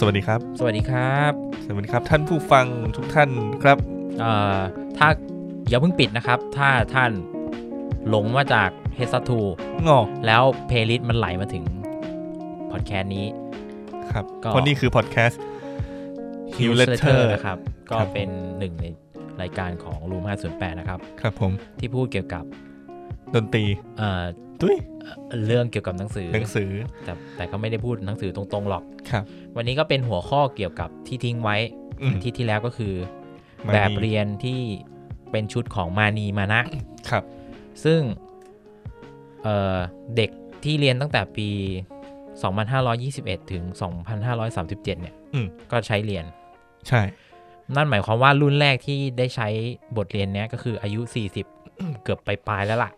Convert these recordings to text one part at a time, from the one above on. สวัสดีครับสวัสดีครับสวัสดีครับท่านผู้ฟังทุกท่านครับถ้าอย่าเพิ่งปิดนะครับถ้าท่านหลงมาจากเฮสทูแล้วเพลย์ลิสต์มันไหลมาถึงพอดแคสต์นี้ครับเพราะนี่คือพอดแคสต์ Heal Letter นะครับก็เป็นหนึ่งในรายการของ Room 508นะครับครับผมที่พูดเกี่ยวกับดนตรีเรื่องเกี่ยวกับหนังสือแต่ก็ไม่ได้พูดหนังสือตรงๆหรอกครับวันนี้ก็เป็นหัวข้อเกี่ยวกับที่ทิ้งไว้ที่แล้วก็คือแบบเรียนที่เป็นชุดของมานีมานะครับซึ่งเด็กที่เรียนตั้งแต่ปี2521ถึง2537เนี่ยก็ใช้เรียนใช่นั่นหมายความว่ารุ่นแรกที่ได้ใช้บทเรียนเนี้ยก็คืออายุ40เกือบไปปลายแล้วล่ะ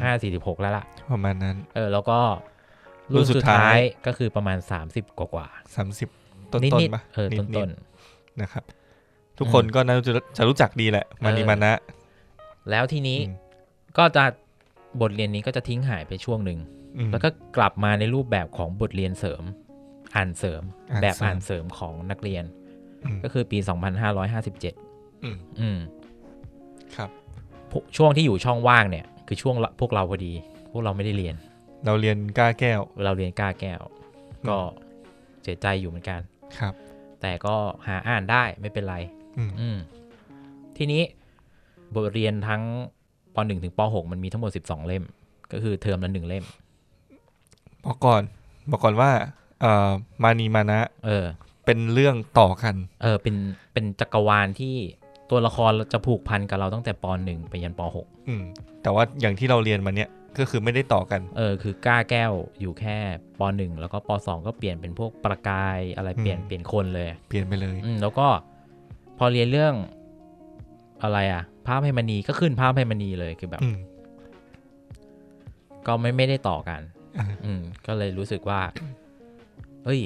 45-46แล้วล่ะประมาณนั้นแล้วก็รุ่นสุดท้ายก็คือประมาณ30กว่า30ต้นๆป่ะต้นๆนะครับทุกคนก็น่าจะรู้จักดีแหละมานีมานะแล้วทีนี้ก็จะบทเรียนนี้ก็จะทิ้งหายไปช่วงหนึ่งแล้วก็กลับมาในรูปแบบของบทเรียนเสริมอ่านเสริมแบบอ่านเสริมของนักเรียนก็คือปี2557ครับช่วงที่อยู่ช่องว่างเนี่ยคือช่วงพวกเราพอดีพวกเราไม่ได้เรียนเราเรียนก้าแก้วก็เสียใจอยู่เหมือนกันครับแต่ก็หาอ่านได้ไม่เป็นไรทีนี้บทเรียนทั้งป .1 ถึงป .6 มันมีทั้งหมด12เล่มก็คือเทอมละ1เล่มบอกก่อนว่ามานีมานะเป็นเรื่องต่อกันเป็นจักรวาลที่ตัวละครจะผูกพันกับเราตั้งแต่ป .1 ไปยันป .6 แต่ว่าอย่างที่เราเรียนมาเนี้ยก็คือไม่ได้ต่อกันคือก้าแก้วอยู่แค่ป .1 แล้วก็ป .2 ก็เปลี่ยนเป็นพวกประกายอะไรเปลี่ยนคนเลยเปลี่ยนไปเลยแล้วก็พอเรียนเรื่องอะไรอ่ะภาพให้มณีก็ขึ้นภาพให้มณีเลยคือแบบก็ไม่ได้ต่อกันก็เลยรู้สึกว่าเฮ้ย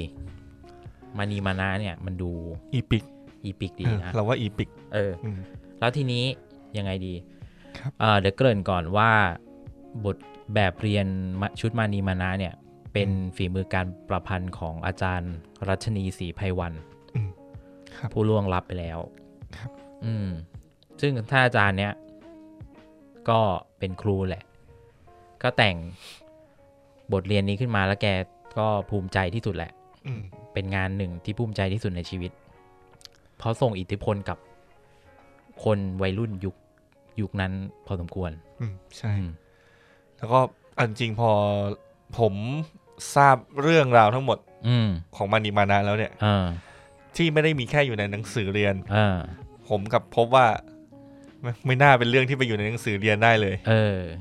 มานีมานะเนี่ยมันดูอีพิกดีนะเราว่าอีพิกแล้วทีนี้ยังไงดีเดี๋ยวเกริ่นก่อนว่าบทแบบเรียนชุดมานีมานะเนี่ยเป็นฝีมือการประพันธ์ของอาจารย์รัชนีศรีไพวันผู้ล่วงลับไปแล้วซึ่งท่านอาจารย์เนี่ยก็เป็นครูแหละก็แต่งบทเรียนนี้ขึ้นมาแล้วแกก็ภูมิใจที่สุดแหละเป็นงานหนึ่งที่ภูมิใจที่สุดในชีวิตเพราะส่งอิทธิพลกับคนวัยรุ่นยุคนั้นพอสมควรใช่แล้วก็อันจริงพอผมทราบเรื่องราวทั้งหมดของมานีมานะแล้วเนี่ยที่ไม่ได้มีแค่อยู่ในหนังสือเรียนผมกลับพบว่าไม่น่าเป็นเรื่องที่ไปอยู่ในหนังสือเรียนได้เลย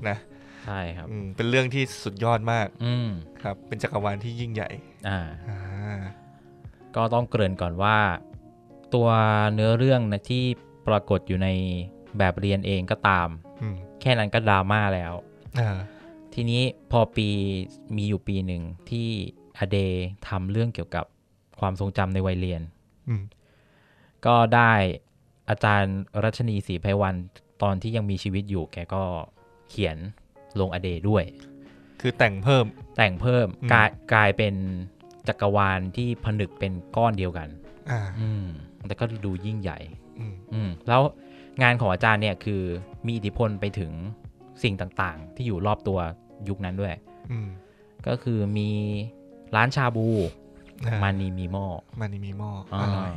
นะใช่ครับเป็นเรื่องที่สุดยอดมากครับเป็นจักรวาลที่ยิ่งใหญ่ก็ต้องเกริ่นก่อนว่าตัวเนื้อเรื่องนะที่ปรากฏอยู่ในแบบเรียนเองก็ตามแค่นั้นก็ดราม่าแล้วทีนี้พอมีอยู่ปีหนึ่งที่อเดย์ทำเรื่องเกี่ยวกับความทรงจำในวัยเรียนก็ได้อาจารย์รัชนีศรีไพวันตอนที่ยังมีชีวิตอยู่แกก็เขียนลงอเดย์ด้วยคือแต่งเพิ่มกลายเป็นจักรวาลที่ผนึกเป็นก้อนเดียวกันแต่ก็ดูยิ่งใหญ่แล้วงานของอาจารย์เนี่ยคือมีอิทธิพลไปถึงสิ่งต่างๆที่อยู่รอบตัวยุคนั้นด้วยก็คือมีร้านชาบูมานีมีหม้ออร่อย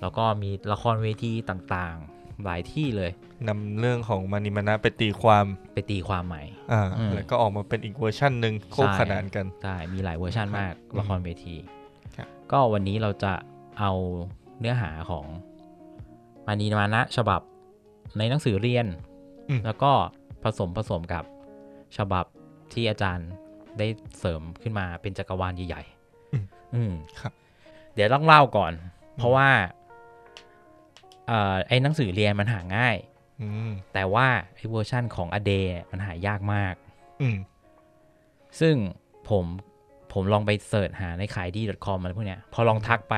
แล้วก็มีละครเวทีต่างๆหลายที่เลยนำเรื่องของมานีมานะไปตีความใหม่แล้วก็ออกมาเป็นอีกเวอร์ชันหนึ่งควบขนานกันใช่มีหลายเวอร์ชันมากละครเวทีก็วันนี้เราจะเอาเนื้อหาของมานีมานะฉบับในหนังสือเรียนแล้วก็ผสมกับฉบับที่อาจารย์ได้เสริมขึ้นมาเป็นจักรวาลใหญ่ๆครับเดี๋ยวต้องเล่าก่อนเพราะว่าไอ้หนังสือเรียนมันหาง่ายแต่ว่าไอ้เวอร์ชั่นของอเดย์มันหายากมากซึ่งผมลองไปเสิร์ชหาในขายดี .com อะไรพวกเนี้ยพอลองทักไป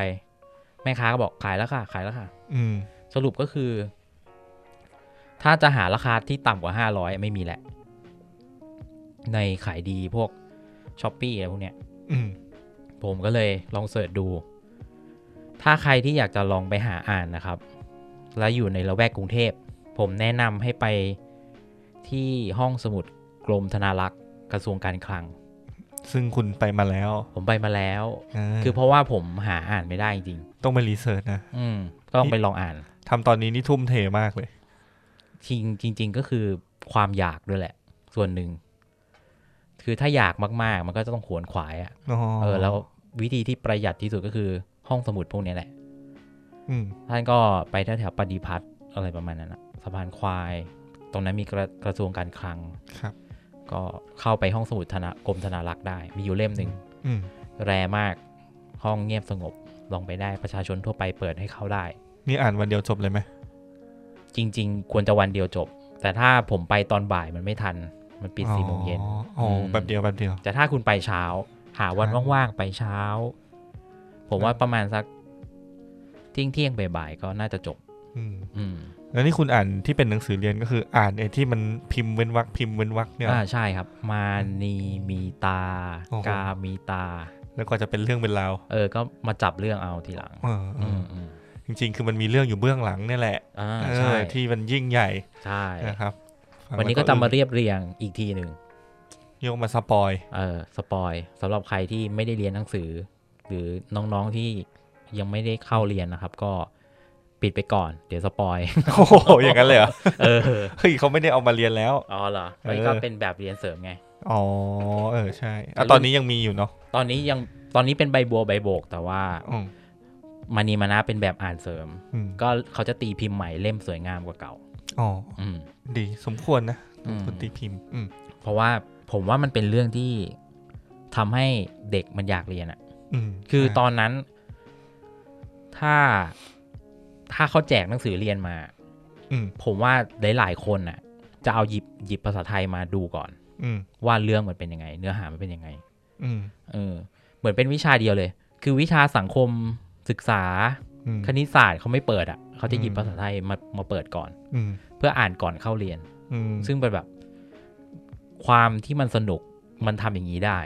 แม่ค้าก็บอกขายแล้วค่ะสรุปก็คือถ้าจะหาราคาที่ต่ำกว่า500ไม่มีแหละในขายดีพวก Shopee อะไรพวกเนี้ยผมก็เลยลองเสิร์ชดู ถ้าใครที่อยากจะลองไปหาอ่านนะครับและอยู่ในละแวกกรุงเทพผมแนะนำให้ไปที่ห้องสมุดกรมธนารักษ์กระทรวงการคลังซึ่งคุณไปมาแล้วผมไปมาแล้วคือเพราะว่าผมหาอ่านไม่ได้จริงต้องไปรีเสิร์ชนะก็ต้องไปลองอ่านทำตอนนี้นี่ทุ่มเทมากเลยจริงก็คือความอยากด้วยแหละส่วนหนึ่งคือถ้าอยากมากๆมันก็จะต้องขวนขวายอะแล้ววิธีที่ประหยัดที่สุดก็คือห้องสมุดพวกนี้แหละท่านก็ไปแถวปฏิพัฒน์อะไรประมาณนั้นนะสะพานควายตรงนั้นมีกระทรวงการคลังครับก็เข้าไปห้องสมุดกรมธนารักษ์ได้มีอยู่เล่มหนึ่งแรมากห้องเงียบสงบลองไปได้ประชาชนทั่วไปเปิดให้เข้าได้นี่อ่านวันเดียวจบเลยไหมจริงๆควรจะวันเดียวจบแต่ถ้าผมไปตอนบ่ายมันไม่ทันมันปิด4 โมงเย็นอ๋อแบบเดียวแบบเดียวแต่ถ้าคุณไปเช้าหาวันว่างๆไปเช้าผมว่าประมาณสักเที่ยงบ่ายๆก็น่าจะจบแล้วนี่คุณอ่านที่เป็นหนังสือเรียนก็คืออ่านไอ้ที่มันพิมพ์เว้นวรรคพิมพ์เว้นวรรคเนี่ยใช่ครับมานีมีตากามีตาแล้วก็จะเป็นเรื่องเป็นราวก็มาจับเรื่องเอาทีหลังจริงๆคือมันมีเรื่องอยู่เบื้องหลังนี่แหละใช่ที่มันยิ่งใหญ่ใช่นะครับวันนี้ก็จะมาเรียบเรียงอีกทีหนึ่งยกมาสปอยสำหรับใครที่ไม่ได้เรียนหนังสือหรือน้องๆที่ยังไม่ได้เข้าเรียนนะครับก็ปิดไปก่อนเดี๋ยวสปอยโอ้โหอย่างนั้นเลยเหรอเฮ้ยเขาไม่ได้เอามาเรียนแล้วอ๋อเหรอมันก็เป็นแบบเรียนเสริมไงอ๋อใช่ตอนนี้ยังมีอยู่เนาะตอนนี้เป็นใบบัวใบโบกแต่ว่ามานีมานะเป็นแบบอ่านเสริมก็เขาจะตีพิมพ์ใหม่เล่มสวยงามกว่าเก่าอ๋อดีสมควรนะคุณตีพิมพ์เพราะว่าผมว่ามันเป็นเรื่องที่ทำให้เด็กมันอยากเรียนอ่ะคือตอนนั้นถ้าเขาแจกหนังสือเรียนมาผมว่าหลายคนน่ะจะเอาหยิบภาษาไทยมาดูก่อนว่าเรื่องมันเป็นยังไงเนื้อหามันเป็นยังไงเหมือนเป็นวิชาเดียวเลยคือวิชาสังคมศึกษาคณิตศาสตร์เขาไม่เปิดอ่ะเขาจะหยิบภาษาไทยมาเปิดก่อนเพื่ออ่านก่อนเข้าเรียนซึ่งเป็นแบบความที่มันสนุกมันทำอย่างนี้ได้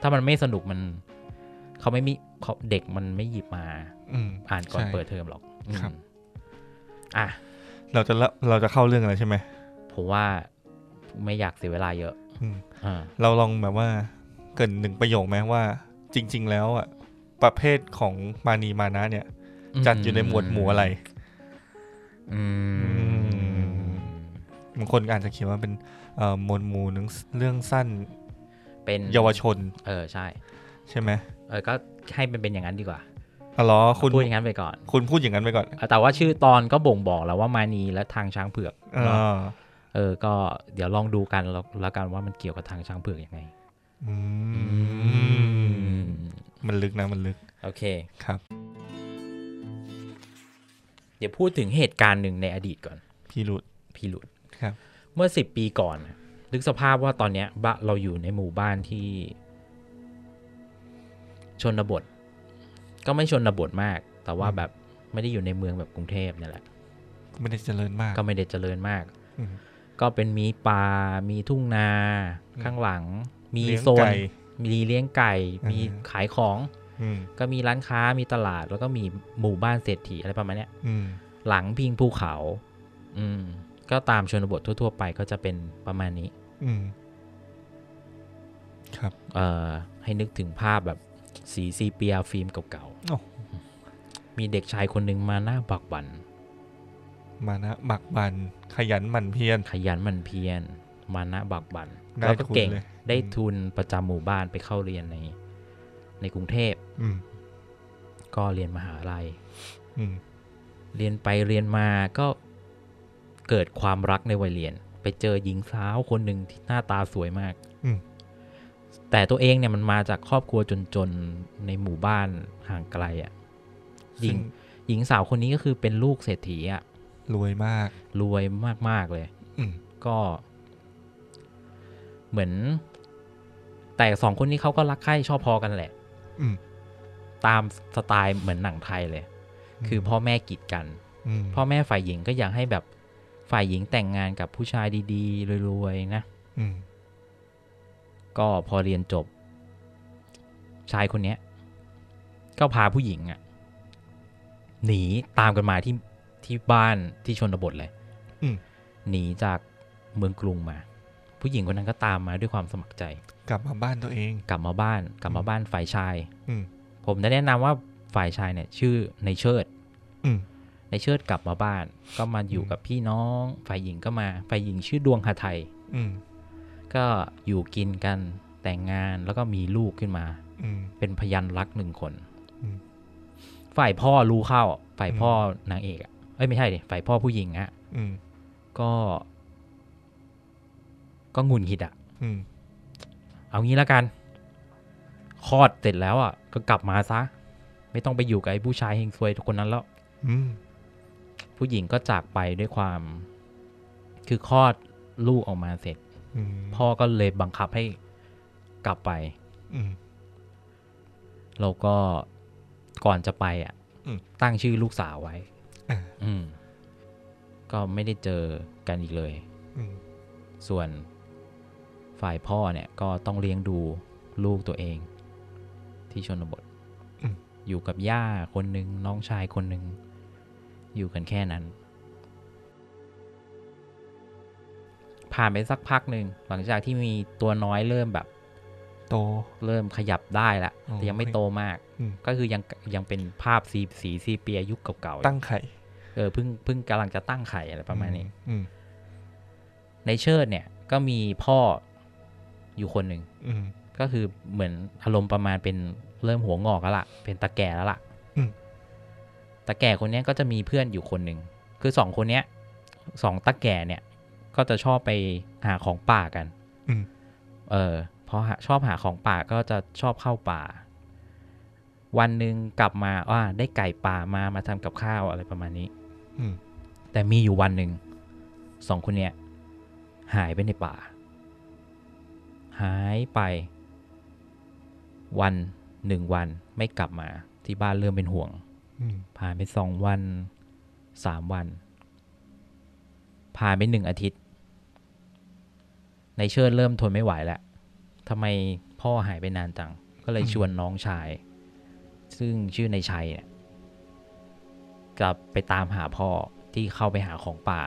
ถ้ามันไม่สนุกมันเขาไม่มีเด็กมันไม่หยิบมาอ่านก่อนเปิดเทอมหรอกครับอ่ะเราจะเข้าเรื่องอะไรใช่ไหมผมว่าไม่อยากเสียเวลาเยอะเราลองแบบว่าเกินหนึ่งประโยคไหมว่าจริงๆแล้วอ่ะประเภทของมานีมานะเนี่ยจัดอยู่ในหมวดหมู่อะไรบางคนอาจจะเขียนว่าเป็นหมวดหมู่เรื่องสั้นเป็นเยาวชนใช่ใช่ไหมก็ให้เป็นอย่างนั้นดีกว่าอ๋อคุณพูดอย่างนั้นไปก่อนคุณพูดอย่างนั้นไปก่อนแต่ว่าชื่อตอนก็บ่งบอกแล้วว่ามานีและทางช้างเผือกก็เดี๋ยวลองดูกันแล้วกันว่ามันเกี่ยวกับทางช้างเผือกยังไงมันลึกนะมันลึกโอเคครับเดี๋ยวพูดถึงเหตุการณ์หนึ่งในอดีตก่อนพี่หลุดครับเมื่อ10 ปีก่อนนึกสภาพว่าตอนเนี้ยเราอยู่ในหมู่บ้านที่ชนบทก็ไม่ชนบทมากแต่ว่าแบบไม่ได้อยู่ในเมืองแบบกรุงเทพนี่แหละไม่ได้เจริญมากก็ไม่ได้เจริญมากก็เป็นมีป่ามีทุ่งนาข้างหลังมีโซนมีเลี้ยงไก่มีขายของก็มีร้านค้ามีตลาดแล้วก็มีหมู่บ้านเศรษฐีอะไรประมาณเนี้ยหลังพิงภูเขาก็ตามชนบททั่วๆไปก็จะเป็นประมาณนี้ครับให้นึกถึงภาพแบบสีซีเปียฟิล์มเก่าๆมีเด็กชายคนหนึ่งมานะบักบันขยันหมั่นเพียรมานะบักบันแล้วก็เก่งได้ทุนประจำหมู่บ้านไปเข้าเรียนในกรุงเทพก็เรียนมหาลัยเรียนไปเรียนมาก็เกิดความรักในวัยเรียนไปเจอหญิงสาวคนหนึ่งที่หน้าตาสวยมากแต่ตัวเองเนี่ยมันมาจากครอบครัวจนๆในหมู่บ้านห่างไกลอ่ะหญิงสาวคนนี้ก็คือเป็นลูกเศรษฐีอ่ะรวยมากเลยก็เหมือนแต่สองคนนี้เขาก็รักใคร่ชอบพอกันแหละตามสไตล์เหมือนหนังไทยเลยคือพ่อแม่กีดกันพ่อแม่ฝ่ายหญิงก็อยากให้แบบฝ่ายหญิงแต่งงานกับผู้ชายดีๆรวยๆนะก็พอเรียนจบชายคนนี้ก็พาผู้หญิงอ่ะ หนีตามกันมาที่บ้านที่ชนบทเลยหนีจากเมืองกรุงมาผู้หญิงคนนั้นก็ตามมาด้วยความสมัครใจกลับมาบ้านตัวเองกลับมาบ้านฝ่ายชายผมได้แนะนำว่าฝ่ายชายเนี่ยชื่อในเชิดกลับมาบ้านก็มาอยู่กับพี่น้องฝ่ายหญิงก็มาฝ่ายหญิงชื่อดวงหทัยก็อยู่กินกันแต่งงานแล้วก็มีลูกขึ้นมาเป็นพยัญรักหนึ่งคนฝ่ายพ่อรู้เข้าฝ่ายพ่อนางเอกเอ้ยไม่ใช่ดิฝ่ายพ่อผู้หญิงฮะก็งุนหิดอ่ะเอางี้แล้วกันคลอดเสร็จแล้วอ่ะก็กลับมาซะไม่ต้องไปอยู่กับไอ้ผู้ชายเฮงซวยคนนั้นแล้วผู้หญิงก็จากไปด้วยความคือคลอดลูกออกมาเสร็จพ่อก็เลยบังคับให้กลับไปแล้วก็ก่อนจะไปอ่ะตั้งชื่อลูกสาวไว้ก็ไม่ได้เจอกันอีกเลยส่วนฝ่ายพ่อเนี่ยก็ต้องเลี้ยงดูลูกตัวเองที่ชนบทอยู่กับย่าคนหนึ่งน้องชายคนหนึ่งอยู่กันแค่นั้นผ่านไปสักพักหนึ่งหลังจากที่มีตัวน้อยเริ่มแบบโตเริ่มขยับได้ละแต่ยังไม่โตมากก็คือยังเป็นภาพสีเปียยุคเก่าๆตั้งไข่เพิ่งกำลังจะตั้งไข่อะไรประมาณนี้ในเชิดเนี่ยก็มีพ่ออยู่คนหนึ่งก็คือเหมือนอารมณ์ประมาณเป็นเริ่มหัวงอกแล้วล่ะเป็นตาแก่แล้วล่ะตาแก่คนนี้ก็จะมีเพื่อนอยู่คนหนึ่งคือสองคนนี้สองตาแก่เนี่ยก็จะชอบไปหาของป่ากันพอชอบหาของป่าก็จะชอบเข้าป่าวันหนึ่งกลับมาได้ไก่ป่ามาทำกับข้าวอะไรประมาณนี้แต่มีอยู่วันหนึ่งสองคนเนี้ยหายไปในป่าหายไป1 วันไม่กลับมาที่บ้านเริ่มเป็นห่วงผ่านไป2 วัน3 วันผ่านไป1 อาทิตย์ในเชิดเริ่มทนไม่ไหวแล้วทำไมพ่อหายไปนานจังก็เลยชวนน้องชายซึ่งชื่อในชัยเนี่ยกลับไปตามหาพ่อที่เข้าไปหาของป่า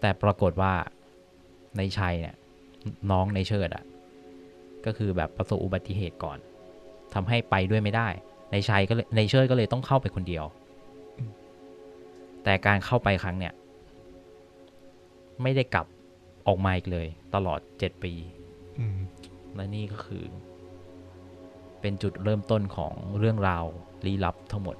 แต่ปรากฏว่าในชัยเนี่ยน้องในเชิดอ่ะก็คือแบบประสบอุบัติเหตุก่อนทำให้ไปด้วยไม่ได้ในเชิดก็เลยต้องเข้าไปคนเดียวแต่การเข้าไปครั้งเนี่ยไม่ได้กลับออกมาอีกเลยตลอด7 ปีและนี่ก็คือเป็นจุดเริ่มต้นของเรื่องราวลี้ลับทั้งหมด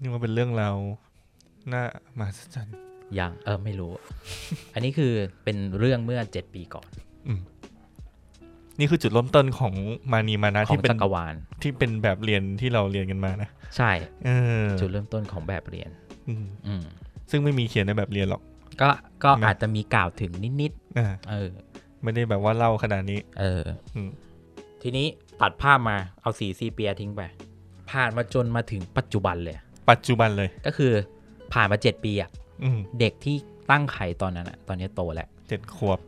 นี่มันเป็นเรื่องราวน่ามหัศจรรย์อย่างไม่รู้ อันนี้คือเป็นเรื่องเมื่อ7 ปีก่อนนี่คือจุดเริ่มต้นของมานีมานะที่เป็นจักรวาลที่เป็นแบบเรียนที่เราเรียนกันมานะใช่จุดเริ่มต้นของแบบเรียนซึ่งไม่มีเขียนในแบบเรียนหรอกก็อาจจะมีกล่าวถึงนิดๆไม่ได้แบบว่าเล่าขนาดนี้ทีนี้ตัดภาพมาเอาสีซีเปียทิ้งไปผ่านมาจนมาถึงปัจจุบันเลยก็คือผ่านมา7 ปีอ่ะเด็กที่ตั้งไข่ตอนนั้นอ่ะตอนนี้โตแล้ว7 ขวบ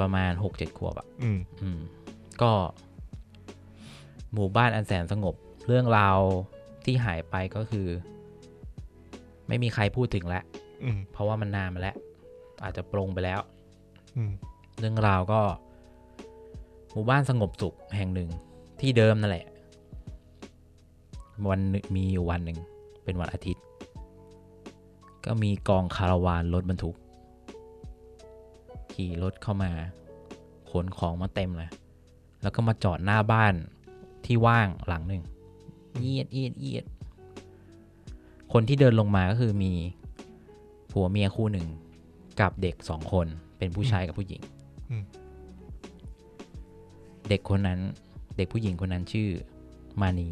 ประมาณ 6-7 ขวบอ่ะก็หมู่บ้านอันแสนสงบเรื่องราวที่หายไปก็คือไม่มีใครพูดถึงแล้วเพราะว่ามันนานมาแล้วอาจจะปรงไปแล้วเรื่องราวก็หมู่บ้านสงบสุขแห่งหนึ่งที่เดิมนั่นแหละมีอยู่วันหนึ่งเป็นวันอาทิตย์ก็มีกองคาราวานรถบรรทุกขี่รถเข้ามาขนของมาเต็มเลยแล้วก็มาจอดหน้าบ้านที่ว่างหลังหนึ่งเอียดคนที่เดินลงมาก็คือมีผัวเมียคู่หนึ่งกับเด็ก2 คนเป็นผู้ชายกับผู้หญิงเด็กผู้หญิงคนนั้นชื่อมานี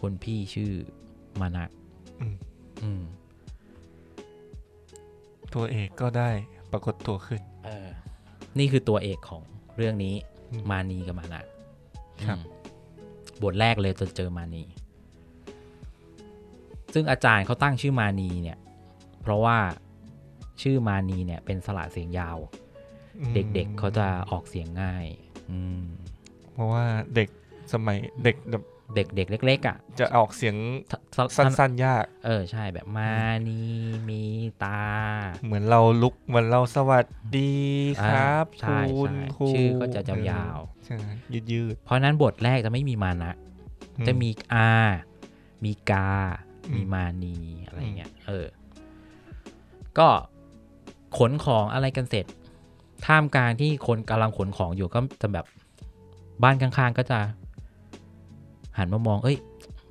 คนพี่ชื่อมานะตัวเอกก็ได้ปรากฏตัวขึ้นนี่คือตัวเอกของเรื่องนี้มานีกับมานะครับ บทแรกเลยจะเจอมานีซึ่งอาจารย์เขาตั้งชื่อมานีเนี่ยเพราะว่าชื่อมานีเนี่ยเป็นสระเสียงยาวเด็กๆ เขาจะออกเสียงง่ายเพราะว่าเด็กสมัยเด็กเล็กๆอ่ะจะออกเสียงสั้นๆยากใช่แบบมานีมีตาเหมือนเราลุกเหมือนเราสวัสดีครับคุณชื่อก็จะยาวๆยืดๆเพราะนั้นบทแรกจะไม่มีมานะจะมีอามีกามีมานีอะไรเงี้ยก็ขนของอะไรกันเสร็จท่ามกลางที่คนกำลังขนของอยู่ก็จะแบบบ้านข้างๆก็จะหันมามองเอ้ย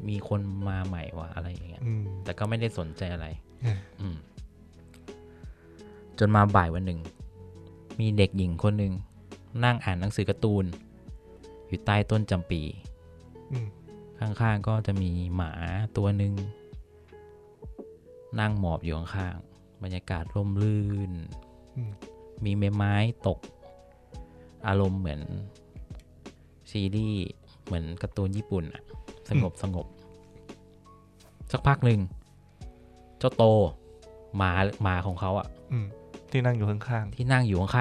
มีคนมาใหม่ว่ะอะไรอย่างเงี้ยแต่ก็ไม่ได้สนใจอะไรจนมาบ่ายวันหนึ่งมีเด็กหญิงคนหนึ่งนั่งอ่านหนังสือการ์ตูนอยู่ใต้ต้นจำปีข้างๆก็จะมีหมาตัวหนึ่งนั่งหมอบอยู่ข้างๆบรรยากาศร่มรื่นมีใบไม้ตกอารมณ์เหมือนซีรีส์เหมือนการ์ตูนญี่ปุ่นอะสงบสักพักหนึ่งเจ้าโตหมาของเขาอะที่นั่งอยู่ข้า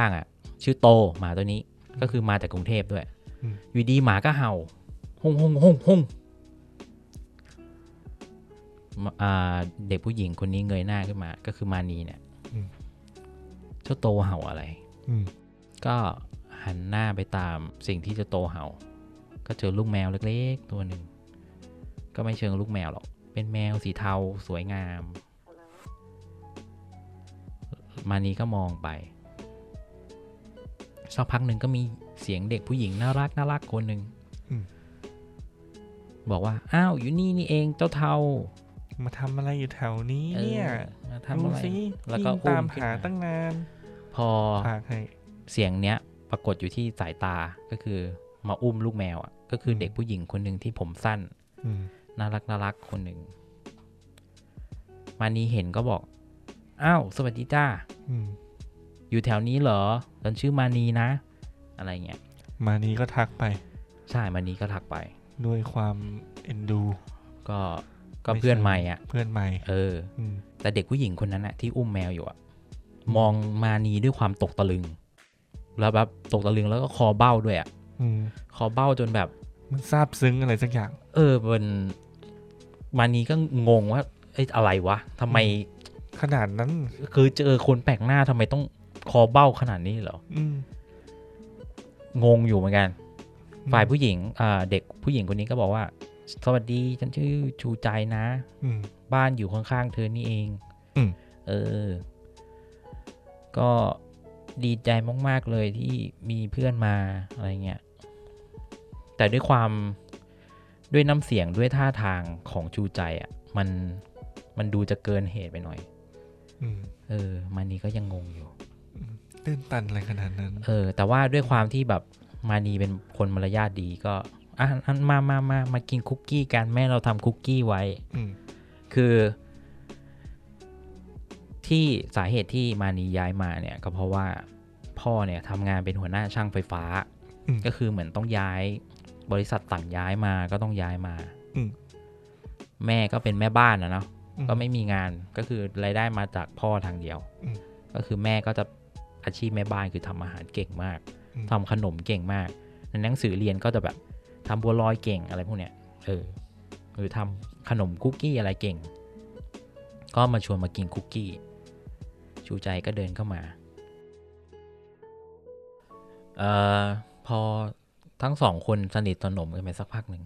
งๆอะชื่อโตหมาตัวนี้ก็คือมาจากกรุงเทพด้วยอยู่ดีหมาก็เห่าฮ่งเด็กผู้หญิงคนนี้เงยหน้าขึ้นมาก็คือมานีเนี่ยเจ้าโตเห่าอะไรก็หันหน้าไปตามสิ่งที่เจ้าโตเห่าก็เจอลูกแมวเล็กๆตัวหนึ่งก็ไม่เชิงลูกแมวหรอกเป็นแมวสีเทาสวยงามมานีก็มองไปสักพักหนึ่งก็มีเสียงเด็กผู้หญิงน่ารักคนหนึ่งบอกว่าอ้าวอยู่นี่นี่เองเจ้าเทามาทำอะไรอยู่แถวนี้เนี่ยมาทำอะไรแล้วก็ตามหาตั้งนานพอเสียงเนี้ยปรากฏอยู่ที่สายตาก็คือมาอุ้มลูกแมวอ่ะก็คือเด็กผู้หญิงคนหนึ่งที่ผมสั้นน่ารักคนหนึ่งมานีเห็นก็บอกอ้าวสวัสดีจ้าอยู่แถวนี้เหรอฉันชื่อมานีนะอะไรเงี้ยมานีก็ทักไปใช่มานีก็ทักไปด้วยความเอ็นดูก็เพื่อนใหม่อ่ะเพื่อนใหม่แต่เด็กผู้หญิงคนนั้นอ่ะที่อุ้มแมวอยู่อ่ะมองมานีด้วยความตกตะลึงแล้วแบบตกตะลึงแล้วก็คอเบ้าด้วยอ่ะคอเบ้าจนแบบมันซาบซึ้งอะไรสักอย่างเป็นมานีก็งงว่าอะไรวะทำไมขนาดนั้นคือเจอคนแปลกหน้าทำไมต้องคอเบ้าขนาดนี้เหรองงอยู่เหมือนกันฝ่ายผู้หญิงเด็กผู้หญิงคนนี้ก็บอกว่าสวัสดีฉันชื่อชูใจนะบ้านอยู่ข้างๆเธอนี่เองก็ดีใจมากๆเลยที่มีเพื่อนมาอะไรเงี้ยแต่ด้วยความด้วยน้ำเสียงด้วยท่าทางของชูใจอ่ะมันดูจะเกินเหตุไปหน่อยมานีก็ยังงงอยู่ตื่นตันอะไรขนาดนั้นแต่ว่าด้วยความที่แบบมานีเป็นคนมารยาทดีก็อันมากินคุกกี้กันแม่เราทำคุกกี้ไว้คือที่สาเหตุที่มานีย้ายมาเนี่ยก็เพราะว่าพ่อเนี่ยทำงานเป็นหัวหน้าช่างไฟฟ้าก็คือเหมือนต้องย้ายบริษัทต่างย้ายมาก็ต้องย้ายมาแม่ก็เป็นแม่บ้านนะเนาะก็ไม่มีงานก็คือรายได้มาจากพ่อทางเดียวก็คือแม่ก็จะอาชีพแม่บ้านคือทำอาหารเก่งมากทำขนมเก่งมากในหนังสือเรียนก็จะแบบทำบัวลอยเก่งอะไรพวกเนี้ยหรือทำขนมคุกกี้อะไรเก่งก็มาชวนมากินคุกกี้ชูใจก็เดินเข้ามาพอทั้งสองคนสนิทสนมกันไปสักพักหนึ่ง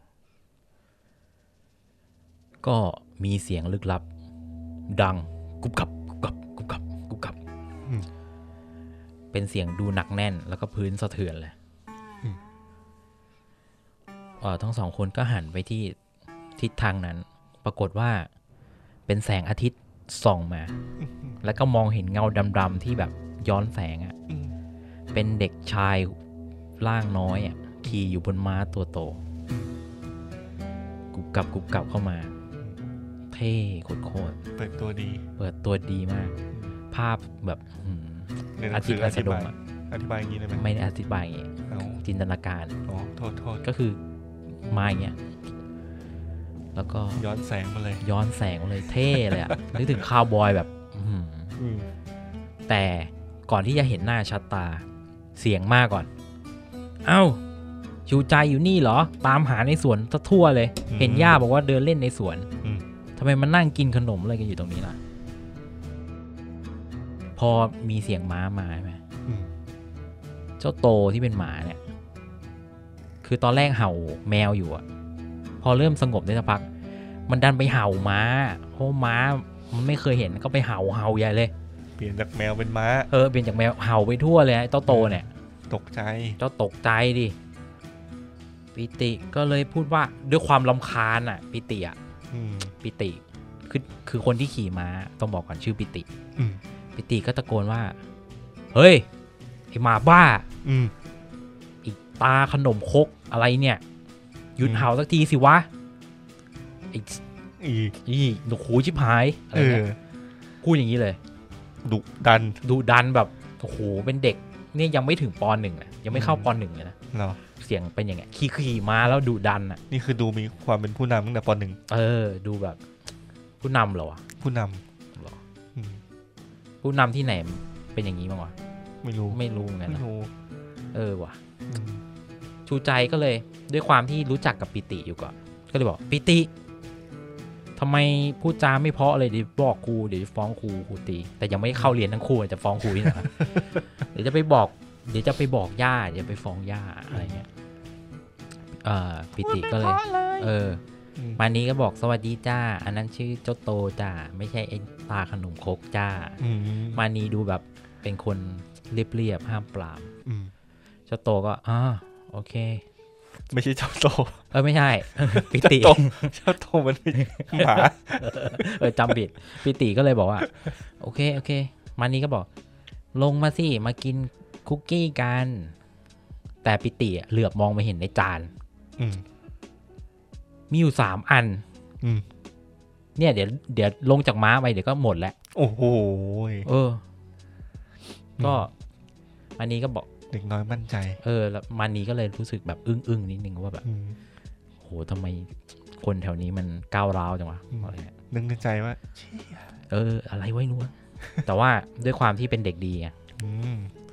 ก็มีเสียงลึกลับดังกุบกับกุบกับกุบกับกุบกับเป็นเสียงดูหนักแน่นแล้วก็พื้นสะเทือนเลยทั้งสองคนก็หันไปที่ทิศทางนั้นปรากฏว่าเป็นแสงอาทิตย์ส่องมาแล้วก็มองเห็นเงาดำๆที่แบบย้อนแสงอ่ะเป็นเด็กชายร่างน้อยอ่ะขี่อยู่บนม้าตัวโตกุบกับเข้ามาเท่โคตรๆเปิดตัวดีมากภาพแบบอาทิตย์ราชดำอธิบายอย่างนี้ได้ไหมไม่อธิบายอย่างนี้จินตนาการก็คือมาอย่างเงี้ย แล้วก็ย้อนแสงมาเลยเท่เลยอ่ะนึกถึงคาวบอยแบบแต่ก่อนที่จะเห็นหน้าชัดตาเสียงมากก่อนเอ้าชูใจอยู่นี่เหรอตามหาในสวนทั่วเลยเห็นย่าบอกว่าเดินเล่นในสวนทำไมมันนั่งกินขนมอะไรกันอยู่ตรงนี้ล่ะพอมีเสียงม้ามาใช่ไหมเจ้าโตที่เป็นหมาเนี่ยคือตอนแรกเห่าแมวอยู่อะพอเริ่มสงบได้สักพักมันดันไปเห่าม้าเพราะม้ามันไม่เคยเห็นก็ไปเห่าใหญ่เลยเปลี่ยนจากแมวเป็นม้าเปลี่ยนจากแมวเห่าไปทั่วเลยเจ้าโตเนี่ยตกใจดิปิติก็เลยพูดว่าด้วยความรำคาญอ่ะปิติคือคนที่ขี่ม้าต้องบอกก่อนชื่อปิติปิติก็ตะโกนว่าเฮ้ยไอ้หมาบ้าอีกตาขนมคกอะไรเนี่ยหยุดเห่าสักทีสิวะไอ้หนูขู่ชิบหายอะไรเนี่ยพูดอย่างนี้เลยดุดันแบบโอ้โหเป็นเด็กนี่ยังไม่ถึงป .1 นะยังไม่เข้าป .1 เลยนะเสียงเป็นอย่างเงี้ยขี่มาแล้วดุดันอ่ะนี่คือดูมีความเป็นผู้นำตั้งแต่ป .1 ดูแบบผู้นำเหรอวะผู้นำที่ไหนเป็นอย่างนี้บ้างวะไม่รู้ไงนะว่ะชูใจก็เลยด้วยความที่รู้จักกับปิติอยู่ก่อนก็เลยบอกปิติทำไมพูดจาไม่เพราะเลยเดี๋ยวบอกครูเดี๋ยวจะฟ้องครูตีแต่ยังไม่เข้าเรียนทั้งคู่จะฟ้องครูนี่นะเดี๋ยวจะไปบอกย่าเดี๋ยวไปฟ้องย่าอะไรเงี้ยปิติก็เลยมานี้ก็บอกสวัสดีจ้าอันนั้นชื่อเจ้าโตจ้าไม่ใช่ไอ้ตาขนมคกจ้ามานี้ดูแบบเป็นคนเรียบๆห้ามปรามเจ้าโตก็โอเคไม่ใช่เจ้าโตไม่ใช่ปิติเจ้าโตมันเป็นหมาจำบิดปิติก็เลยบอกว่าโอเคมานี้ก็บอกลงมาสิมากินคุกกี้กันแต่ปิติเหลือบมองไปเห็นในจานมีอยู่3อันเนี่ยเดี๋ยวลงจากม้าไปเดี๋ยวก็หมดแล้วโอ้โหก็มานี้ก็บอกเด็กน้อยมั่นใจแล้วมานี้ก็เลยรู้สึกแบบอึ้งนิดนึงว่าแบบโหทำไมคนแถวนี้มันก้าวร้าวจังวะอะไรเงี้ยนึกในใจว่าอะไรไว้นู้น แต่ว่าด้วยความที่เป็นเด็กดีไง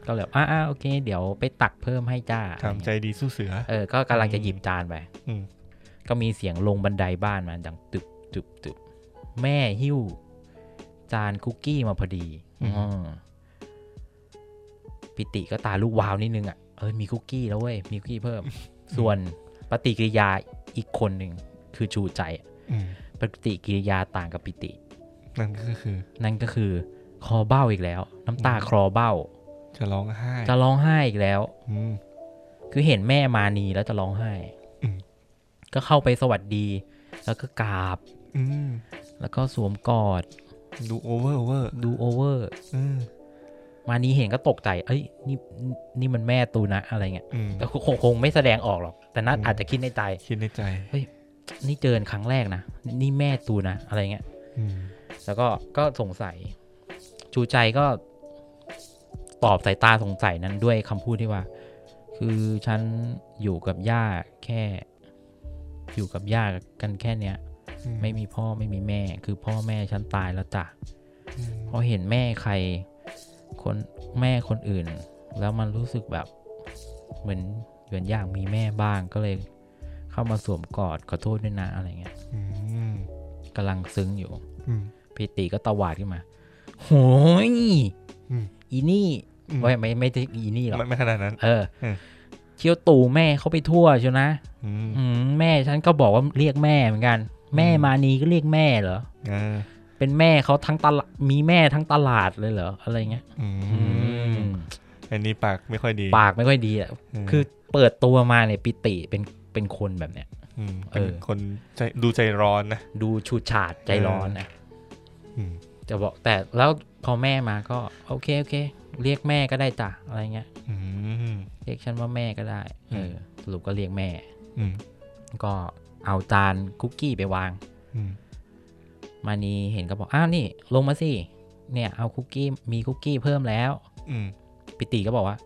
ก็แบบโอเคเดี๋ยวไปตักเพิ่มให้จ้าทำใจดีสู้เสือก็กำลังจะหยิบจานไปก็มีเสียงลงบันไดบ้านมาดังตึบแม่หิ้วจานคุกกี้มาพอดีปิติก็ตาลูกวาวนิดนึงอ่ะมีคุกกี้แล้วเว้ยมีคุกกี้เพิ่มส่วนปฏิกิริยาอีกคนหนึ่งคือชูใจปฏิกิริยาต่างกับปิตินั่นก็คือคอเบ้าอีกแล้วน้ำตาคลอเบ้าจะร้องไห้อีกแล้วคือเห็นแม่มานีแล้วจะร้องไห้ก็เข้าไปสวัสดีแล้วก็กราบแล้วก็สวมกอดดูโอเวอร์มานีเห็นก็ตกใจเอ้ยนี่มันแม่ตูนะอะไรเงี้ยแต่คงไม่แสดงออกหรอกแต่น่าอาจจะคิดในใจเฮ้ยนี่เจอครั้งแรกนะนี่แม่ตูนะอะไรเงี้ยแล้วก็สงสัยชูใจก็ตอบสายตาสงสัยนั้นด้วยคำพูดที่ว่าคือฉันอยู่กับย่ากันแค่เนี้ยไม่มีพ่อไม่มีแม่คือพ่อแม่ฉันตายแล้วจ้ะพอเห็นแม่ใครคนแม่คนอื่นแล้วมันรู้สึกแบบเหมือนอยากมีแม่บ้างก็เลยเข้ามาสวมกอดขอโทษด้วยนะอะไรเงี้ยกำลังซึ้งอยู่ปิติก็ตวาดขึ้นมาโหยอีนี่ไม่ใช่อีนี่หรอกไม่ขนาดนั้นเชี่ยวตู่แม่เขาไปทั่วเชียวนะแม่ฉันก็บอกว่าเรียกแม่เหมือนกันแม่มานีก็เรียกแม่เหรอเป็นแม่เขาทั้งตลาดมีแม่ทั้งตลาดเลยเหรออะไรเงี้ยอันนี้ปากไม่ค่อยดีอ่ะคือเปิดตัวมาเนี่ยปิติเป็นคนแบบเนี้ยคนใจดูใจร้อนนะดูฉูดฉาดใจร้อนนะจะบอกแต่แล้วพอแม่มาก็โอเคเรียกแม่ก็ได้จ้ะอะไรเงี้ยเรียกฉันว่าแม่ก็ได้สรุปก็เรียกแม่ก็เอาจานคุกกี้ไปวางมานีเห็นก็บอกนี่ลงมาสิเนี่ยเอาคุกกี้มีคุกกี้เพิ่มแล้วปิติก็บอกว่า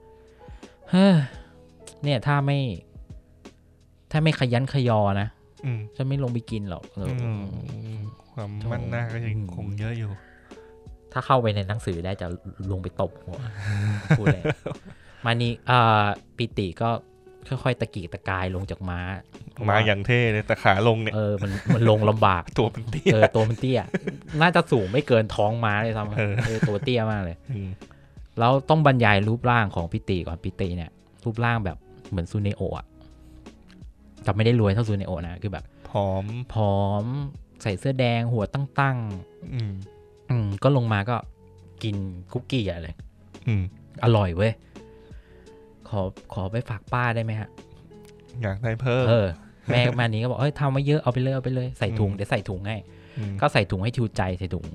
เฮ้ยเนี่ยถ้าไม่ขยันขยอนะ ฉันไม่ลงไปกินหรอกความมั่นหน้าก็ยังคงเยอะอยู่ถ้าเข้าไปในหนังสือได้จะลงไปตบหัวพูดเลยมานีปิติก็ค่อยๆตะกีตะกายลงจากม้ามาอย่างเท่เลยแต่ขาลงเนี่ยมันลงลำบากตัวมันเตี้ยตัวมันเตี้ยน่าจะสูงไม่เกินท้องม้าเลยซ้ำตัวเตี้ยมากเลยแล้วต้องบรรยายรูปร่างของปิติก่อนปิติเนี่ยรูปร่างแบบเหมือนซูเนโอะแต่ไม่ได้รวยเท่าซูเนโอะนะคือแบบผอมใส่เสื้อแดงหัวตั้งๆก็ลงมาก็กินคุกกี้อะไรอร่อยเว้ยขอไปฝากป้าได้ไหมฮะอยากได้เพิ่มแม่มานี้ก็บอกเอ้ยทำมาเยอะเอาไปเลยใส่ถุงเดี๋ยวใส่ถุงให้ก็ใส่ถุงให้ชูใจใส่ถุง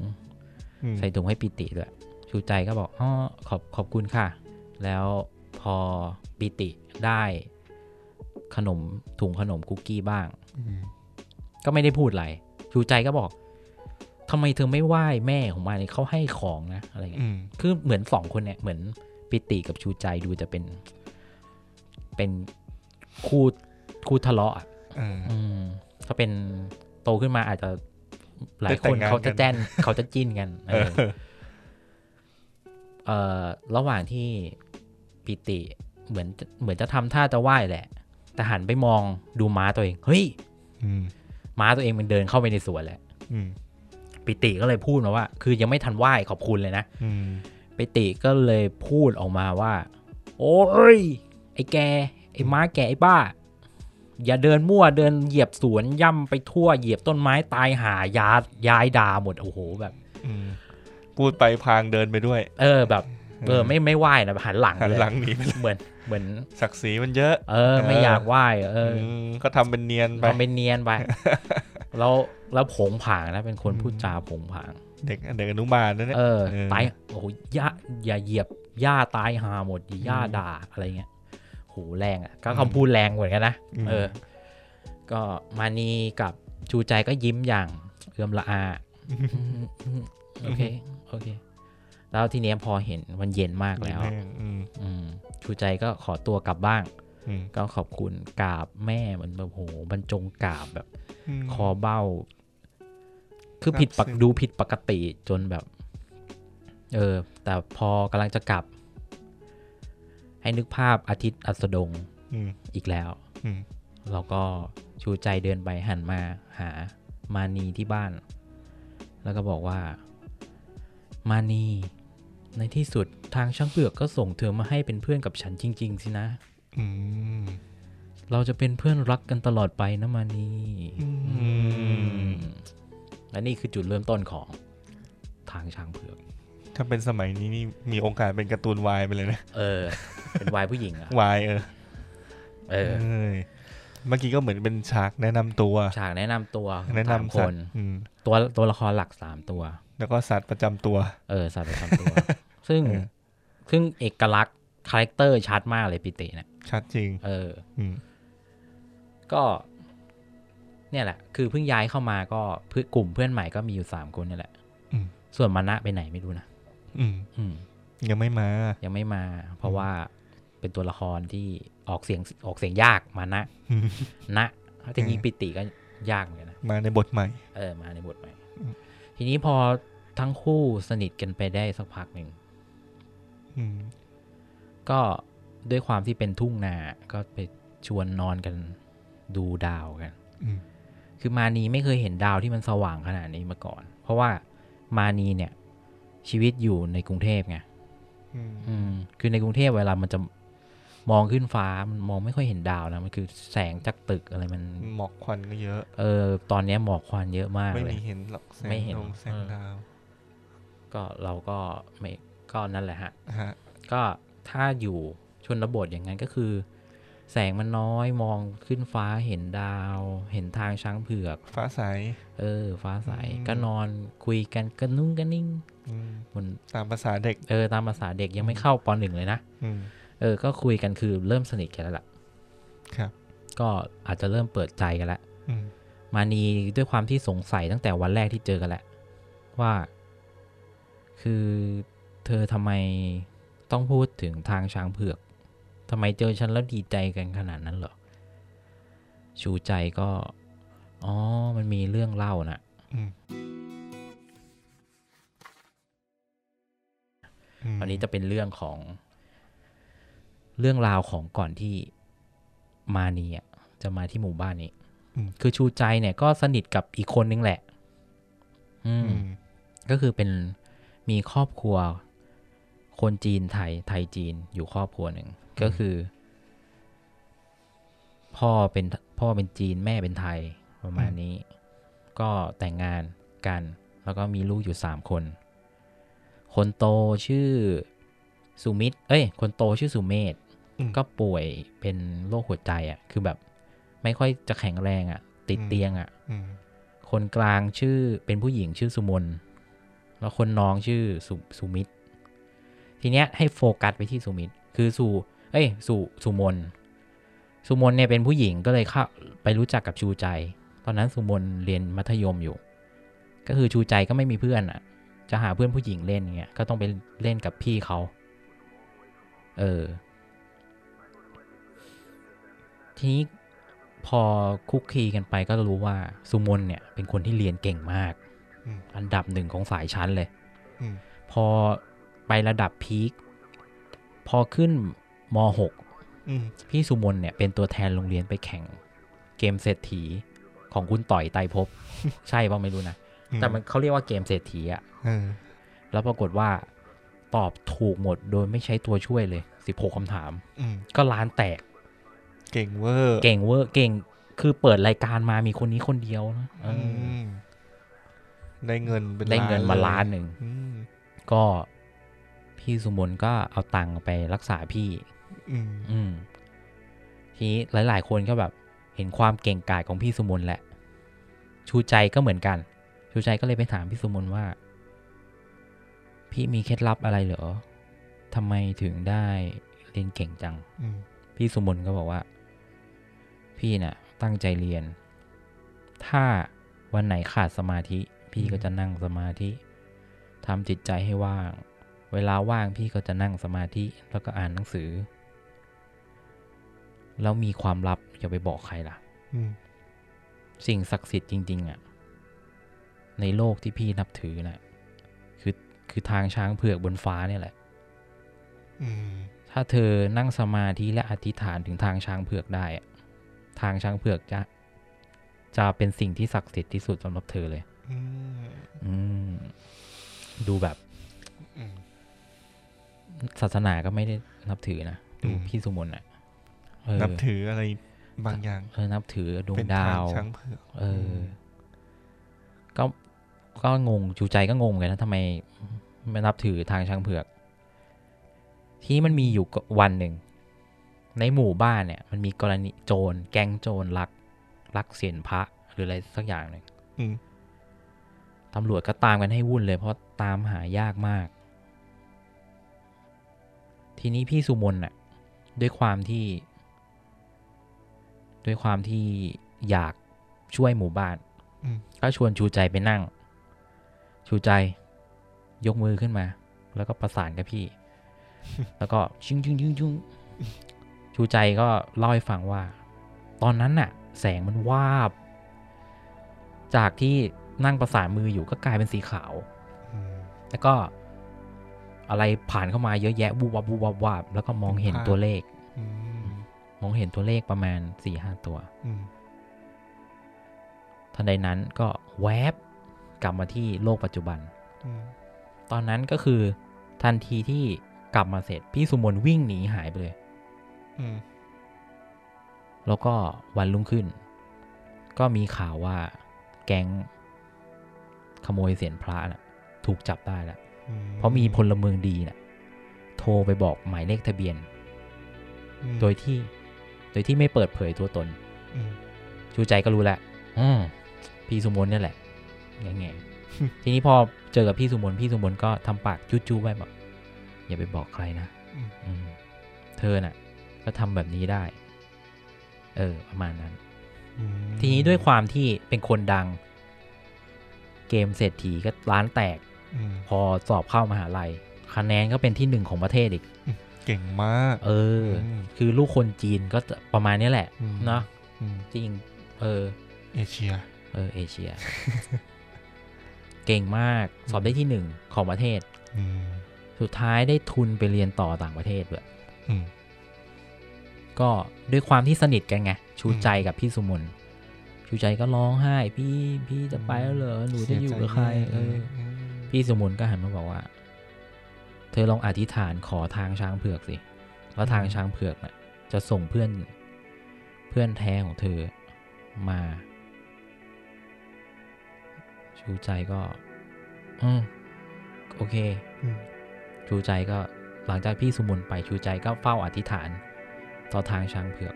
ให้ปิติด้วยชูใจก็บอกอ๋อขอบคุณค่ะแล้วพอปิติได้ขนมถุงขนมคุกกี้บ้างก็ไม่ได้พูดอะไรชูใจก็บอกทำไมเธอไม่ไหว้แม่ของมานี่เขาให้ของนะอะไรเงี้ยคือเหมือนสองคนเนี่ยเหมือนปิติกับชูใจดูจะเป็นคู่ทะเลาะอ่ะถ้าเป็นโตขึ้นมาอาจจะหลายคนเขาจะแจ้นเขาจะจิ้นกันระหว่างที่ปิติเหมือนจะทำท่าจะไหว้แหละแต่หันไปมองดูม้าตัวเองเฮ้ยม้าตัวเองมันเดินเข้าไปในสวนแหละปิติก็เลยพูดมาว่าคือยังไม่ทันไหว้ขอบคุณเลยนะปิติก็เลยพูดออกมาว่าโอ้ยไอ้แกไอ้ม้าแกไอ้บ้าอย่าเดินมั่วเดินเหยียบสวนย่ำไปทั่วเหยียบต้นไม้ตายหายาดยายด่าหมดโอ้โหแบบพูดไปพางเดินไปด้วยแบบไม่ไหว้นะหันหลังเลยนี้เหมือนศักดิ์ศรีมันเยอะไม่อยากไหว้ก็ทำเป็นเนียนไปแล้วผงผางนะเป็นคนพูดจาผงผางเด็กอนุบาลนั่นแหละตายโอ้โหอย่าเหยียบหญ้าตายหาหมดหญ้าด่าอะไรเงี้ยโหแรงอ่ะก็คำพูดแรงเหมือนกันนะก็มานีกับชูใจก็ยิ้มอย่างเอื้อมละอาโอเคแล้วทีนี้พอเห็นมันเย็นมากแล้วชูใจก็ขอตัวกลับบ้างก็ขอบคุณกราบแม่เหมือนแบบโหบรรจงกราบแบบคอเบ้าคือผิดปกติจนแบบแต่พอกำลังจะกลับให้นึกภาพอาทิตย์อัสดงอีกแล้วแล้วก็ชูใจเดินไปหันมาหามานีที่บ้านแล้วก็บอกว่ามานีในที่สุดทางช่างเปลือกก็ส่งเธอมาให้เป็นเพื่อนกับฉันจริงๆสินะเราจะเป็นเพื่อนรักกันตลอดไปนะมานีและนี่คือจุดเริ่มต้นของทางช้างเผือกถ้าเป็นสมัยนี้นี่มีโอกาสเป็นการ์ตูนวายไปเลยนะเป็นวายผู้หญิงอะวายเมื่อกี้ก็เหมือนเป็นฉากแนะนำตัวฉากแนะนำตัวแนะนำคนตัวละครหลัก3ตัวแล้วก็สัตว์ประจำตัวสัตว์ประจำตัว ซึ่งเอกลักษณ์คาแรคเตอร์ชัดมากเลยปิติเนี่ยชัดจริงก็เนี่ยแหละคือเพิ่งย้ายเข้ามาก็กลุ่มเพื่อนใหม่ก็มีอยู่3คนนี่แหละส่วนมานะไปไหนไม่รู้นะยังไม่มาเพราะว่าเป็นตัวละครที่ออกเสียงยากมานะนะจริงๆปิติก็ยากเหมือนกันนะมาในบทใหม่มาในบทใหม่ทีนี้พอทั้งคู่สนิทกันไปได้สักพักหนึ่งก็ด้วยความที่เป็นทุ่งนาก็ไปชวนนอนกันดูดาวกันคือมานีไม่เคยเห็นดาวที่มันสว่างขนาดนี้มาก่อนเพราะว่ามานีเนี่ยชีวิตอยู่ในกรุงเทพไงคือในกรุงเทพเวลามันจะมองขึ้นฟ้ามันมองไม่ค่อยเห็นดาวนะมันคือแสงจากตึกอะไรมันหมอกควันก็เยอะตอนนี้หมอกควันเยอะมากเลยไม่เห็นหรอกไม่เห็นแสงดาวก็เราก็ไม่ก็นั่นแหละฮะก็ถ้าอยู่ชนบทอย่างนั้นก็คือแสงมันน้อยมองขึ้นฟ้าเห็นดาวเห็นทางช้างเผือกฟ้าใสฟ้าใสก็นอนคุยกันกระนุ่งกระนิ่งตามภาษาเด็กตามภาษาเด็กยังไม่เข้าป.1 เลยนะก็คุยกันคือเริ่มสนิทกันแล้วล่ะครับก็อาจจะเริ่มเปิดใจกันแล้วมานีด้วยความที่สงสัยตั้งแต่วันแรกที่เจอกันแหละว่าคือเธอทำไมต้องพูดถึงทางช้างเผือกทำไมเจอฉันแล้วดีใจกันขนาดนั้นเหรอชูใจก็ อ๋อมันมีเรื่องเล่านะอันนี้จะเป็นเรื่องของเรื่องราวของก่อนที่มานีจะมาที่หมู่บ้านนี้คือชูใจเนี่ยก็สนิทกับอีกคนนึงแหละก็คือเป็นมีครอบครัวคนจีนไทยจีนอยู่ครอบครัวหนึ่งก็คือพ่อเป็นจีนแม่เป็นไทยประมาณนี้ก็แต่งงานกันแล้วก็มีลูกอยู่3คนคนโตชื่อสุมิตคนโตชื่อสุเมธก็ป่วยเป็นโรคหัวใจอ่ะคือแบบไม่ค่อยจะแข็งแรงอ่ะติดเตียงอ่ะคนกลางชื่อเป็นผู้หญิงชื่อสุมนแล้วคนน้องชื่อสุมิตทีเนี้ยให้โฟกัสไปที่สุมิตคือสุมนสุมนเนี่ยเป็นผู้หญิงก็เลยเข้าไปรู้จักกับชูใจตอนนั้นสุมนเรียนมัธยมอยู่ก็คือชูใจก็ไม่มีเพื่อนอ่ะจะหาเพื่อนผู้หญิงเล่นเงี้ยก็ต้องไปเล่นกับพี่เขาทีนี้พอคุกคีกันไปก็จะรู้ว่าสุมนเนี่ยเป็นคนที่เรียนเก่งมากอันดับหนึ่งของสายชั้นเลยพอไประดับพีคพอขึ้นม.6 พี่สุมนเนี่ยเป็นตัวแทนโรงเรียนไปแข่งเกมเศรษฐีของคุณต่อยไตรภพ ใช่ป่ะไม่รู้นะแต่มันเขาเรียกว่าเกมเศรษฐีอ่ะแล้วปรากฏว่าตอบถูกหมดโดยไม่ใช้ตัวช่วยเลย16คำถามก็ล้านแตกเก่งเวอร์คือเปิดรายการมามีคนนี้คนเดียวนะได้เงินมาล้านหนึ่งก็พี่สุมนก็เอาตังค์ไปรักษาพี่ทีนี้หลายๆคนก็แบบเห็นความเก่งกาจของพี่สุมนแหละชูใจก็เหมือนกันชูใจก็เลยไปถามพี่สุมนว่าพี่มีเคล็ดลับอะไรเหรอทำไมถึงได้เรียนเก่งจังพี่สุมนก็บอกว่าพี่น่ะตั้งใจเรียนถ้าวันไหนขาดสมาธิพี่ก็จะนั่งสมาธิทำจิตใจให้ว่างเวลาว่างพี่ก็จะนั่งสมาธิแล้วก็อ่านหนังสือแล้วมีความลับอย่าไปบอกใครล่ะสิ่งศักดิ์สิทธิ์จริงๆอ่ะในโลกที่พี่นับถือน่ะคือทางช้างเผือกบนฟ้าเนี่ยแหละถ้าเธอนั่งสมาธิและอธิษฐานถึงทางช้างเผือกได้ทางช้างเผือกจะเป็นสิ่งที่ศักดิ์สิทธิ์ที่สุดสำหรับเธอเลยดูแบบศาสนาก็ไม่ได้นับถือนะดูพี่สุมนอ่ะนับถืออะไรบางอย่างนับถือดวงดาวช้างเผือกก็งงจูใจก็งงเลยนะทำไมไม่นับถือทางช้างเผือกที่มันมีอยู่วันหนึ่งในหมู่บ้านเนี่ยมันมีกรณีโจรแก๊งโจรลักเศียรพระหรืออะไรสักอย่างหนึ่งตำรวจก็ตามกันให้วุ่นเลยเพราะตามหายากมากทีนี้พี่สุมนน่ะด้วยความที่อยากช่วยหมู่บ้านก็ชวนชูใจไปนั่งชูใจยกมือขึ้นมาแล้วก็ประสานกับพี่ แล้วก็ชิงชูใจก็เล่าให้ฟังว่าตอนนั้นน่ะแสงมันวาบจากที่นั่งประสานมืออยู่ก็กลายเป็นสีขาวแล้วก็อะไรผ่านเข้ามาเยอะแยะวูบวับวูบวับวับแล้วก็มองเห็นตัวเลขประมาณ 4-5 ตัวทันใดนั้นก็แวบกลับมาที่โลกปัจจุบันตอนนั้นก็คือทันทีที่กลับมาเสร็จพี่สุมนวิ่งหนีหายไปเลยแล้วก็วันรุ่งขึ้นก็มีข่าวว่าแก๊งขโมยเศียรพระน่ะถูกจับได้แล้วเพราะมีพลเมืองดีน่ะโทรไปบอกหมายเลขทะเบียนโดยที่ไม่เปิดเผยตัวตนชูใจก็รู้แหละพี่สุมนนี่แหละไง ทีนี้พอเจอกับพี่สุมนก็ทำปากจู้ๆไว้แบบอย่าไปบอกใครนะเธอน่ะก็ทำแบบนี้ได้ประมาณนั้นทีนี้ด้วยความที่เป็นคนดังเกมเศรษฐีก็ล้านแตกพอสอบเข้ามหาลัยคะแนนก็เป็นที่1ของประเทศอีกเก่งมากคือลูกคนจีนก็ประมาณนี้แหละเนาะจริงเอเชีย เอเชีย เก่งมากสอบได้ที่1ของประเทศสุดท้ายได้ทุนไปเรียนต่อต่างประเทศด้วยก็ด้วยความที่สนิทกันไงชูใจกับพี่สุมนชูใจก็ร้องไห้พี่จะไปแล้วเหรอหนูจะอยู่กับใครพี่สุมนก็หันมาบอกว่าเธอลองอธิษฐานขอทางช้างเผือกสิว่าทางช้างเผือกน่ะจะส่งเพื่อนแท้ของเธอมาชูใจก็โอเคชูใจก็หลังจากพี่สุมนไปชูใจก็เฝ้าอธิษฐานต่อทางช้างเผือก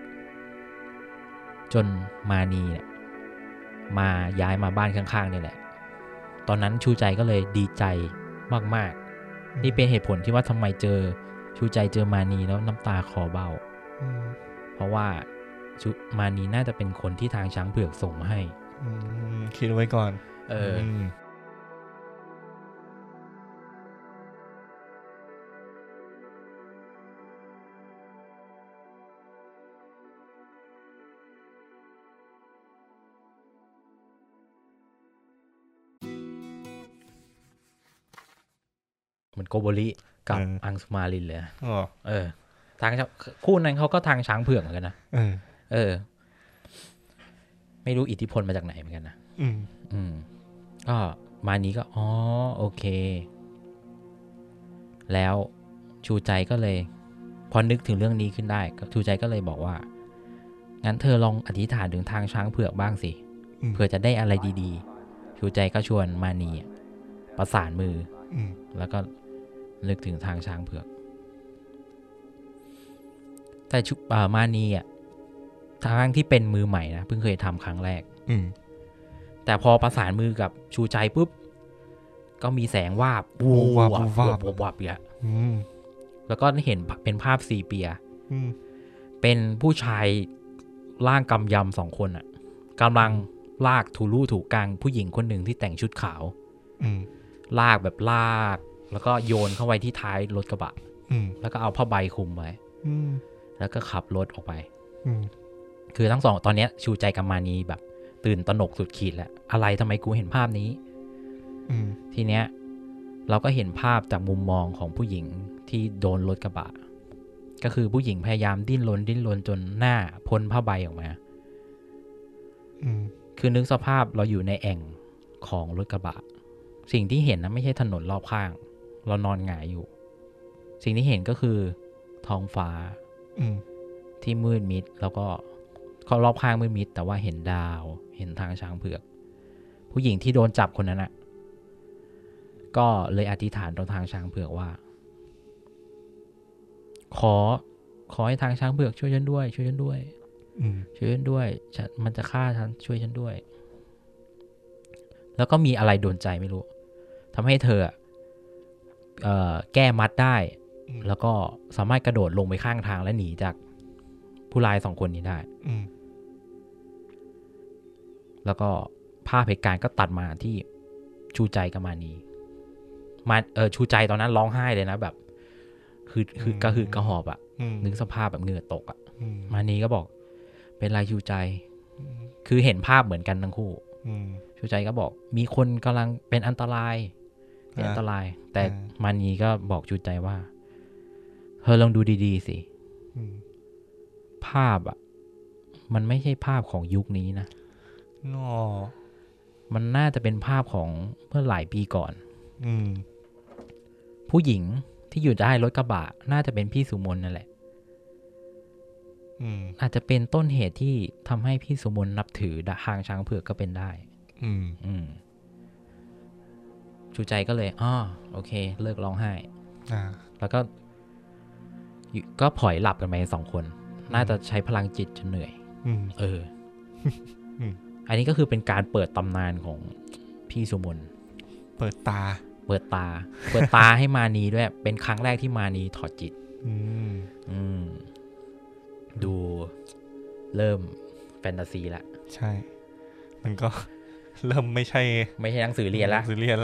จนมานีเนี่ยมาย้ายมาบ้านข้างๆนี่แหละตอนนั้นชูใจก็เลยดีใจมากๆนี่เป็นเหตุผลที่ว่าทำไมเจอชูใจเจอมานีแล้วน้ำตาคลอเบ้าเพราะว่ามานีน่าจะเป็นคนที่ทางช้างเผือกส่งมาให้คิดไว้ก่อนเหมือนโกโบริกับอังสุมาลินเลยทางคู่นั้นเขาก็ทางช้างเผือกเหมือนกันนะไม่รู้อิทธิพลมาจากไหนเหมือนกันนะก็มานี้ก็อ๋อโอเคแล้วชูใจก็เลยพอนึกถึงเรื่องนี้ขึ้นได้ชูใจก็เลยบอกว่างั้นเธอลองอธิษฐานถึงทางช้างเผือกบ้างสิเผื่อจะได้อะไรดีๆชูใจก็ชวนมานีประสานมือแล้วก็นึกถึงทางช้างเผือกแต่มานีทางที่เป็นมือใหม่นะเพิ่งเคยทำครั้งแรกแต่พอประสานมือกับชูใจปุ๊บก็มีแสงวาบวาบอย่างแล้วก็เห็นเป็นภาพซีเปียเป็นผู้ชายร่างกำยำ2คนกำลังลากถูลู่ถูกลางผู้หญิงคนหนึ่งที่แต่งชุดขาวลากแบบลากแล้วก็โยนเข้าไว้ที่ท้ายรถกระบะแล้วก็เอาผ้าใบคลุมไว้แล้วก็ขับรถออกไปคือทั้งสองตอนนี้ชูใจกับมานีแบบตื่นตระหนกสุดขีดแล้วอะไรทำไมกูเห็นภาพนี้ทีเนี้ยเราก็เห็นภาพจากมุมมองของผู้หญิงที่โดนรถกระบะก็คือผู้หญิงพยายามดิ้นรนจนหน้าพ้นผ้าใบออกมาคือนึกสภาพเราอยู่ในแอ่งของรถกระบะสิ่งที่เห็นนะไม่ใช่ถนนรอบข้างเรานอนหงายอยู่สิ่งที่เห็นก็คือท้องฟ้าที่มืดมิดแล้วก็รอบข้างมืดมิดแต่ว่าเห็นดาวเห็นทางช้างเผือกผู้หญิงที่โดนจับคนนั้นน่ะก็เลยอธิษฐานต่อทางช้างเผือกว่าขอให้ทางช้างเผือกช่วยฉันด้วยมันจะฆ่าฉันช่วยฉันด้วยแล้วก็มีอะไรโดนใจไม่รู้ทำให้เธอแก้มัดได้แล้วก็สามารถกระโดดลงไปข้างทางและหนีจากผู้ร้าย2คนนี้ได้แล้วก็ภาพเหตุการณ์ก็ตัดมาที่ชูใจกับมานีชูใจตอนนั้นร้องไห้เลยนะแบบคือกระหอบนึกสภาพแบบเหงื่อตกมานีก็บอกเป็นไรชูใจคือเห็นภาพเหมือนกันทั้งคู่ชูใจก็บอกมีคนกำลังเป็นอันตรายแต่มานีก็บอกชูใจว่าเธอลองดูดีๆสิภาพมันไม่ใช่ภาพของยุคนี้นะมันน่าจะเป็นภาพของเมื่อหลายปีก่อนผู้หญิงที่อยู่ได้รถกระบะน่าจะเป็นพี่สุมนนั่นแหละอาจจะเป็นต้นเหตุที่ทำให้พี่สุมนนับถือทางช้างเผือกก็เป็นได้ชูใจก็เลยอ๋อโอเคเลิกร้องไห้แล้วก็ผอยหลับกันไป2คนน่าจะใช้พลังจิตจนเหนื่อยอันนี้ก็คือเป็นการเปิดตำนานของพี่สุมนเปิดตาให้มานีด้วยเป็นครั้งแรกที่มานีถอดจิตดูเริ่มแฟนตาซีละใช่มันก็เริ่มไม่ใช่หนังสือเรียน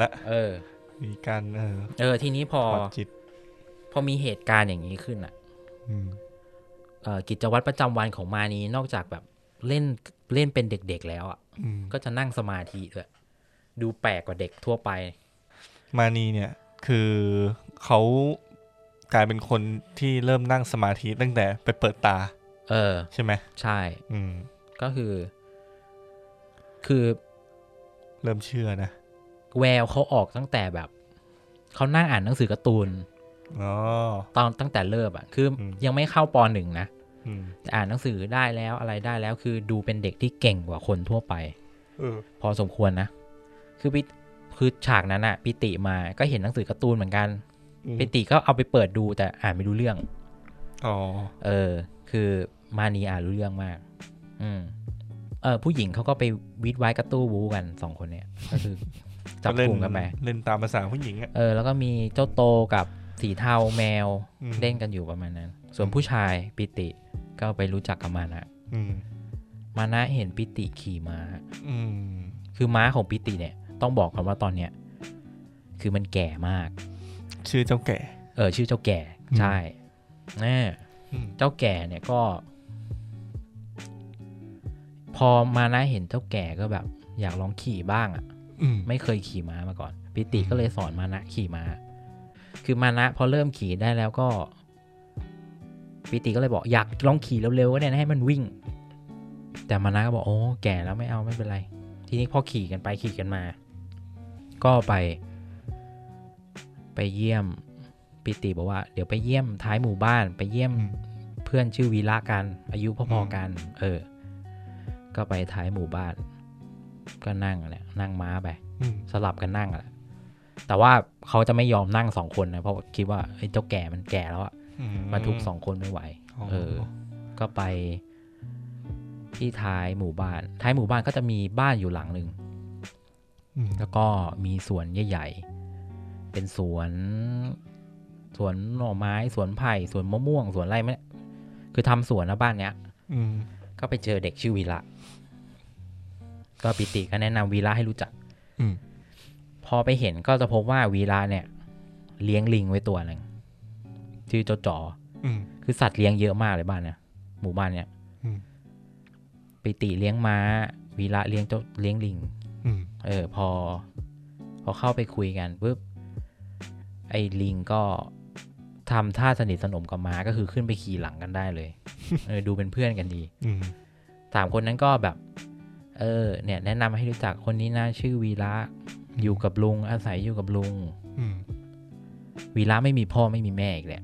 ละมีการทีนี้พอมีเหตุการณ์อย่างนี้ขึ้นกิจวัตรประจำวันของมานีนอกจากแบบเล่นเป็นเด็กๆแล้ว ก็จะนั่งสมาธิด้วยดูแปลกกว่าเด็กทั่วไปมานีเนี่ยคือเขากลายเป็นคนที่เริ่มนั่งสมาธิตั้งแต่ไปเปิดตาใช่ไหมใช่ก็คือเริ่มเชื่อนะแววเขาออกตั้งแต่แบบเขานั่งอ่านหนังสือการ์ตูนตอนตั้งแต่เริ่มอ่ะคือยังไม่เข้าป.1 นะแต่อ่านหนังสือได้แล้วอะไรได้แล้วคือดูเป็นเด็กที่เก่งกว่าคนทั่วไปพอสมควรนะคือฉากนั้นอ่ะปิติมาก็เห็นหนังสือการ์ตูนเหมือนกันปิติก็เอาไปเปิดดูแต่อ่านไม่รู้เรื่องคือมานีอ่านรู้เรื่องมากผู้หญิงเขาก็ไปวิดไว้กระตู้วูกัน2คนเนี่ยก็คือจับกลุ่มกันไปเล่นตามภาษาผู้หญิงอ่ะแล้วก็มีเจ้าโตกับสีเทาแมวเล่นกันอยู่ประมาณนั้นส่วนผู้ชายปิติก็ไปรู้จักกับมานะมานะเห็นปิติขี่ม้าคือม้าของปิติเนี่ยต้องบอกก่อนว่าตอนเนี้ยคือมันแก่มากชื่อเจ้าแก่ชื่อเจ้าแก่ใช่แน่เจ้าแก่เนี่ยก็พอมานะเห็นเจ้าแก่ก็แบบอยากลองขี่บ้างอ่ะไม่เคยขี่ม้ามาก่อนปิติก็เลยสอนมานะขี่ม้าคือมานะพอเริ่มขี่ได้แล้วก็ปิติก็เลยบอกอยากลองขี่เร็วๆก็เนี่ยให้มันวิ่งแต่มานะก็บอกโอ้แก่แล้วไม่เอาไม่เป็นไรทีนี้พอขี่กันไปขี่กันมาก็ไปเยี่ยมปิติบอกว่าเดี๋ยวไปเยี่ยมท้ายหมู่บ้านไปเยี่ยมเพื่อนชื่อวีระกันอายุพอๆกันก็ไปท้ายหมู่บ้านก็นั่งเนี่ยนั่งม้าไปสลับกันนั่งแหละแต่ว่าเขาจะไม่ยอมนั่ง2คนนะเพราะคิดว่าเจ้าแก่มันแก่แล้วอ่ะมาทุก2คนไม่ไหวก็ไปที่ท้ายหมู่บ้านก็จะมีบ้านอยู่หลังนึงแล้วก็มีสวนใหญ่ๆเป็นสวนหน่อไม้สวนไผ่สวนมะม่วงสวนไรไม่คือทำสวนนะบ้านเนี้ยก็ไปเจอเด็กชื่อวีระก็ปิติก็แนะนำวีระให้รู้จักพอไปเห็นก็จะพบว่าวีระเนี่ยเลี้ยงลิงไว้ตัวหนึ่งชื่อเจ้าจ๋อคือสัตว์เลี้ยงเยอะมากเลยบ้านเนี่ยหมู่บ้านเนี่ยปิติเลี้ยงม้าวีระเลี้ยงเจ้าเลี้ยงลิงพอเข้าไปคุยกันปุ๊บไอ้ลิงก็ทำท่าสนิทสนมกับม้าก็คือขึ้นไปขี่หลังกันได้เลยดูเป็นเพื่อนกันดีสามคนนั้นก็แบบเนี่ยแนะนำให้รู้จักคนนี้นะชื่อวีระอยู่กับลุงอาศัยอยู่กับลุงวีระไม่มีพ่อไม่มีแม่อีกแหละ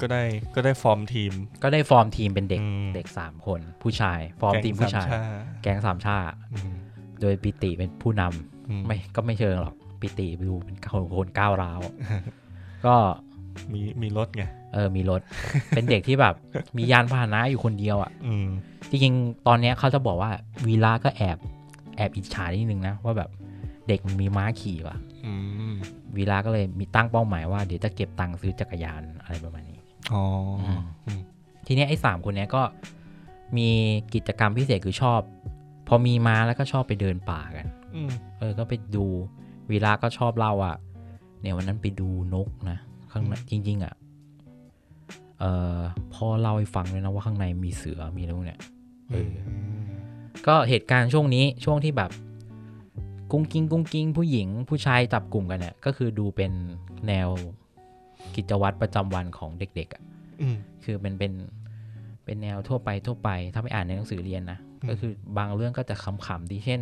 ก็ได้ฟอร์มทีมเป็นเด็ก3คนผู้ชายฟอร์มทีมผู้ชายแก๊งสามชาโดยปิติเป็นผู้นำไม่เชิงหรอกปิติดูเป็นคนก้าวร้าวก็มีรถไงมีรถ เป็นเด็กที่แบบมียานพาหนะอยู่คนเดียวอ่ะจริงๆตอนเนี้ยเขาจะบอกว่าวีระก็แอบอิจฉานิดนึงนะว่าแบบเด็กมันมีม้าขี่ว่ะวีระก็เลยมีตั้งเป้าหมายว่าเดี๋ยวจะเก็บตังค์ซื้อจักรยานอะไรประมาณนี้ทีเนี้ยไอ้3คนเนี้ยก็มีกิจกรรมพิเศษคือชอบพอมีม้าแล้วก็ชอบไปเดินป่ากันก็ไปดูวีระก็ชอบเล่าอ่ะเนี่ยวันนั้นไปดูนกนะข้างในจริงๆอ่ะพ่อเล่าให้ฟังเลยนะว่าข้างในมีเสือมีอะไรพวกเนี้ยก็เหตุการณ์ช่วงนี้ช่วงที่แบบกุ้งกิ้งผู้หญิงผู้ชายจับกลุ่มกันเนี่ยก็คือดูเป็นแนวกิจวัตรประจำวันของเด็กๆอ่ะคือเป็นแนวทั่วไปถ้าไปอ่านในหนังสือเรียนนะก็คือบางเรื่องก็จะขำๆดีเช่น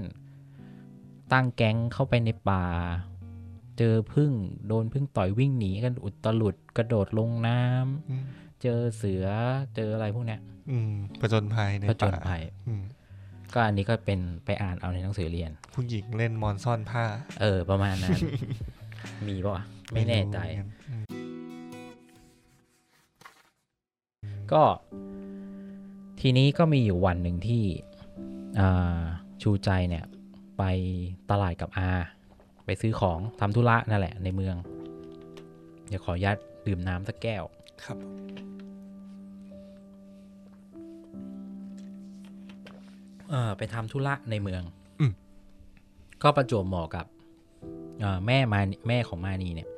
ตั้งแก๊งเข้าไปในป่าเจอพึ่งโดนพึ่งต่อยวิ่งหนีกันอุตลุดกระโดดลงน้ำเจอเสือเจออะไรพวกเนี้ยประจนภัยในป่าประจนภัยก็อันนี้ก็เป็นไปอ่านเอาในหนังสือเรียนผู้หญิงเล่นมอนซ่อนผ้าประมาณนั้น มีป่ะไม่แน่ใจก็ทีนี้ก็มีอยู่วันหนึ่งที่ชูใจเนี่ยไปตลาดกับอาไปซื้อของทำธุระนั่นแหละในเมืองเดี๋ยวขออนุญาตดื่มน้ำสักแก้วครับไปทำธุระในเมืองก็ประจวบเหมาะกับแม่ของมานีเนี่ย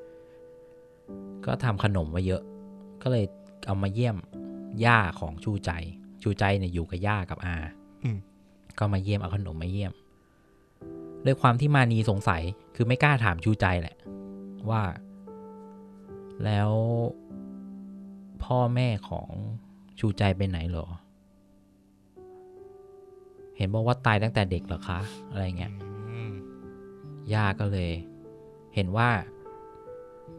ก็ทำขนมไว้เยอะก็เลยเอามาเยี่ยมย่าของชูใจเนี่ยอยู่กับย่ากับอาก็มาเยี่ยมเอาขนมมาเยี่ยม ด้วยความที่มานีสงสัยคือไม่กล้าถามชูใจแหละว่าแล้วพ่อแม่ของชูใจไปไหนเหรอเห็นบอกว่าตายตั้งแต่เด็กเหรอคะอะไรเงี้ยย่าก็เลยเห็นว่า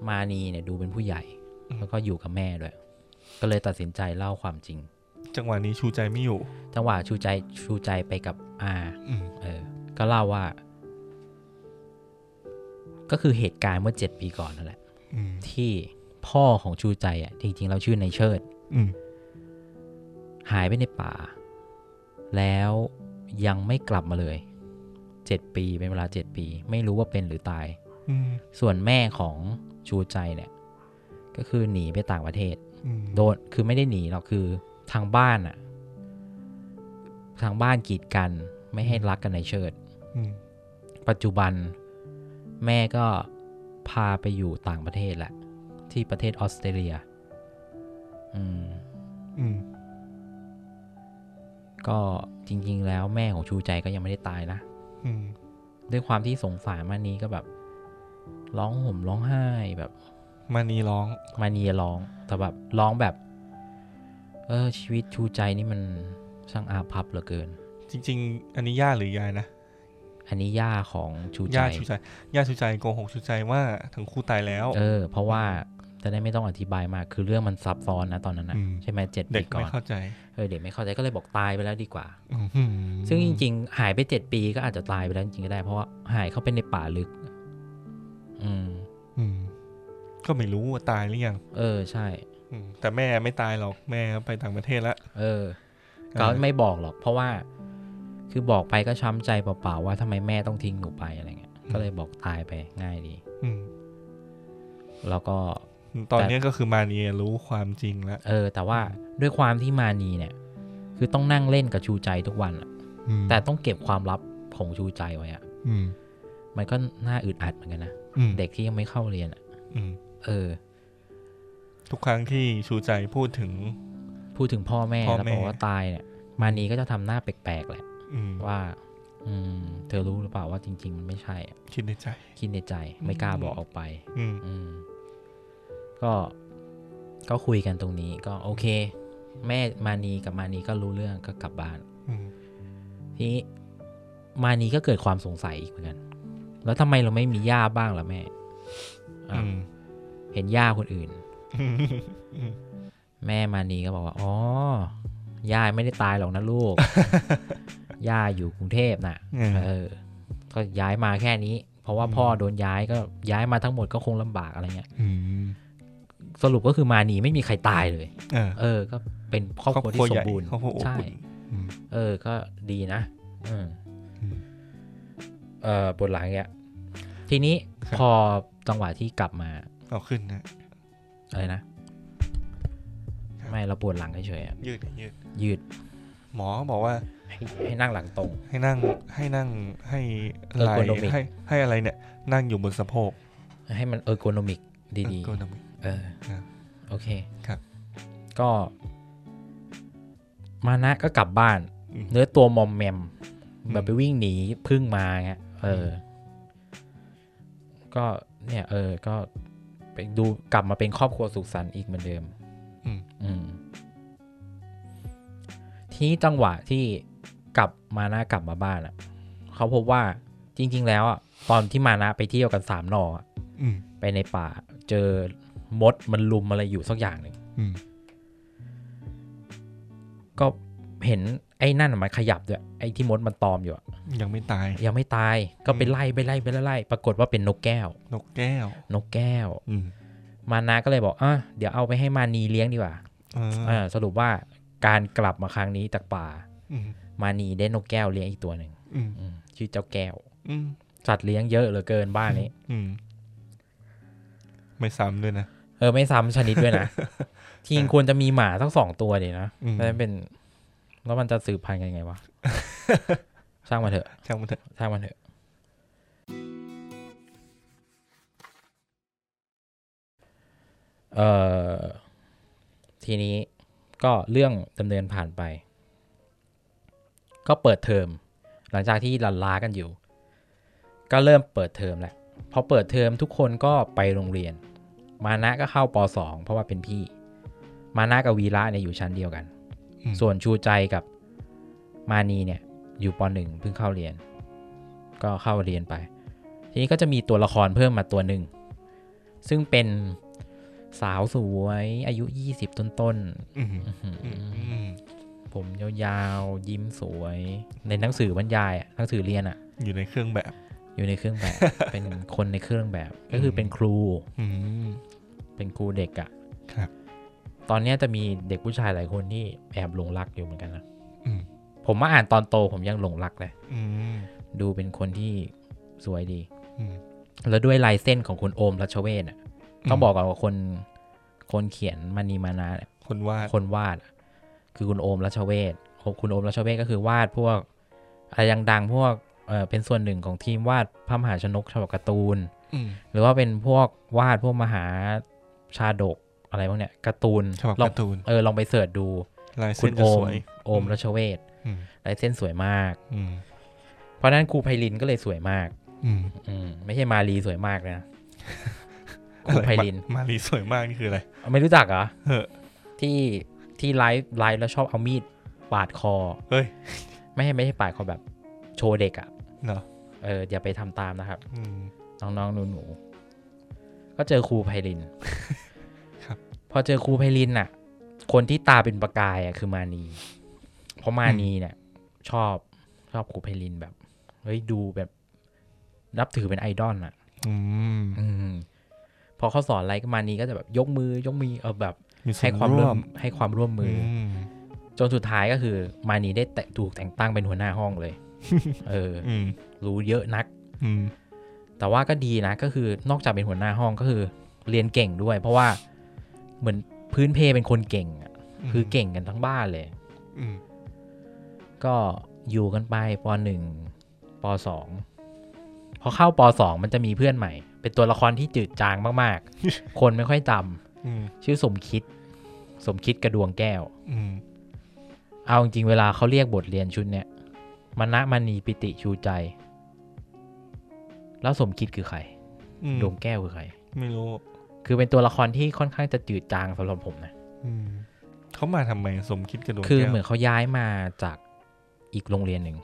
มานีเนี่ยดูเป็นผู้ใหญ่แล้วก็อยู่กับแม่ด้วยก็เลยตัดสินใจเล่าความจริงจังหวะนี้ชูใจไม่อยู่จังหวะชูใจไปกับอาก็เล่าว่าก็คือเหตุการณ์เมื่อ7ปีก่อนนั่นแหละที่พ่อของชูใจอ่ะจริงๆเราชื่อในเชิดหายไปในป่าแล้วยังไม่กลับมาเลย7ปีเป็นเวลา7ปีไม่รู้ว่าเป็นหรือตายส่วนแม่ของชูใจเนี่ยก็คือหนีไปต่างประเทศโดนคือไม่ได้หนีหรอกคือทางบ้านอ่ะทางบ้านกีดกันไม่ให้รักกันในเชิดปัจจุบันแม่ก็พาไปอยู่ต่างประเทศแหละที่ประเทศออสเตรเลียก็จริงๆแล้วแม่ของชูใจก็ยังไม่ได้ตายนะด้วยความที่สงสารมานีก็แบบร้องห่มร้องไห้แบบมานีร้องแต่แบบร้องแบบชีวิตชูใจนี่มันช่างอาภัพเหลือเกินจริงๆอันนี้ย่าหรือยายนะอันนี้ย่าของชูใจย่าชูใจโกหกชูใจว่าทั้งคู่ตายแล้วเพราะว่าจะได้ไม่ต้องอธิบายมากคือเรื่องมันซับซ้อนนะตอนนั้นนะใช่ไหม7ปีก่อนเด็กไม่เข้าใจเด็กไม่เข้าใจก็เลยบอกตายไปแล้วดีกว่าซึ่งจริงๆหายไป7ปีก็อาจจะตายไปแล้วจริงๆก็ได้เพราะว่าหายเข้าไปในป่าลึกก็ไม่รู้ว่าตายหรือยังใช่แต่แม่ไม่ตายหรอกแม่ไปต่างประเทศแล้วก็ไม่บอกหรอกเพราะว่าคือบอกไปก็ช้ำใจเปล่าๆว่าทำไมแม่ต้องทิ้งหนูไปอะไรเงี้ยก็เลยบอกตายไปง่ายดีแล้วก็ตอนนี้ก็คือมานีรู้ความจริงแล้วแต่ว่าด้วยความที่มานีเนี่ยคือต้องนั่งเล่นกับชูใจทุกวันแต่ต้องเก็บความลับของชูใจไว้อ่ะมันก็น่าอึดอัดเหมือนกันนะเด็กที่ยังไม่เข้าเรียนทุกครั้งที่ชูใจพูดถึงพ่อแม่แล้วบอกว่าตายเนี่ยมานีก็จะทำหน้าแปลกๆแหละว่าเธอรู้หรือเปล่าว่าจริงๆมันไม่ใช่คิดในใจไม่กล้าบอกออกไปก็คุยกันตรงนี้ก็โอเคแม่มานีกับมานีก็รู้เรื่องก็กลับบ้านทีนี้มานีก็เกิดความสงสัยอีกเหมือนกันแล้วทำไมเราไม่มีย่าบ้างล่ะแม่เห็นย่าคนอื่น แม่มานีก็บอกว่าอ๋อย่าไม่ได้ตายหรอกนะลูก ย่าอยู่กรุงเทพน่ะก็ย้ายมาแค่นี้เพราะว่าพ่อโดนย้ายก็ย้ายมาทั้งหมดก็คงลำบากอะไรเงี้ยสรุปก็คือมานีไม่มีใครตายเลยก็เป็นครอบครัวที่สมบูรณ์ใช่ก็ดีนะบทหลังเนี่ยทีนี้พอจังหวะที่กลับมาเอาขึ้นนะอะไรนะไม่เราปวดหลังเฉยๆยืดหมอบอกว่าให้นั่งหลังตรงให้อะไรเนี่ยนั่งอยู่บนสะโพกให้มันเออร์โกนอมิกดีๆโอเคครับก็มานะก็กลับบ้านเนื้อตัวมอมแมมแบบไปวิ่งหนีพึ่งมาเงี้ยก็เนี่ยก็ไปดูกลับมาเป็นครอบครัวสุขสันต์อีกเหมือนเดิมทีนี้จังหวะที่กลับมานะกลับมาบ้านอ่ะเขาพบว่าจริงๆแล้วอ่ะตอนที่มานะไปเที่ยวกัน3หนอไปในป่าเจอมดมันลุมอะไรอยู่สักอย่างหนึ่งก็เห็นไอ้นั่นมันขยับด้วยไอ้ที่มดมันตอมอยู่ยังไม่ตายก็ไปไล่ปรากฏว่าเป็นนกแก้วมานะก็เลยบอกเดี๋ยวเอาไปให้มานีเลี้ยงดีกว่าสรุปว่าการกลับมาครั้งนี้จากป่ามานีได้นกแก้วเลี้ยงอีกตัวหนึ่งชื่อเจ้าแก้วสัตว์เลี้ยงเยอะเหลือเกินบ้านนี้ไม่ซ้ำด้วยนะไม่ซ้ำชนิดด้วยนะ ทีควรจะมีหมาทั้ง2ตัวดีนะแล้วมันจะสืบพันธุ์กันไงวะ ช่างมันเถอะทีนี้ก็เรื่องดำเนินผ่านไปก็เปิดเทอมหลังจากที่ลันลากันอยู่ ก็เริ่มเปิดเทอมแหละพอเปิดเทอมทุกคนก็ไปโรงเรียนมานะก็เข้าป .2 เพราะว่าเป็นพี่มานะกับวีระเนี่ยอยู่ชั้นเดียวกันส่วนชูใจกับมานีเนี่ยอยู่ป .1 เพิ่งเข้าเรียนก็เข้าเรียนไปทีนี้ก็จะมีตัวละครเพิ่มมาตัวหนึ่งซึ่งเป็นสาวสวยอายุ20ต้นๆผมยาวๆยิ้มสวยในหนังสือบรรยายหนังสือเรียนอ่ะอยู่ในเครื่องแบบเป็นคนในเครื่องแบบก็คือเป็นครูเด็กอ่ะตอนนี้จะมีเด็กผู้ชายหลายคนที่แอบหลงรักอยู่เหมือนกันนะผมมาอ่านตอนโตผมยังหลงรักเลยดูเป็นคนที่สวยดีแล้วด้วยลายเส้นของคุณโอมรัชเวชอ่ะต้องบอกก่อนว่าคนเขียนมานีมานะคนวาดคือคุณโอมรัชเวชก็คือวาดพวกอะไรดังๆพวกเป็นส่วนหนึ่งของทีมวาดพระมหาชนกฉบับการ์ตูนหรือว่าเป็นพวกวาดพวกมหาชาดกอะไรพวกเนี้ยการ์ตูนฉบับการ์ตูนลองไปเสิร์ชดูลายเส้นสวยโอมรัชเวชลายเส้นสวยมากเพราะนั้นครูไพลินก็เลยสวยมากไม่ใช่มาลีสวยมากเลยนะครูไพลินมาลีสวยมากนี่คืออะไรไม่รู้จักเหรอที่ไลฟ์แล้วชอบเอามีดปาดคอเฮ้ยไม่ใช่ปาดคอแบบโชว์เด็กอ่ะเนาะอย่าไปทำตามนะครับน้องๆหนูๆก็เจอครูไพลินครับพอเจอครูไพลินน่ะคนที่ตาเป็นประกายอ่ะคือมานีเพราะมานีเนี่ยชอบครูไพลินแบบเฮ้ยดูแบบนับถือเป็นไอดอลอ่ะพอเขาสอนอะไรก็มานีก็จะแบบยกมือแบบให้ความร่วมมือจนสุดท้ายก็คือมานีได้ถูกแต่งตั้งเป็นหัวหน้าห้องเลยรู้เยอะนักแต่ว่าก็ดีนะก็คือนอกจากเป็นหัวหน้าห้องก็คือเรียนเก่งด้วยเพราะว่าเหมือนพื้นเพเป็นคนเก่งอ่ะคือเก่งกันทั้งบ้านเลยก็อยู่กันไปป .1 ป .2 พอเข้าป .2 มันจะมีเพื่อนใหม่เป็นตัวละครที่จืดจางมากๆคนไม่ค่อยจำชื่อสมคิดกระดวงแก้วเอาจริงเวลาเขาเรียกบทเรียนชุดเนี้ยมานะมานีปิติชูใจแล้วสมคิดคือใครดวงแก้วคือใครไม่รู้คือเป็นตัวละครที่ค่อนข้างจะจืดจางสำหรับผมนะเขามาทำไมสมคิดกระดวงแก้วคือเหมือนเขาย้ายมาจากอีกโรงเรียนหนึ่ง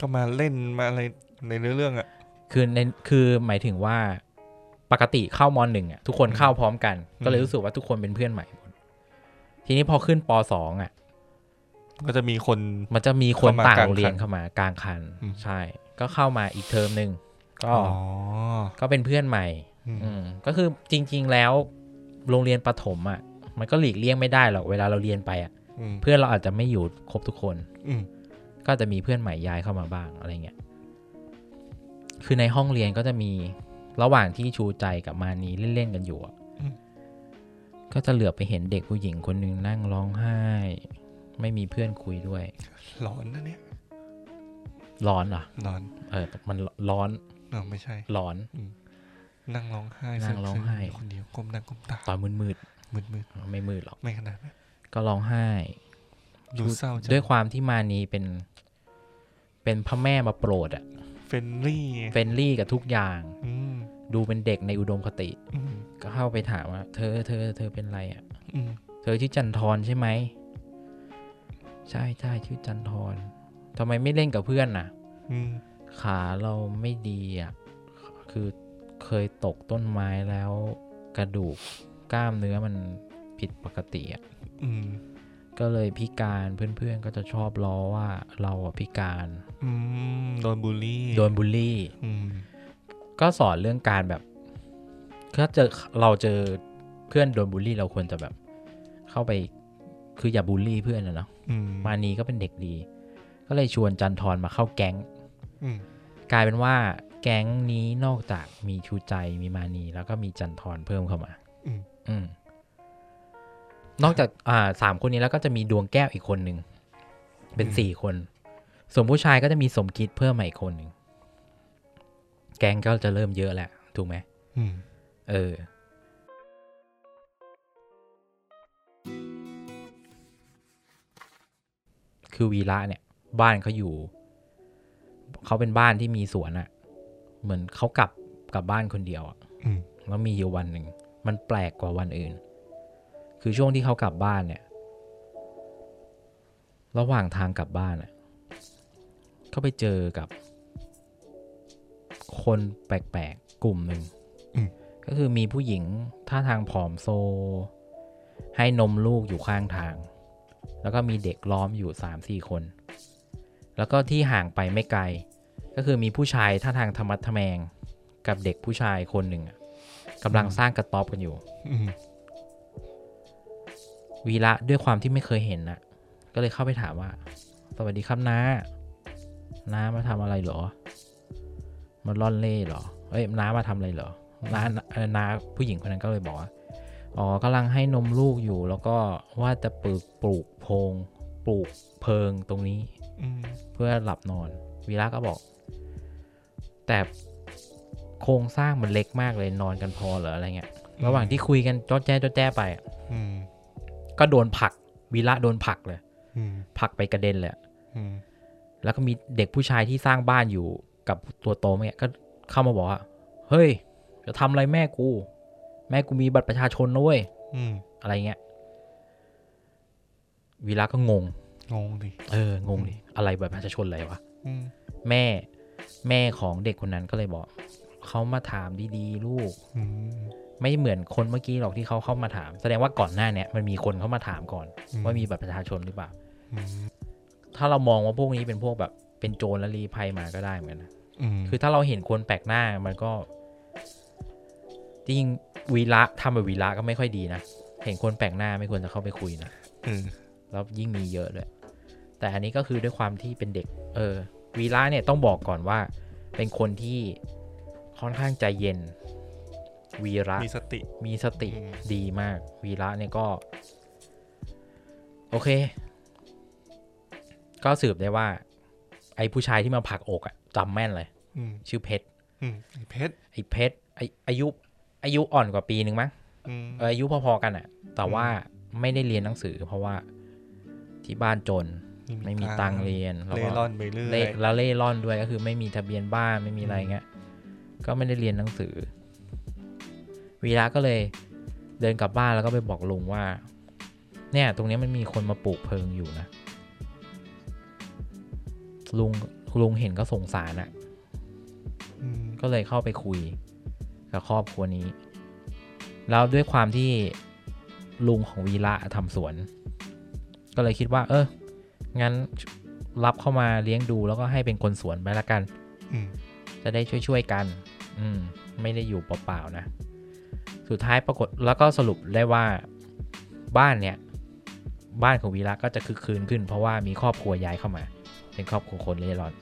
ก็มาเล่นมาอะไรในเรื่องอ่ะคือหมายถึงว่าปกติเข้าม.1 อ่ะทุกคนเข้าพร้อมกันก็เลยรู้สึกว่าทุกคนเป็นเพื่อนใหม่หมดทีนี้พอขึ้นป.2 อ่ะก็จะมีคนต่างโรงเรียนเข้ามากลางคันใช่ก็เข้ามาอีกเทอมนึงก็เป็นเพื่อนใหม่ก็คือจริงๆแล้วโรงเรียนประถมอ่ะมันก็หลีกเลี่ยงไม่ได้หรอกเวลาเราเรียนไปอ่ะเพื่อนเราอาจจะไม่อยู่ครบทุกคนก็จะมีเพื่อนใหม่ย้ายเข้ามาบ้างอะไรเงี้ยคือในห้องเรียนก็จะมีระหว่างที่ชูใจกับมานีเล่นๆกันอยู่อ่ะก็จะเหลือไปเห็นเด็กผู้หญิงคนนึงนั่งร้องไห้ไม่มีเพื่อนคุยด้วยร้อนนะเนี่ยร้อนเหรอร้อนมันร้อนไม่ใช่ร้อนนั่งร้องไห้คนเดียวก้มหน้าก้มตาตอนมืดไม่มืดหรอกไม่ขนาดนั้นก็ร้องไห้ดูเศร้าด้วยความที่มานีเป็นพระแม่มาโปรดอ่ะเฟรนลี่กับทุกอย่างดูเป็นเด็กในอุดมคติก็เข้าไปถามว่าเธอเป็นไรอ่ะเธอชื่อจันทรใช่ไหมใช่ชื่อจันทรทำไมไม่เล่นกับเพื่อนน่ะขาเราไม่ดีอ่ะคือเคยตกต้นไม้แล้วกระดูกกล้ามเนื้อมันผิดปกติอ่ะก็เลยพิการเพื่อนๆก็จะชอบล้อว่าเราอ่ะพิการโดนบูลลี่ก็สอนเรื่องการแบบถ้าเราเจอเพื่อนโดนบูลลี่เราควรจะแบบเข้าไปคืออย่าบูลลี่เพื่อนนะเนาะมานีก็เป็นเด็กดีก็เลยชวนจันทรมาเข้าแก๊งกลายเป็นว่าแก๊งนี้นอกจากมีชูใจมีมานีแล้วก็มีจันทรเพิ่มเข้ามานอกจากสามคนนี้แล้วก็จะมีดวงแก้วอีกคนหนึ่งเป็น4คนส่วนผู้ชายก็จะมีสมคิดเพิ่มมาอีกคนหนึ่งแก๊งก็จะเริ่มเยอะแหละถูกไหมคือวีระเนี่ยบ้านเขาเป็นบ้านที่มีสวนอ่ะ เหมือนเขากลับบ้านคนเดียวอ่ะแล้วมีอยู่วันหนึ่งมันแปลกกว่าวันอื่นคือช่วงที่เขากลับบ้านเนี่ยระหว่างทางกลับบ้านอ่ะเขาไปเจอกับคนแปลกๆกลุ่มหนึ่งก็คือมีผู้หญิงท่าทางผอมโซให้นมลูกอยู่ข้างทางแล้วก็มีเด็กล้อมอยู่ 3-4 คนแล้วก็ที่ห่างไปไม่ไกลก็คือมีผู้ชายท่าทางธรรมะทะแมงกับเด็กผู้ชายคนหนึ่งกำลังสร้างกระต๊อบกันอยู่วีระด้วยความที่ไม่เคยเห็นนะก็เลยเข้าไปถามว่าสวัสดีครับน้ามาทำอะไรเหรอมาล่อนเล่เหรอเอ้ยน้ามาทำอะไรเหรอน้าผู้หญิงคนนั้นก็เลยบอกว่าอ๋อกำลังให้นมลูกอยู่แล้วก็ว่าจะปลูกเพิงตรงนี้เพื่อหลับนอนวีระก็บอกแต่โครงสร้างมันเล็กมากเลยนอนกันพอเหรออะไรเงี้ยระหว่างที่คุยกันจ้อแจ้ไปก็โดนผลักวีระโดนผลักเลยผลักไปกระเด็นเลยแล้วก็มีเด็กผู้ชายที่สร้างบ้านอยู่กับตัวโตเมื่อกี้ก็เข้ามาบอกว่าเฮ้ยจะทำอะไรแม่กูมีบัตรประชาชนนะเว้ยอะไรเงี้ยวีระก็งงดิอะไรบัตรประชาชนอะไรวะแม่ของเด็กคนนั้นก็เลยบอกเขามาถามดีๆลูกไม่เหมือนคนเมื่อกี้หรอกที่เขาเข้ามาถามแสดงว่าก่อนหน้าเนี่ยมันมีคนเข้ามาถามก่อนว่ามีบัตรประชาชนหรือเปล่าถ้าเรามองว่าพวกนี้เป็นพวกแบบเป็นโจรและลี้ภัยมาก็ได้เหมือนกันนะคือถ้าเราเห็นคนแปลกหน้ามันก็จริงวีระทำแบบวีระก็ไม่ค่อยดีนะเห็นคนแปลกหน้าไม่ควรจะเข้าไปคุยนะแล้วยิ่งมีเยอะเลยแต่อันนี้ก็คือด้วยความที่เป็นเด็กวีระเนี่ยต้องบอกก่อนว่าเป็นคนที่ค่อนข้างใจเย็นวีระมีสติดีมากวีระเนี่ยก็โอเคก็สืบได้ว่าไอ้ผู้ชายที่มาผลักอกอ่ะจำแม่นเลยชื่อเพชรไอ้เพชรอายุอ่อนกว่าปีนึงมั้งอายุพอๆกันอ่ะแต่ว่าไม่ได้เรียนหนังสือเพราะว่าที่บ้านจนไม่มีตังค์เรียนแล้วเล่ร่อนไปเรื่อยแล้วเล่ร่อนด้วยก็คือไม่มีทะเบียนบ้านไม่มีอะไรเงี้ยก็ไม่ได้เรียนหนังสือวีระก็เลยเดินกลับบ้านแล้วก็ไปบอกลุงว่าเนี่ยตรงนี้มันมีคนมาปลูกเพิงอยู่นะลุงเห็นก็สงสารอ่ะก็เลยเข้าไปคุยกับครอบครัวนี้แล้วด้วยความที่ลุงของวีระทำสวนก็เลยคิดว่างั้นรับเข้ามาเลี้ยงดูแล้วก็ให้เป็นคนสวนไปละกันจะได้ช่วยๆกันไม่ได้อยู่เปล่าๆนะสุดท้ายปรากฏแล้วก็สรุปได้ว่าบ้านของวีระก็จะคึกคืนขึ้นเพราะว่ามีครอบครัวย้ายเข้ามาเป็นครอบครัวคนเร่ร่อน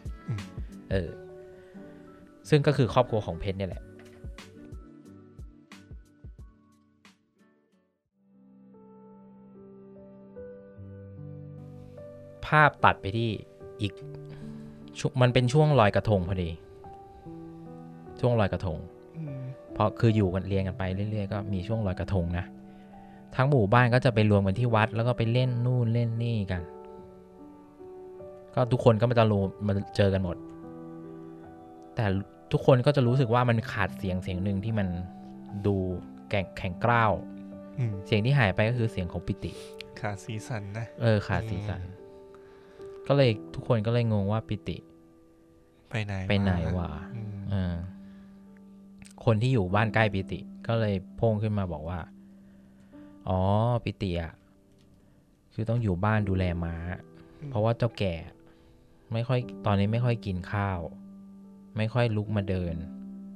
ซึ่งก็คือครอบครัวของเพชรเนี่ยแหละภาพตัดไปที่อีกมันเป็นช่วงลอยกระทงพอดีช่วงลอยกระทงเพราะคืออยู่กันเรียงกันไปเรื่อยๆก็มีช่วงลอยกระทงนะทั้งหมู่บ้านก็จะไปรวมกันที่วัดแล้วก็ไปเล่นนู่นเล่นนี่กันก็ทุกคนก็จะรวมมาเจอกันหมดแต่ทุกคนก็จะรู้สึกว่ามันขาดเสียงหนึ่งที่มันดูแข็งกร้าวเสียงที่หายไปก็คือเสียงของปิติขาดสีสันนะขาดสีสันก็เลยทุกคนก็เลยงงว่าปิติไปไหนวะคนที่อยู่บ้านใกล้ปิติก็เลยโพ่งขึ้นมาบอกว่าอ๋อปิติอ่ะคือต้องอยู่บ้านดูแลม้าเพราะว่าเจ้าแก่ไม่ค่อยตอนนี้ไม่ค่อยกินข้าวไม่ค่อยลุกมาเดิน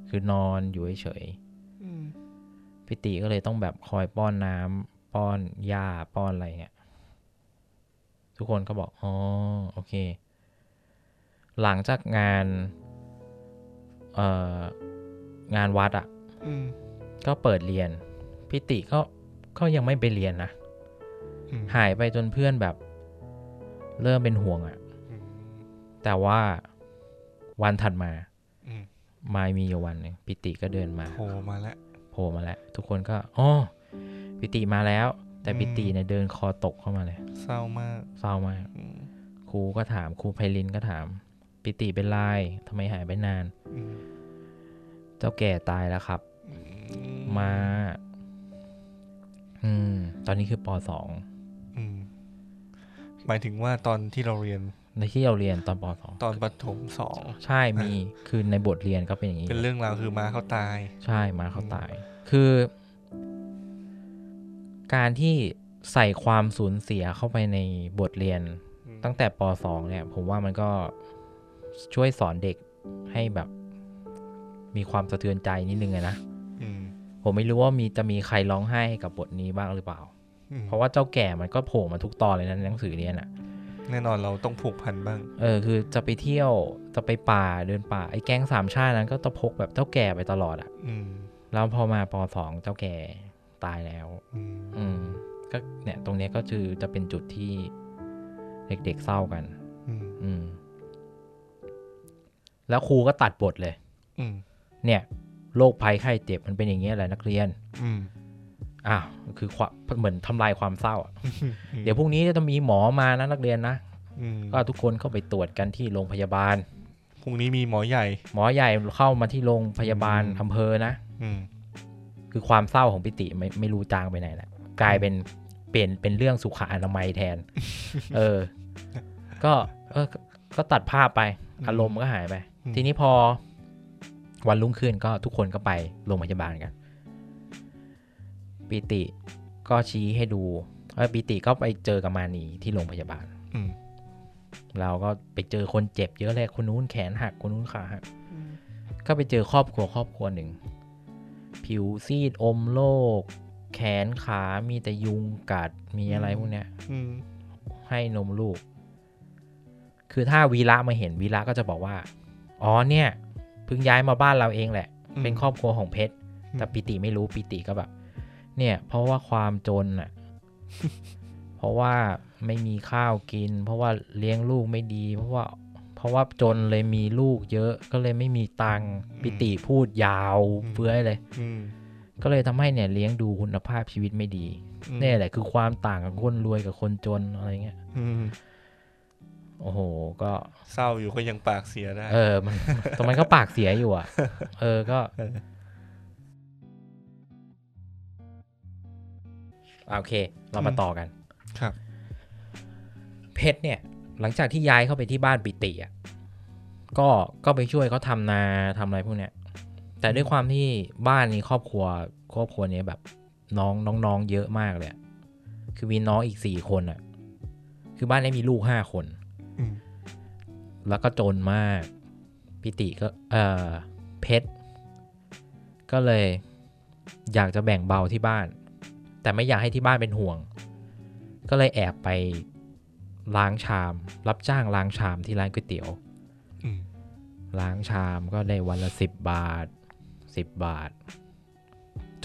คือนอนอยู่เฉยๆปิติก็เลยต้องแบบคอยป้อนน้ำป้อนหญ้าป้อนอะไรเนี่ยทุกคนก็บอกอ๋อโอเคหลังจากงานวัดอ่ะก็เปิดเรียนพิติก็ยังไม่ไปเรียนนะหายไปจนเพื่อนแบบเริ่มเป็นห่วงอ่ะแต่ว่าวันถัดมามีอยู่วันหนึ่งพิติก็เดินมาโผล่มาแล้วทุกคนก็อ๋อพิติมาแล้วแต่พิติเนี่ยเดินคอตกเข้ามาเลยเศร้ามากครูก็ถามครูไพลินก็ถามปิติเป็นไรทำไมหายไปนาน เจ้าแก่ตายแล้วครับมาตอนนี้คือป.2 หมายถึงว่าตอนที่เราเรียนตอนป.2 ตอนประถม2ใช่มีคือในบทเรียนก็เป็นอย่างนี้เป็นเรื่องราวคือม้าเขาตายใช่ม้าเขาตายคือการที่ใส่ความสูญเสียเข้าไปในบทเรียนตั้งแต่ป.2 เนี่ยผมว่ามันก็ช่วยสอนเด็กให้แบบมีความสะเทือนใจนิดนึงนะผมไม่รู้ว่าจะมีใครร้องไห้กับบทนี้บ้างหรือเปล่าเพราะว่าเจ้าแก่มันก็โผล่มาทุกตอนเลยนะในหนังสือเรียนอ่ะแน่นอนเราต้องผูกพันบ้างคือจะไปเที่ยวจะไปป่าเดินป่าไอ้แก๊งสามชาตินั้นก็จะพกแบบเจ้าแก่ไปตลอดอ่ะแล้วพอมาป.2 เจ้าแก่ตายแล้วก็เนี่ยตรงนี้ก็คือจะเป็นจุดที่เด็กๆเศร้ากันแล้วครูก็ตัดบทเลยเนี่ยโรคภัยไข้เจ็บมันเป็นอย่างเงี้ยแหละนักเรียนคือเหมือนทำลายความเศร้าเดี๋ยวพรุ่งนี้จะมีหมอมานะนักเรียนนะก็ทุกคนเข้าไปตรวจกันที่โรงพยาบาลพรุ่งนี้มีหมอใหญ่เข้ามาที่โรงพยาบาลอำเภอนะคือความเศร้าของปิติไม่รู้จางไปไหนแหละกลายเป็นเรื่องสุขอนามัยแทนก็ตัดภาพไปอารมณ์ก็หายไปทีนี้พอวันรุ่งขึ้นก็ทุกคนก็ไปโรงพยาบาลกันปิติก็ชี้ให้ดูปิติก็ไปเจอกับมานีที่โรงพยาบาลเราก็ไปเจอคนเจ็บเยอะเลยคนนู้นแขนหักคนนู้นขาหักก็ไปเจอครอบครัวหนึ่งผิวซีดอมโรคแขนขามีแต่ยุงกัดมีอะไรพวกเนี้ยให้นมลูกคือถ้าวีระมาเห็นวีระก็จะบอกว่าอ๋อเนี่ยเพิ่งย้ายมาบ้านเราเองแหละเป็นครอบครัวของเพชรแต่ปิติไม่รู้ปิติก็แบบเนี่ยเพราะว่าความจนอ่ะ เพราะว่าไม่มีข้าวกินเพราะว่าเลี้ยงลูกไม่ดีเพราะว่าจนเลยมีลูกเยอะก็เลยไม่มีตังค์ปิติพูดยาวเฟื้อยเลยก็เลยทำให้เนี่ยเลี้ยงดูคุณภาพชีวิตไม่ดีนี่แหละคือความต่างของคนรวยกับคนจนอะไรเงี้ยโอ้โหก็เศร้าอยู่ก็ยังปากเสียได้มันตรงนั้นก็ปากเสียอยู่อ่ะก็โอเคเรามาต่อกันครับเพชรเนี่ยหลังจากที่ย้ายเข้าไปที่บ้านปิติอ่ะก็ไปช่วยเขาทำนาทำอะไรพวกเนี้ยแต่ด้วยความที่บ้านนี้ครอบครัวนี้แบบน้องเยอะมากเลยคือมีน้องอีก4คนอ่ะคือบ้านนี้มีลูก5คนแล้วก็จนมากปิติก็เพชรก็เลยอยากจะแบ่งเบาที่บ้านแต่ไม่อยากให้ที่บ้านเป็นห่วงก็เลยแอบไปล้างชามรับจ้างล้างชามที่ร้านก๋วยเตี๋ยวล้างชามก็ได้วันละ10 บาท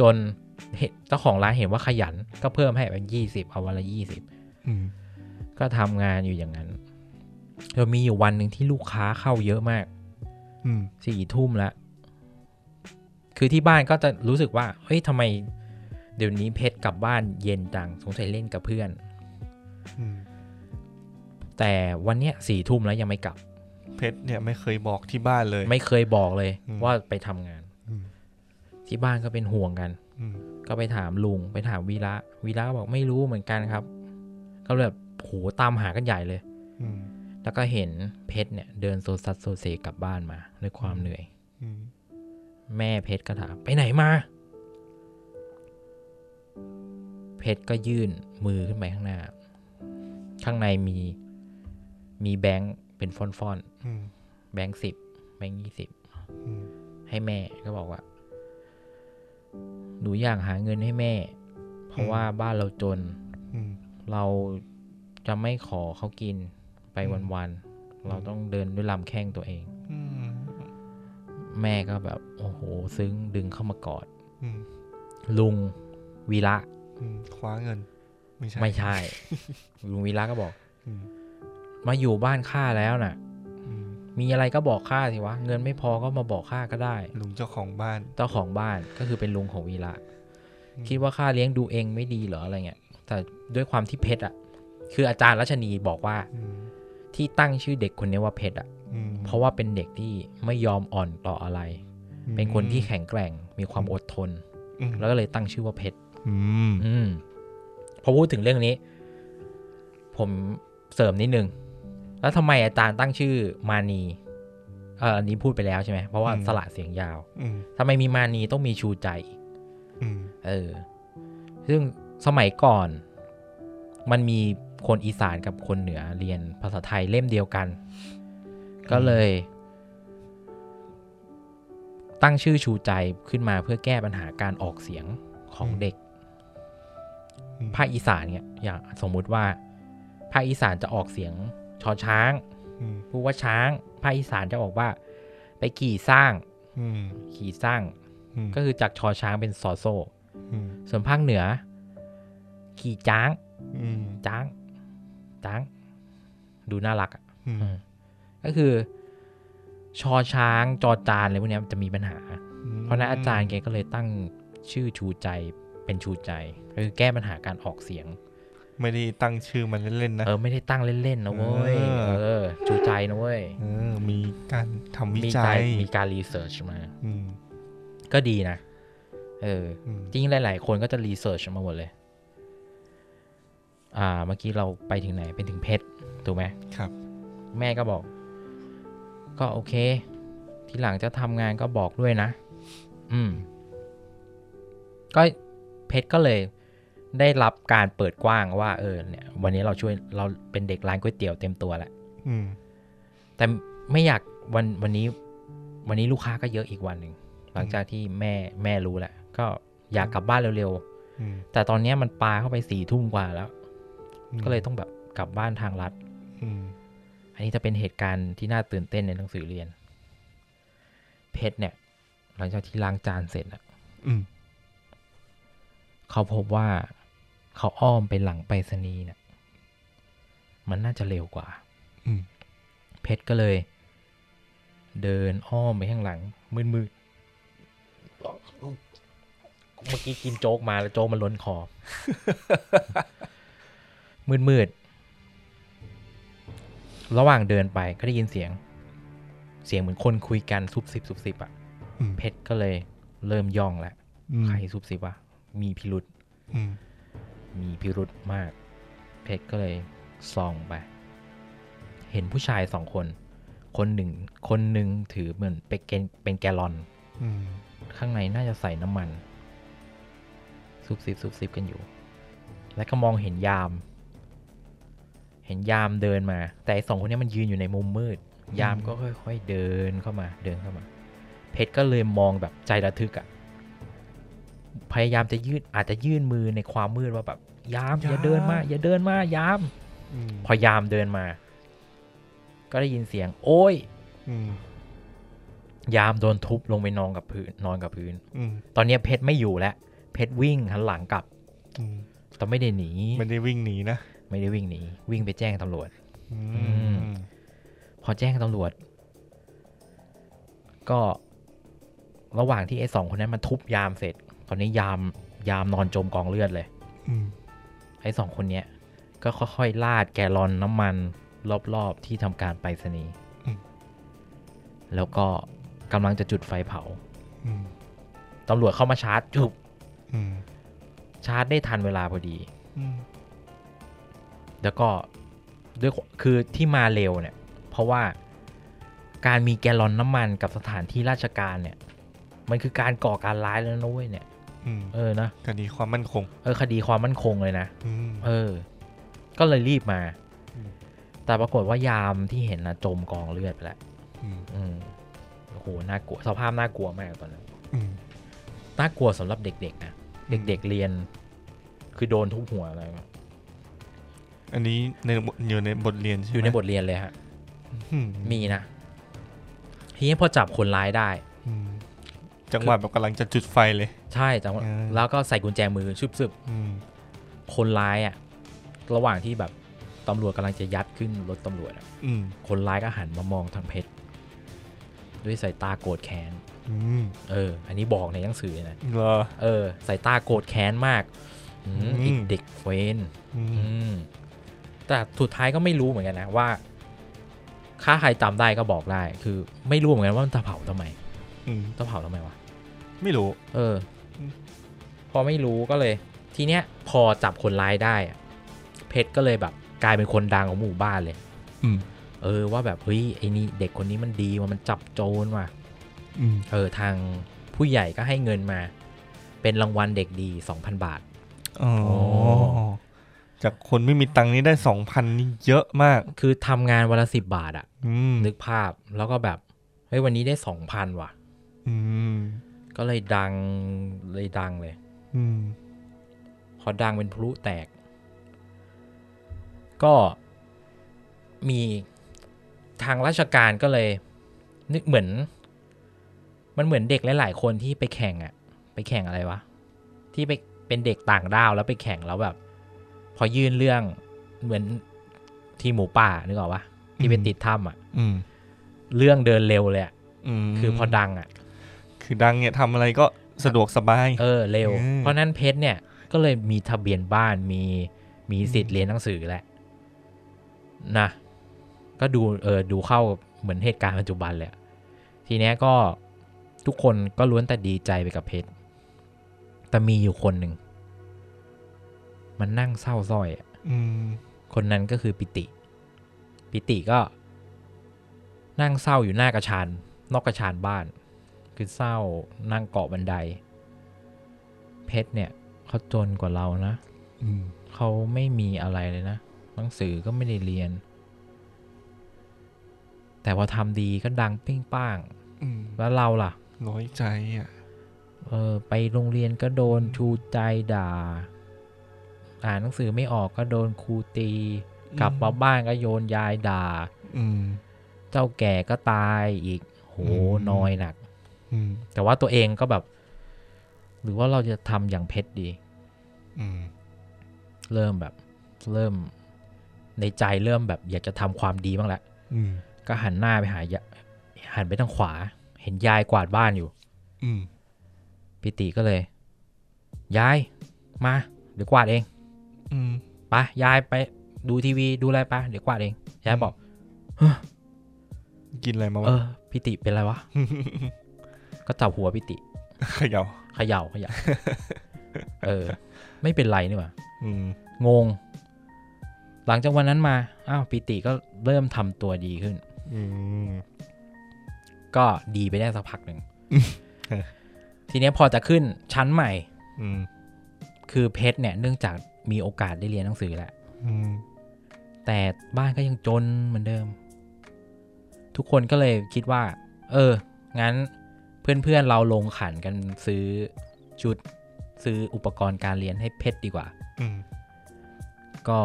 จนเจ้าของร้านเห็นว่าขยันก็เพิ่มให้เป็น20เอาวันละ20ก็ทำงานอยู่อย่างนั้นเรามีอยู่วันหนึ่งที่ลูกค้าเข้าเยอะมาก 4 ทุ่มแล้วคือที่บ้านก็จะรู้สึกว่าเฮ้ยทำไมเดี๋ยวนี้เพชรกลับบ้านเย็นจังสงสัยเล่นกับเพื่อนแต่วันเนี้ย 4 ทุ่มแล้วยังไม่กลับเพชรเนี่ยไม่เคยบอกที่บ้านเลยไม่เคยบอกเลยว่าไปทำงานที่บ้านก็เป็นห่วงกันก็ไปถามลุงไปถามวีระบอกไม่รู้เหมือนกันครับก็แบบโหตามหากันใหญ่เลยแล้วก็เห็นเพชรเนี่ยเดินโซซัดโซเซกลับบ้านมาด้วยความเหนื่อยแม่เพชรก็ถามไปไหนมาเพชรก็ยื่นมือขึ้นไปข้างหน้าข้างในมีแบงค์เป็นฟอนแบงค์10แบงค์20ให้แม่ก็บอกว่าหนูอยากหาเงินให้แม่เพราะว่าบ้านเราจนเราจะไม่ขอเขากินไปวันๆเราต้องเดินด้วยลำแข้งตัวเองแม่ก็แบบโอ้โหซึ้งดึงเข้ามากอดลุงวีระคว้าเงินไม่ใช่ ลุงวีระก็บอกมาอยู่บ้านข้าแล้วน่ะมีอะไรก็บอกข้าสิวะเงินไม่พอก็มาบอกข้าก็ได้ลุงเจ้าของบ้านก็คือเป็นลุงของวีระคิดว่าข้าเลี้ยงดูเองไม่ดีเหรออะไรเงี้ยแต่ด้วยความที่เพชรอ่ะคืออาจารย์รัชนีบอกว่าที่ตั้งชื่อเด็กคนนี้ว่าเพชรอ่ะเพราะว่าเป็นเด็กที่ไม่ยอมอ่อนต่ออะไร เป็นคนที่แข็งแกร่งมีความอดทนแล้วก็เลยตั้งชื่อว่าเพชรพอพูดถึงเรื่องนี้ผมเสริมนิดนึงแล้วทำไมอาจารย์ตั้งชื่อมานีอันนี้พูดไปแล้วใช่ไหมเพราะว่าสระเสียงยาวทำไมมีมานีต้องมีชูใจซึ่งสมัยก่อนมันมีคนอีสานกับคนเหนือเรียนภาษาไทยเล่มเดียวกันก็เลยตั้งชื่อชูใจขึ้นมาเพื่อแก้ปัญหาการออกเสียงของเด็กภาคอีสานเนี่ยอย่างสมมุติว่าภาคอีสานจะออกเสียงชอช้างพูดว่าช้างภาคอีสานจะออกว่าไปขี่สร้างขี่สร้างก็คือจากชอช้างเป็นซอโซส่วนภาคเหนือขี่จ้างจ้างจ้างดูน่ารักอ่ะก็คือชอช้างจอจานอะไรพวกนี้มันจะมีปัญหาเพราะนั้นอาจารย์แกก็เลยตั้งชื่อชูใจเป็นชูใจคือแก้ปัญหาการออกเสียงไม่ได้ตั้งชื่อมันเล่นๆนะไม่ได้ตั้งเล่นๆนะเว้ยชูใจนะเว้ยมีการทำวิจัยมีการรีเสิร์ชมาก็ดีนะจริงหลายๆคนก็จะรีเสิร์ชมาหมดเลยเมื่อกี้เราไปถึงไหนเป็นถึงเพชรถูกไหมครับแม่ก็บอกก็โอเคทีหลังจะทำงานก็บอกด้วยนะก็เพชรก็เลยได้รับการเปิดกว้างว่าเนี่ยวันนี้เราช่วยเราเป็นเด็กร้านก๋วยเตี๋ยวเต็มตัวแล้วแต่ไม่อยากวันนี้ลูกค้าก็เยอะอีกวันหนึ่งหลังจากที่แม่รู้แล้วก็อยากกลับบ้านเร็วๆแต่ตอนนี้มันปาเข้าไปสี่ทุ่มกว่าแล้วก็เลยต้องแบบกลับบ้านทางลัดอันนี้จะเป็นเหตุการณ์ที่น่าตื่นเต้นในหนังสือเรียนเพชรเนี่ยหลังจากที่ล้างจานเสร็จอ่ะเขาพบว่าเขาอ้อมไปหลังไปรษณีย์เนี่ยมันน่าจะเร็วกว่าเพชรก็เลยเดินอ้อมไปข้างหลังมืดๆเมื่อกี้กินโจ๊กมาแล้วโจ๊กมันล้นคอมืดๆระหว่างเดินไปก็ได้ยินเสียงเหมือนคนคุยกันซุบซิบซุบซิบอ่ะเพชรก็เลยเริ่มย่องแล้วใครซุบซิบวะมีพิรุธมากเพชรก็เลยส่องไปเห็นผู้ชายสองคนคนหนึ่งถือเหมือนเป็นแกลลอนข้างในน่าจะใส่น้ำมันซุบซิบกันอยู่แล้วก็มองเห็นยามเดินมาแต่สองคนนี้มันยืนอยู่ในมุมมืดยามก็ค่อยๆเดินเข้ามาเพชรก็เลยมองแบบใจระทึกอ่ะพยายามจะอาจจะยื่นมือในความมืดว่าแบบยามอย่าเดินมายามพอยามเดินมาก็ได้ยินเสียงโอ้ยยามโดนทุบลงไปนอนกับพื้นตอนนี้เพชรไม่อยู่แล้วเพชรวิ่งหันหลังกลับแต่ไม่ได้หนีไม่ได้วิ่งหนีวิ่งไปแจ้งตำรวจพอแจ้งตำรวจก็ระหว่างที่ไอ้สองคนนั้นมันทุบยามเสร็จตอนนี้ยามนอนจมกองเลือดเลยไอ้สองคนเนี้ยก็ค่อยๆลาดแกลลอนน้ำมันรอบๆที่ทำการไปรษณีย์แล้วก็กำลังจะจุดไฟเผาตำรวจเข้ามาชาร์จจุบชาร์จได้ทันเวลาพอดีแล้วก็ด้วยคือที่มาเร็วเนี่ยเพราะว่าการมีแกลลอนน้ำมันกับสถานที่ราชการเนี่ยมันคือการก่อการร้ายแล้วนะเว้ยเนี่ยนะคดีความมั่นคงคดีความมั่นคงเลยนะก็เลยรีบมาแต่ปรากฏว่ายามที่เห็นนะจมกองเลือดไปแล้วโอ้โหน่ากลัวสภาพน่ากลัวมากตอนนั้นน่ากลัวสำหรับเด็กๆนะเด็กๆเรียนคือโดนทุบหัวอะไรอันนี้อยู่ในบทเรียนใช่ไหมอยู่ในบทเรียนเลยฮะมีนะทีนี้พอจับคนร้ายได้จังหวะแบบกำลังจะจุดไฟเลยใช่จังหวะแล้วก็ใส่กุญแจมือซึบๆคนร้ายอ่ะระหว่างที่แบบตำรวจกำลังจะยัดขึ้นรถตำรวจอ่ะคนร้ายก็หันมามองทางเพชรด้วยสายตาโกรธแค้นอันนี้บอกในหนังสือนะสายตาโกรธแค้นมากอีกเด็กเวนแต่สุดท้ายก็ไม่รู้เหมือนกันนะว่าถ้าใครจำได้ก็บอกได้คือไม่รู้เหมือนกันว่ามันจะเผาทำไม ต้องเผาทำไมวะไม่รู้พอไม่รู้ก็เลยทีเนี้ยพอจับคนร้ายได้เพชรก็เลยแบบกลายเป็นคนดังของหมู่บ้านเลยว่าแบบเฮ้ยไอ้นี่เด็กคนนี้มันดีว่ามันจับโจรว่ะทางผู้ใหญ่ก็ให้เงินมาเป็นรางวัลเด็กดี 2,000 บาทจากคนไม่มีตังค์นี้ได้ 2,000 นี่เยอะมากคือทำงานวันละ10 บาทอ่ะนึกภาพแล้วก็แบบเฮ้ยวันนี้ได้ 2,000 ว่ะก็เลยดังเลยพอดังเป็นพลุแตกก็มีทางราชการก็เลยนึกเหมือนมันเหมือนเด็กหลายๆคนที่ไปแข่งอะไรวะที่ไปเป็นเด็กต่างดาวแล้วไปแข่งแล้วแบบพอยื่นเรื่องเหมือนทีหมูป่านึกออกปะที่เป็นติดถ้ำเรื่องเดินเร็วเลยคือพอดังคือดังเนี่ยทำอะไรก็สะดวกสบายเร็วเพราะนั้นเพชรเนี่ยก็เลยมีทะเบียนบ้านมีสิทธิ์เรียนหนังสือแหละนะก็ดูดูเข้าเหมือนเหตุการณ์ปัจจุบันเลยทีเนี้ยก็ทุกคนก็ล้วนแต่ดีใจไปกับเพชรแต่มีอยู่คนหนึ่งมันนั่งเศร้าส้อยคนนั้นก็คือปิติก็นั่งเศร้าอยู่หน้ากระชานนอกกระชานบ้านคือเศร้านั่งเกาะบันไดเพชรเนี่ยเขาจนกว่าเรานะเขาไม่มีอะไรเลยนะหนังสือก็ไม่ได้เรียนแต่พอทำดีก็ดังปิ้งป้างแล้วเราล่ะน้อยใจไปโรงเรียนก็โดนชูใจด่าอ่านหนังสือไม่ออกก็โดนครูตีกลับมาบ้านก็โยนยายด่าเจ้าแก่ก็ตายอีกโหน้อยหนักแต่ว่าตัวเองก็แบบหรือว่าเราจะทำอย่างเพชรดีเริ่มแบบในใจเริ่มแบบอยากจะทำความดีบ้างละก็หันหน้าไปหาหันไปทางขวาเห็นยายกวาดบ้านอยู่ปิติก็เลยยายมาเดี๋ยวกวาดเองไปยายไปดูทีวีดูอะไรไปเดี๋ยวกวาดเองยายบอกกินอะไรมาวะปิติเป็นอะไรวะ ก็จับหัวปิติเขย่าไม่เป็นไรนี่หว่างงหลังจากวันนั้นมาอ้าวปิติก็เริ่มทำตัวดีขึ้นก็ดีไปได้สักพักหนึ่ง ทีนี้พอจะขึ้นชั้นใหม่คือเพชรเนี่ยเนื่องจากมีโอกาสได้เรียนหนังสือแหละแต่บ้านก็ยังจนเหมือนเดิมทุกคนก็เลยคิดว่างั้นเพื่อนๆเราลงขันกันซื้อชุดซื้ออุปกรณ์การเรียนให้เพชรดีกว่าก็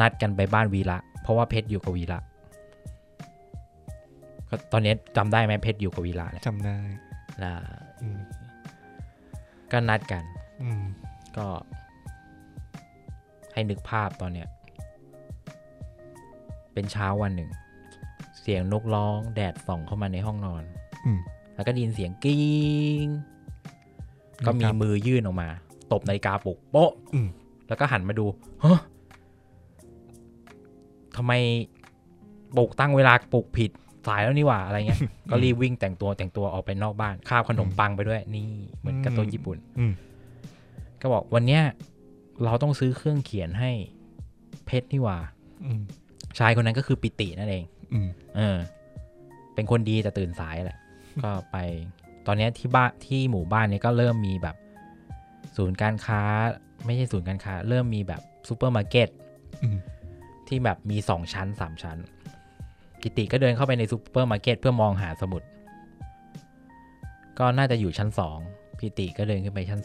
นัดกันไปบ้านวีระเพราะว่าเพชรอยู่กับวีระตอนนี้จำได้ไหมเพชรอยู่กับวีระจำได้นะก็นัดกันก็ให้นึกภาพตอนเนี้ยเป็นเช้าวันหนึ่งเสียงนกร้องแดดส่องเข้ามาในห้องนอนแล้วก็ได้ยินเสียงกิ้งก็มีมือยื่นออกมาตบนาฬิกาปลุกโป๊ะแล้วก็หันมาดูเฮ้ยทำไมปลุกตั้งเวลาปลุกผิดสายแล้วนี่หว่าอะไรเงี้ยก็รีบวิ่งแต่งตัวออกไปนอกบ้านคาบขนมปังไปด้วยนี่เหมือนการ์ตูนญี่ปุ่นก็บอกวันเนี้ยเราต้องซื้อเครื่องเขียนให้เพชรนี่หว่าชายคนนั้นก็คือปิตินั่นเองเป็นคนดีแต่ตื่นสายแหละก็ไปตอนนี้ที่บ้านที่หมู่บ้านนี้ก็เริ่มมีแบบศูนย์การค้าไม่ใช่ศูนย์การค้าเริ่มมีแบบซูเปอร์มาร์เก็ตที่แบบมี2 ชั้น 3 ชั้นกิติก็เดินเข้าไปในซูเปอร์มาร์เก็ตเพื่อมองหาสมุดก็น่าจะอยู่ชั้น2กิติก็เดินขึ้นไปชั้น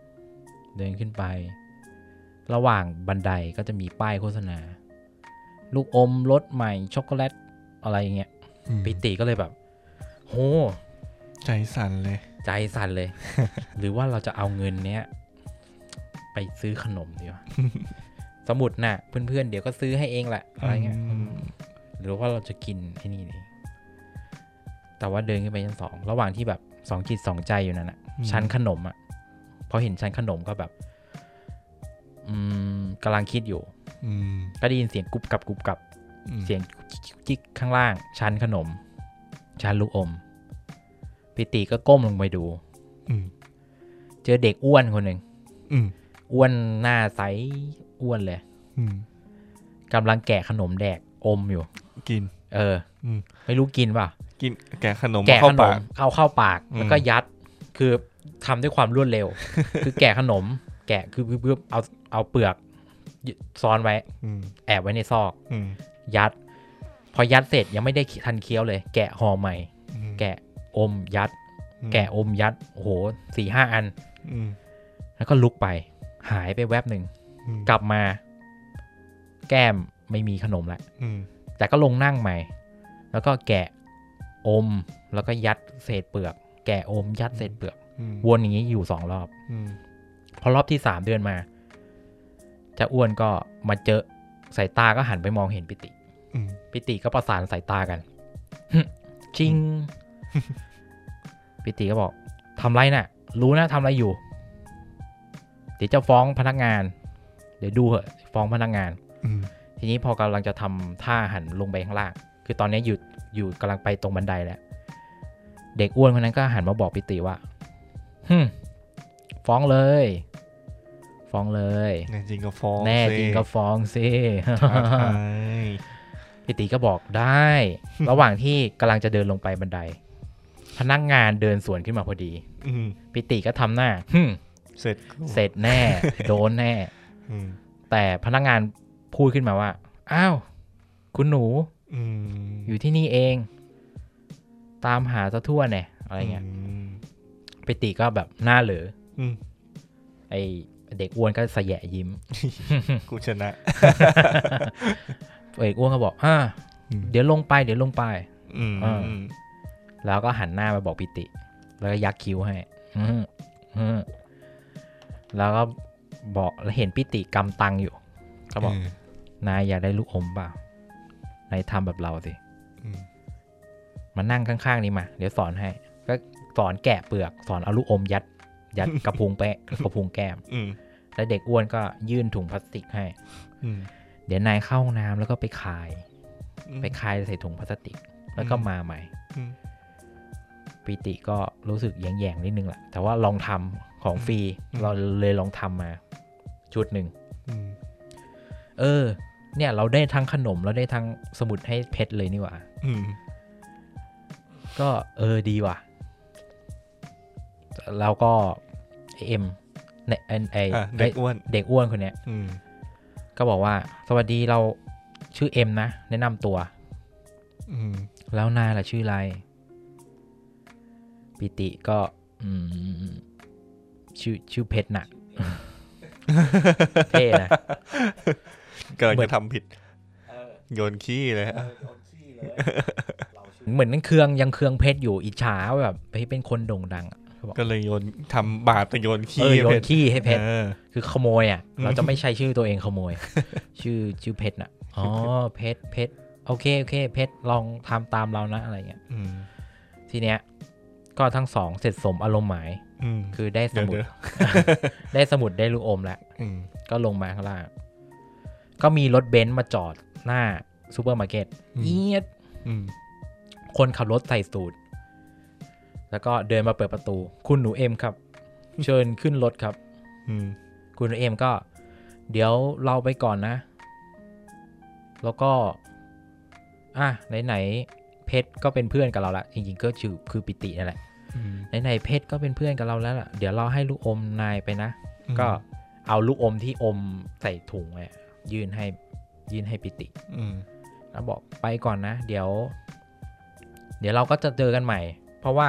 2เดินขึ้นไประหว่างบันไดก็จะมีป้ายโฆษณาลูกอมรสใหม่ช็อกโกแลตอะไรอย่างเงี้ยปิติก็เลยแบบโหใจสั่นเลยหรือว่าเราจะเอาเงินเนี้ยไปซื้อขนมดีวะ สมุดน่ะเพื่อนๆเดี๋ยวก็ซื้อให้เองแหละอะไรเงี้ยหรือว่าเราจะกินที่นี่ดีแต่ว่าเดินขึ้นไปชั้น2ระหว่างที่แบบ2จิต2ใจอยู่นั่นน่ะชั้นขนมอ่ะพอเห็นชั้นขนมก็แบบกำลังคิดอยู่ก็ได้ยินเสียงกุบกับเสียงจิ๊กข้างล่างชั้นขนม ชั้นลูกอมปิติก็ก้มลงไปดูเจอเด็กอ้วนคนหนึ่งอ้วนหน้าใสอ้วนเลยกำลังแกะขนมแดกอมอยู่กินไม่รู้กินป่ะกินแกะขนมเข้าปากแล้วก็ยัดคือทำด้วยความรวดเร็วคือแกะขนมแกะคือเพื่อเอาเปลือกซ้อนไว้แอบไว้ในซอกยัดพอยัดเสร็จยังไม่ได้ทันเคี้ยวเลยแกะห่อใหม่แกะอมยัดแกะอมยัดโอ้โห 4-5 อันแล้วก็ลุกไปหายไปแวบหนึ่งกลับมาแก้มไม่มีขนมแล้วแต่ก็ลงนั่งใหม่แล้วก็แกะอมแล้วก็ยัดเศษเปลือกแกะอมยัดเศษเปลือกวนอย่างนี้อยู่2รอบพอรอบที่3เดินมาจะอ้วนก็มาเจอสายตาก็หันไปมองเห็นปิติปิติก็ประสานสายตากันชิงปิติก็บอกทำไรน่ะรู้นะทำไรอยู่เดี๋ยวจะฟ้องพนักงานเดี๋ยวดูเหอะฟ้องพนักงานทีนี้พอกำลังจะทำท่าหันลงไปข้างล่างคือตอนนี้อยู่กำลังไปตรงบันไดแล้วเด็กอ้วนคนนั้นก็หันมาบอกปิติว่าฟ้องเลยฟ้องเลยแน่จริงก็ฟ้องสิปิติก็บอกได้ระหว่างที่กำลังจะเดินลงไปบันไดพนักงานเดินสวนขึ้นมาพอดีปิติก็ทำหน้าเสร็จแน่โดนแน่แต่พนักงานพูดขึ้นมาว่าอ้าวคุณหนูอยู่ที่นี่เองตามหาซะทั่วแน่อะไรเงี้ยปิติก็แบบหน้าเหลอไอเด็กอ้วนก็สะแยะยิ้มกูชนะเด็กอ้วนก็บอกเดี๋ยวลงไปแล้วก็หันหน้ามาบอกปิติแล้วก็ยักคิ้วให้แล้วก็บอกแล้วเห็นปิติกำตังอยู่ก็บอกนายอยากได้ลูกอมเปล่านายทำแบบเราสิมานั่งข้างๆนี่มาเดี๋ยวสอนให้ก็สอนแกะเปลือกสอนเอาลูกอมยัดกระพุ้งแปะกระพุ้งแก้มแล้วเด็กอ้วนก็ยื่นถุงพลาสติกให้เดี๋ยวนายเข้าน้ำแล้วก็ไปคายใส่ถุงพลาสติกแล้วก็มาใหม่ปิติก็รู้สึกแยงๆนิดนึงแหละแต่ว่าลองทำของฟรีเราเลยลองทำมาชุดหนึ่งเนี่ยเราได้ทั้งขนมเราได้ทั้งสมุดให้เพชรเลยนี่หว่าก็ดีว่ะแล้วก็เอ็มเด็กอ้วนคนเนี้ยก็บอกว่าสวัสดีเราชื่อเอ็มนะแนะนำตัวแล้วนายล่ะชื่ออะไรปิติก็ชื่อเพชรน่ะ เท่นะเกิดจะทำผิดโยนขี้เลยฮะเหมือนนั่งเครื่องยังเครื่องเพชรอยู่อิจฉาแบบเป็นคนโด่งดังก็เลยโยนทำบาตรโยนขี้โยนขี้ให้เพชรคือขโมยอ่ะเราจะไม่ใช้ชื่อตัวเองขโมยชื่อเพชรน่ะอ๋อเพชรโอเคเพชรลองทำตามเรานะอะไรเงี้ยทีเนี้ยก็ทั้งสองเสร็จสมอารมณ์หมายคือได้สมุด ได้ลูกอมแล้วก็ลงมาข้างล่างก็มีรถเบนซ์มาจอดหน้าซูเปอร์มาร์เก็ตเอี๊ยดคนขับรถใส่สูทแล้วก็เดินมาเปิดประตูคุณหนูเอ็มครับเชิญขึ้นรถครับคุณหนูเอ็มก็เดี๋ยวเราไปก่อนนะแล้วก็ไหนเพชรก็เป็นเพื่อนกับเราละจริงๆก็คือปิตินั่นแหละไหนเพชรก็เป็นเพื่อนกับเราแล้วล่ะเดี๋ยวเราให้ลูกอมนายไปนะก็เอาลูกอมที่อมใส่ถุงเนี่ยยื่นให้ปิติแล้วบอกไปก่อนนะเดี๋ยวเราก็จะเจอกันใหม่เพราะว่า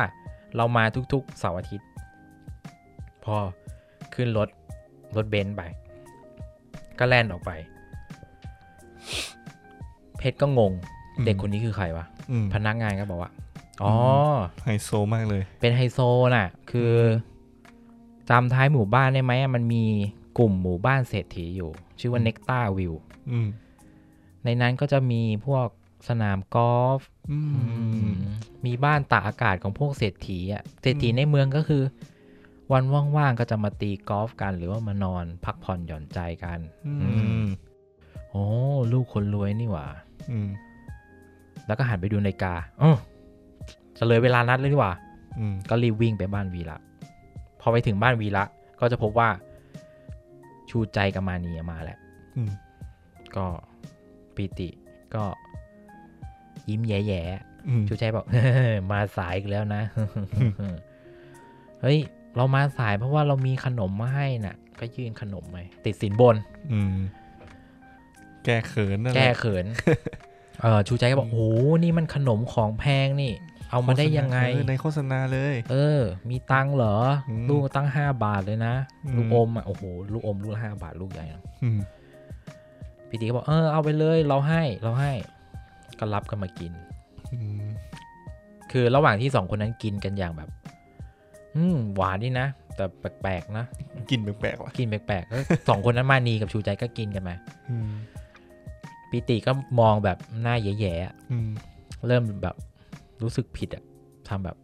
เรามาทุกๆเสาร์อาทิตย์พอขึ้นรถเบนซ์ไปก็แล่นออกไปเพชรก็งงเด็กคนนี้คือใครวะพนักงานก็บอกว่าอ๋อไฮโซมากเลยเป็นไฮโซน่ะคือตามท้ายหมู่บ้านได้ไหมมันมีกลุ่มหมู่บ้านเศรษฐีอยู่ชื่อว่าเน็กต้าวิวในนั้นก็จะมีพวกสนามกอล์ฟมีบ้านตากอากาศของพวกเศรษฐีอ่ะเศรษฐีในเมืองก็คือวันว่างๆก็จะมาตีกอล์ฟกันหรือว่ามานอนพักผ่อนหย่อนใจกันโอ้ลูกคนรวยนี่หว่าแล้วก็หันไปดูนาฬิกา จะเลยเวลานัดเลยดีกว่าก็รีบวิ่งไปบ้านวีระพอไปถึงบ้านวีระก็จะพบว่าชูใจกับมานีมาแล้วก็ปิติก็ยิ้มแย่ๆชูใจบอก มาสายอีกแล้วนะ เฮ้ยเรามาสายเพราะว่าเรามีขนมมาให้น่ะก็ยื่นขนมไปติดสินบนแก้เขินนั่นแหละแก้เขิน ชูใจก็บอกโอ้นี่มันขนมของแพงนี่เอามาได้ยังไงในโฆษณาเลยมีตังเหรอลูกตั้ง5บาทเลยนะลูกอมอ่ะโอ้โหลูกอมลูกละ5บาทลูกใหญ่นะพี่ตีก็บอกเอาไปเลยเราให้ก็รับกันมากินคือระหว่างที่2คนนั้นกินกันอย่างแบบหวานนี่นะแต่แปลกๆนะกินแปลกๆว่ะกินแปลกๆแล้ว2คนนั้นมานีกับชูใจก็กินกันมาพี่ตีก็มองแบบหน้าแย่ๆเริ่มแบบรู้สึกผิดอ่ะทำแบบ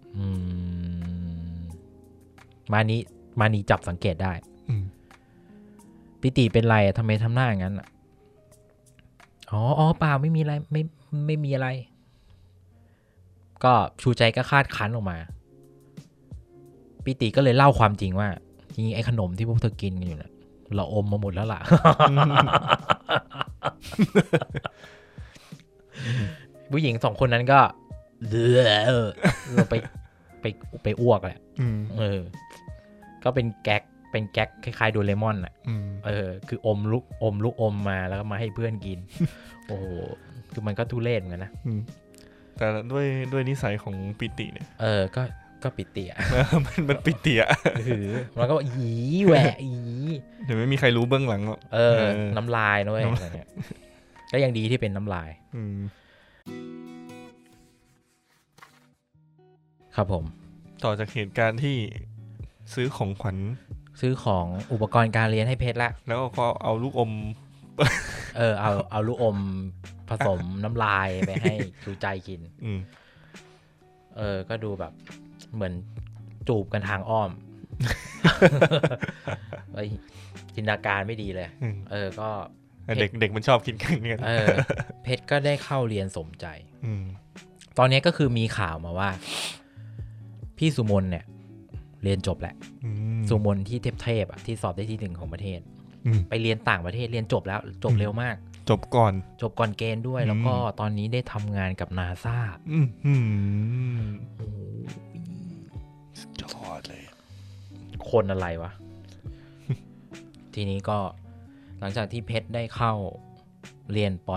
มานีจับสังเกตได้ปิติเป็นไรอ่ะทำไมทำหน้าอย่างนั้นอ่ะอ๋อเปล่าไม่มีอะไรไม่มีอะไรก็ชูใจก็คาดคั้นออกมาปิติก็เลยเล่าความจริงว่าจริงๆไอ้ขนมที่พวกเธอกินกันอยู่น่ะเราอมมาหมดแล้วล่ะ ผู้หญิง2คนนั้นก็เราไปอ้วกแหละก็เป็นแก๊กคล้ายๆโดเรมอนอ่ะคืออมลูกอมมาแล้วก็มาให้เพื่อนกินโอ้โหคือมันก็ทุเรศเหมือนกันนะแต่ด้วยนิสัยของปิติเนี่ยก็ปิติอ่ะมันปิติอ่ะมันก็บอกอีแหวะอีเดี๋ยวไม่มีใครรู้เบื้องหลังหรอกน้ำลายด้วยอะไรเงี้ยก็ยังดีที่เป็นน้ำลายครับผมต่อจากเหตุการณ์ที่ซื้อของขวัญซื้อของอุปกรณ์การเรียนให้เพชรละแล้วก็เอาลูกอมเอาลูกอมผสมน้ำลายไปให้ชูใจกินก็ดูแบบเหมือนจูบกันทางอ้อม จินตนาการไม่ดีเลยก็เด็กเด็กมันชอบกินกันเนี่ยเพชรก็ได้เข้าเรียนสมใจตอนนี้ก็คือมีข่าวมาว่าพี่สุมนเนี่ยเรียนจบแหละสุมนที่เทพอ่ะที่สอบได้ที่1ของประเทศไปเรียนต่างประเทศเรียนจบแล้วจบเร็วมากจบก่อนเกณฑ์ด้วยแล้วก็ตอนนี้ได้ทำงานกับ NASA จอดเลยคนอะไรวะ ทีนี้ก็หลังจากที่เพชรได้เข้าเรียนป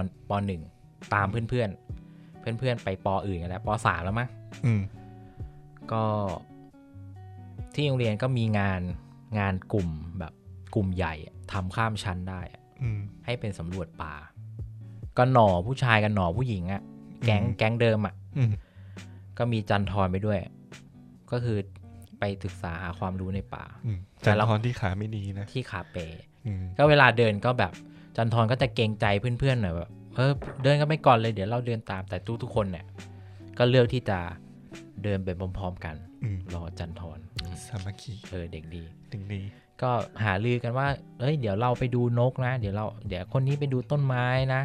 .1 ตามเพื่อนไปปออื่นกันแล้วปสามแล้วมั้งก็ที่โรงเรียนก็มีงานกลุ่มแบบกลุ่มใหญ่ทำข้ามชั้นได้ให้เป็นสำรวจป่าก็หน่อผู้ชายกับหน่อผู้หญิงอ่ะแก๊งเดิมอ่ะก็มีจันทร์ไปด้วยก็คือไปศึกษาหาความรู้ในป่าจันทร์ที่ขาไม่ดีนะที่ขาเป๋ก็เวลาเดินก็แบบจันทร์ก็จะเกรงใจเพื่อนๆหน่อยแบบเดินกันไปก่อนเลยเดี๋ยวเราเดินตามแต่ทุกคนเนี่ยก็เลือกที่จะเดินไปพร้อมๆกันรอจันทร์สามัคคีเด็กดีก็หาลือกันว่าเอ้ยเดี๋ยวเราไปดูนกนะเดี๋ยวคนนี้ไปดูต้นไม้นะ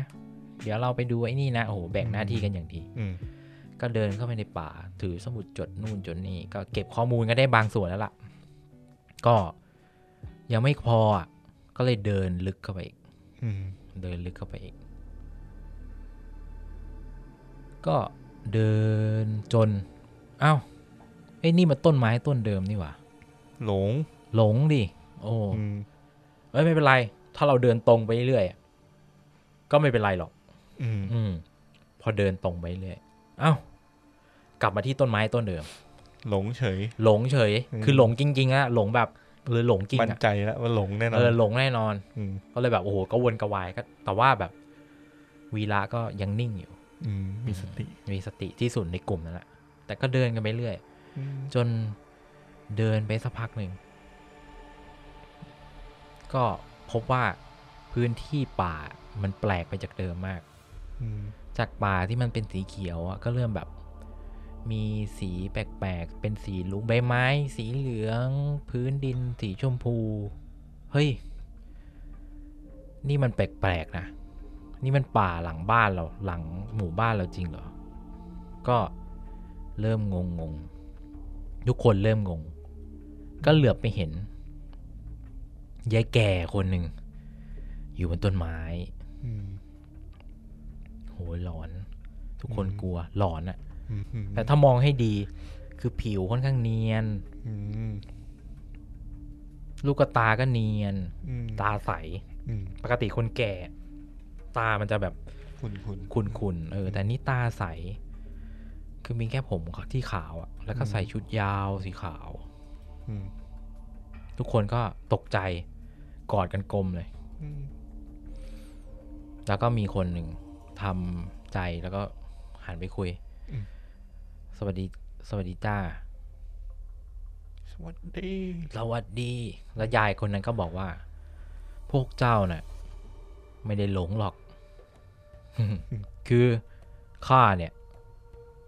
เดี๋ยวเราไปดูไอ้นี่นะโอ้โหแบ่งหน้าที่กันอย่างดีก็เดินเข้าไปในป่าถือสมุดจดนู่นจดนี่ก็เก็บข้อมูลกันได้บางส่วนแล้วล่ะก็ยังไม่พอก็เลยเดินลึกเข้าไปอีกก็เดินจนไอ้นี่มันต้นไม้ต้นเดิมนี่หว่าหลงดิโอ้เอ้ยไม่เป็นไรถ้าเราเดินตรงไปเรื่อยก็ไม่เป็นไรหรอกพอเดินตรงไปเรื่อยกลับมาที่ต้นไม้ต้นเดิมหลงเฉยคือหลงจริงๆอะหลงแบบเลยหลงจริงอะมั่นใจแล้วว่าหลงแน่นอนหลงแน่นอนก็เลยแบบโอ้โหก็วนกระวายก็แต่ว่าแบบวีระก็ยังนิ่งอยู่มีสติที่สุดในกลุ่มนั่นแหละแต่ก็เดินกันไปเรื่อยจนเดินไปสักพักหนึ่งก็พบว่าพื้นที่ป่ามันแปลกไปจากเดิมมากจากป่าที่มันเป็นสีเขียวก็เริ่มแบบมีสีแปลกๆเป็นสีลุกใบไม้สีเหลืองพื้นดินสีชมพูเฮ้ยนี่มันแปลกๆนะนี่มันป่าหลังบ้านเราหลังหมู่บ้านเราจริงเหรอก็ เริ่มงงทุกคนเริ่มงงก็เหลือบไปเห็นยายแก่คนหนึ่งอยู่บนต้นไม้โหหลอนทุกคนกลัวหลอนอะแต่ถ้ามองให้ดีคือผิวค่อนข้างเนียนลูกตาก็เนียนตาใสปกติคนแก่ตามันจะแบบขุ่นๆแต่นี่ตาใสคือมีแค่ผมที่ขาวอะแล้วก็ใส่ชุดยาวสีขาวทุกคนก็ตกใจกอดกันกลมเลยแล้วก็มีคนหนึ่งทำใจแล้วก็หันไปคุยสวัสดีจ้าสวัสดีแล้วยายคนนั้นก็บอกว่าพวกเจ้าน่ะไม่ได้หลงหรอก คือข้าเนี่ย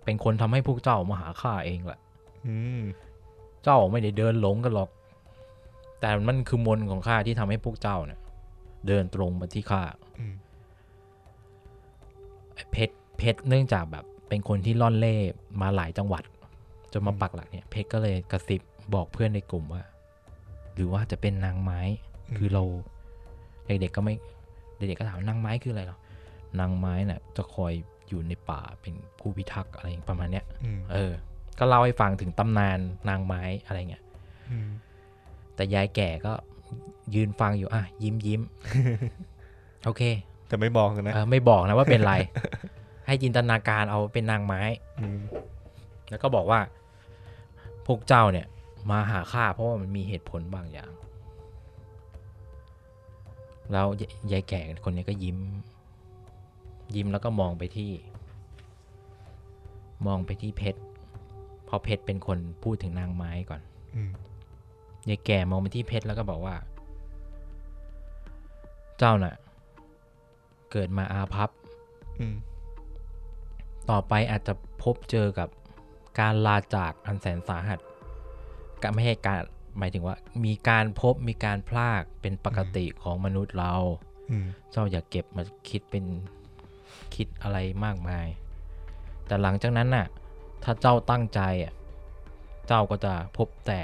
เป็นคนทำให้พวกเจ้ามาหาข้าเองแหละเจ้าไม่ได้เดินหลงกันหรอกแต่มันคือมนต์ของข้าที่ทำให้พวกเจ้าเนี่ยเดินตรงมาที่ข้าเพชรเนื่องจากแบบเป็นคนที่ล่อนเล่มาหลายจังหวัดจนมาปักหลักเนี่ยเพชรก็เลยกระซิบบอกเพื่อนในกลุ่มว่าหรือว่าจะเป็นนางไม้คือเราเด็กๆก็ถามนางไม้คืออะไรหรอนางไม้น่ะจะคอยอยู่ในป่าเป็นผู้พิทักษ์อะไรประมาณเนี้ยก็เล่าให้ฟังถึงตำนานนางไม้อะไรเงี้ยแต่ยายแก่ก็ยืนฟังอยู่อ่ะยิ้มโอเคแต่ไม่บอกนะไม่บอกนะว่าเป็นไร ให้จินตนาการเอาเป็นนางไม้แล้วก็บอกว่าพวกเจ้าเนี่ยมาหาข้าเพราะว่ามันมีเหตุผลบางอย่างแล้วยายแก่คนนี้ก็ยิ้มแล้วก็มองไปที่เพชรพอเพชรเป็นคนพูดถึงนางไม้ก่อนยายแก่มองไปที่เพชรแล้วก็บอกว่าเจ้าน่ะเกิดมาอาภัพต่อไปอาจจะพบเจอกับการลาจากอันแสนสาหัสก็ไม่ให้การหมายถึงว่ามีการพบมีการพลากเป็นปกติของมนุษย์เราเจ้าอย่าเก็บมาคิดอะไรมากมายแต่หลังจากนั้นน่ะถ้าเจ้าตั้งใจอ่ะเจ้าก็จะพบแต่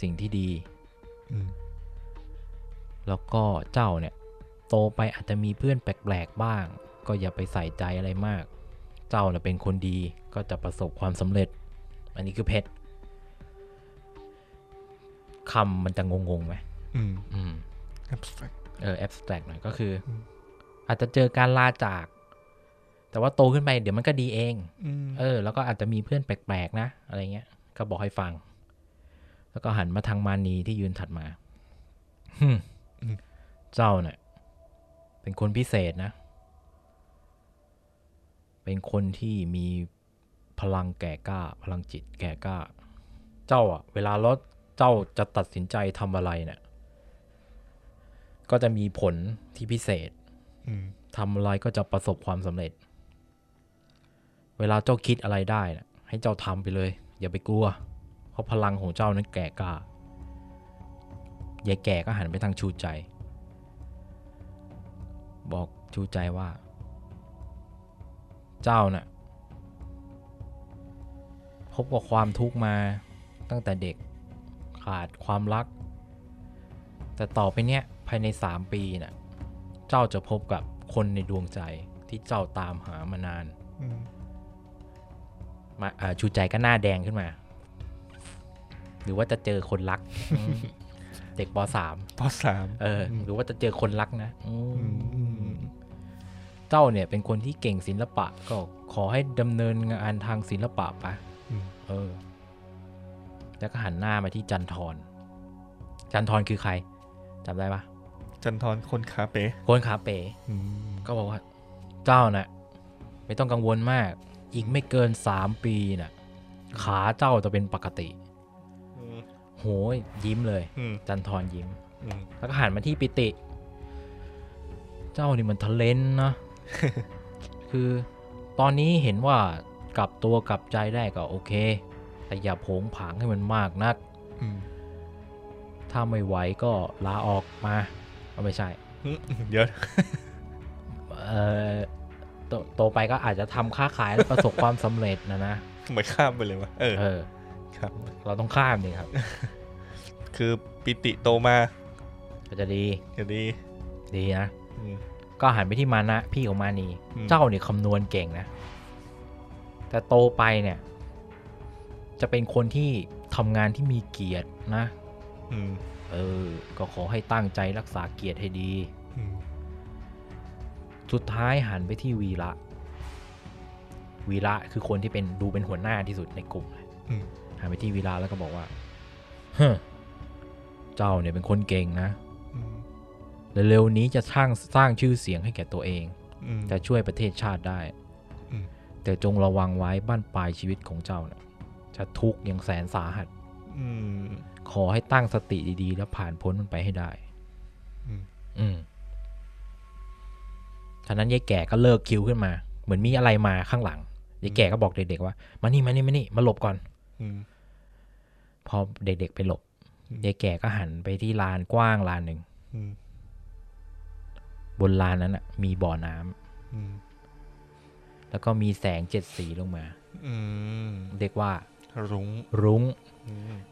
สิ่งที่ดีแล้วก็เจ้าเนี่ยโตไปอาจจะมีเพื่อนแปลกๆบ้างก็อย่าไปใส่ใจอะไรมากเจ้าน่ะเป็นคนดีก็จะประสบความสำเร็จอันนี้คือเพชรคำมันจะงงๆไหมabstract abstract หน่อยก็คืออาจจะเจอการลาจากแต่ว่าโตขึ้นไปเดี๋ยวมันก็ดีเองแล้วก็อาจจะมีเพื่อนแปลกๆนะอะไรเงี้ยก็บอกให้ฟังแล้วก็หันมาทางมานีที่ยืนถัดมาเจ้าเนี่ยเป็นคนพิเศษนะเป็นคนที่มีพลังแก่กล้าพลังจิตแก่กล้าเจ้าอ่ะเวลาเจ้าจะตัดสินใจทำอะไรเนี่ยก็จะมีผลที่พิเศษทำอะไรก็จะประสบความสำเร็จเวลาเจ้าคิดอะไรได้นะให้เจ้าทำไปเลยอย่าไปกลัวเพราะพลังของเจ้านั้นแก่กล้ายายแก่ก็หันไปทางชูใจบอกชูใจว่าเจ้าน่ะพบกับความทุกข์มาตั้งแต่เด็กขาดความรักแต่ต่อไปเนี้ยภายใน3ปีน่ะเจ้าจะพบกับคนในดวงใจที่เจ้าตามหามานานมาชูใจก็หน้าแดงขึ้นมาหรือว่าจะเจอคนรัก เด็กป.3 หรือว่าจะเจอคนรักนะเจ้าเนี่ยเป็นคนที่เก่งศิลปะก็ขอให้ดำเนินงานทางศิลปะไปแล้วก็หันหน้ามาที่จันทรคือใครจำได้ปะจันทรคนขาเป๋ก็บอกว่าเจ้าน่ะไม่ต้องกังวลมากอีกไม่เกิน3ปีน่ะขาเจ้าจะเป็นปกติโหยิ้มเลยจันทรยิ้มแล้วก็หันมาที่ปิติเจ้านี่มันทะเลนนะ คือตอนนี้เห็นว่ากลับตัวกลับใจได้ก็โอเคแต่อย่าโผงผางให้มันมากนักถ้าไม่ไหวก็ลาออกมาเอาไม่ใช่เยอะ โตไปก็อาจจะทำค้าขายประสบความสำเร็จนะ เหมือนข้ามไปเลยวะครับเราต้องข้ามนี่ครับคือปิติโตมาก็จะดีดีนะก็หันไปที่มานะพี่ของมานีเจ้าเนี่ยคำนวณเก่งนะแต่โตไปเนี่ยจะเป็นคนที่ทำงานที่มีเกียรตินะก็ขอให้ตั้งใจรักษาเกียรติให้ดีสุดท้ายหันไปที่วีระคือคนที่เป็นดูเป็นหัวหน้าที่สุดในกลุ่มเลยหันไปที่วีระแล้วก็บอกว่าเฮ้เจ้าเนี่ยเป็นคนเก่งนะเร็วๆนี้จะสร้างชื่อเสียงให้แก่ตัวเองจะช่วยประเทศชาติได้แต่จงระวังไว้บ้านปลายชีวิตของเจ้านะจะทุกข์อย่างแสนสาหัสขอให้ตั้งสติดีๆแล้วผ่านพ้นมันไปให้ได้ท่านั้นยายแก่ก็เลิกคิวขึ้นมาเหมือนมีอะไรมาข้างหลังยายแก่ก็บอกเด็กๆว่ามานี่มาหลบก่อนพอเด็กๆไปหลบยายแก่ก็หันไปที่ลานกว้างลานหนึ่งบนลานนั้นนะมีบ่อน้ำแล้วก็มีแสงเจ็ดสีลงมาเรียกว่ารุ้ง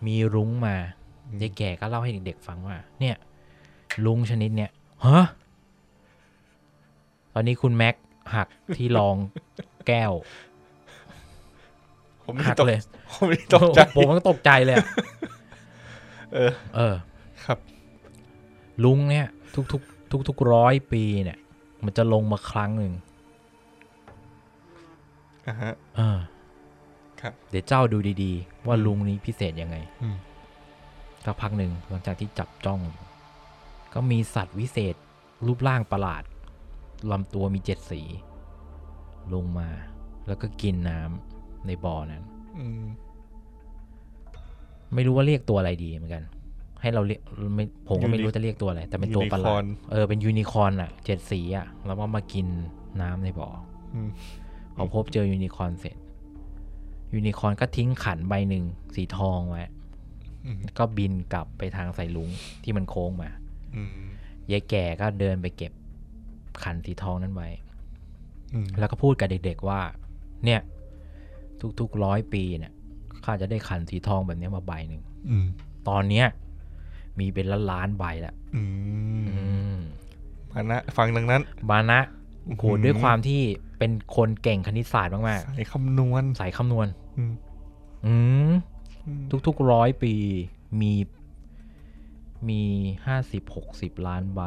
มีรุ้งมายายแก่ก็เล่าให้เด็กๆฟังว่าเนี่ยรุ้งชนิดเนี่ยฮะตอนนี้คุณแม็กหักที่รองแก้วผมหักเลยผมก็ตกใจเลยครับรุ้งเนี่ยทุก100 ปีเนี่ยมันจะลงมาครั้งหนึ่งเดี๋ยวเจ้าดูดีๆว่าลุงนี้พิเศษยังไงสักพักหนึ่งหลังจากที่จับจ้องก็มีสัตว์วิเศษรูปร่างประหลาดลำตัวมีเจ็ดสีลงมาแล้วก็กินน้ำในบ่อนั้นไม่รู้ว่าเรียกตัวอะไรดีเหมือนกันให้เราเรียกผมก็ไม่รู้จะเรียกตัวอะไรแต่เป็นตัวประหลาดเป็นยูนิคอร์นอ่ะเจ็ดสีอ่ะแล้วก็มากินน้ำในบ่อเขาพบเจอยูนิคอร์นเสร็จยูนิคอร์นก็ทิ้งขันใบหนึ่งสีทองไว้ก็บินกลับไปทางสายลุงที่มันโค้งมายายแก่ก็เดินไปเก็บขันสีทองนั้นไว้แล้วก็พูดกับเด็กๆว่าเนี่ยทุก100 ปีเนี่ยข้าจะได้ขันสีทองแบบนี้มาใบหนึ่งตอนเนี้ยมีเป็นล้านใบแล้วมานะฟังดังนั้นมานะโหด้วยความที่เป็นคนเก่งคณิตศาสตร์มากๆสายคำนวณทุก100 ปีมี50-60 ล้านใบ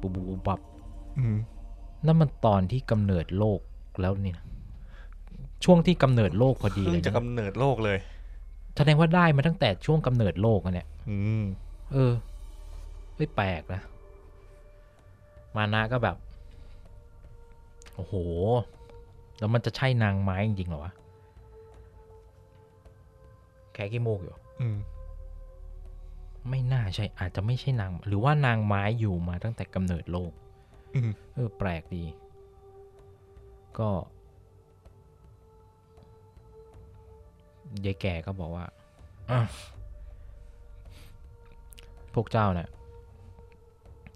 บูบูบับนั่นมันตอนที่กำเนิดโลกแล้วนี่นะช่วงที่กำเนิดโลกพอดีเลยจะกำเนิดโลกเลยแสดงว่าได้มาตั้งแต่ช่วงกำเนิดโลกนั่นแหละไม่แปลกนะมานะก็แบบโอ้โหแล้วมันจะใช่นางไม้จริงๆเหรอวะแค่ขี้มูกอยู่ไม่น่าใช่อาจจะไม่ใช่นางหรือว่านางไม้อยู่มาตั้งแต่กำเนิดโลกแปลกดีก็ยายแก่ก็บอกว่าพวกเจ้าเนี่ย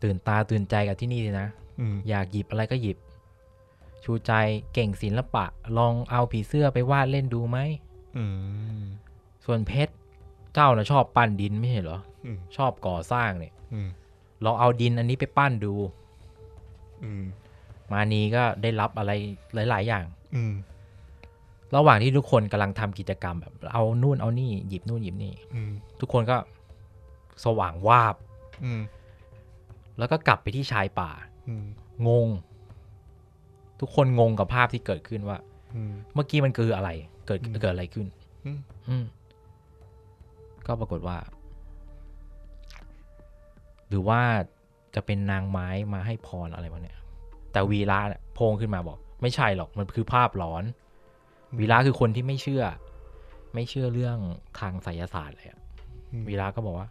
ตื่นตาตื่นใจกับที่นี่สินะอยากหยิบอะไรก็หยิบชูใจเก่งศิลปะลองเอาผีเสื้อไปวาดเล่นดูไหมส่วนเพชรเจ้านะชอบปั้นดินไม่ใช่เหรอชอบก่อสร้างเนี่ยลองเอาดินอันนี้ไปปั้นดูมานีก็ได้รับอะไรหลายๆอย่างระหว่างที่ทุกคนกำลังทำกิจกรรมแบบเอานู่นเอานี่หยิบนู่นหยิบนี่ทุกคนก็สว่างวาบแล้วก็กลับไปที่ชายป่างงทุกคนงงกับภาพที่เกิดขึ้นว่าเมื่อกี้มันคืออะไรเกิดอะไรขึ้นก็ปรากฏว่าหรือว่าจะเป็นนางไม้มาให้พรอะไรวะเนี่ยแต่วีระโพงขึ้นมาบอกไม่ใช่หรอกมันคือภาพหลอนวีระคือคนที่ไม่เชื่อเรื่องทางไสยศาสตร์เลยวีระก็บอกว่า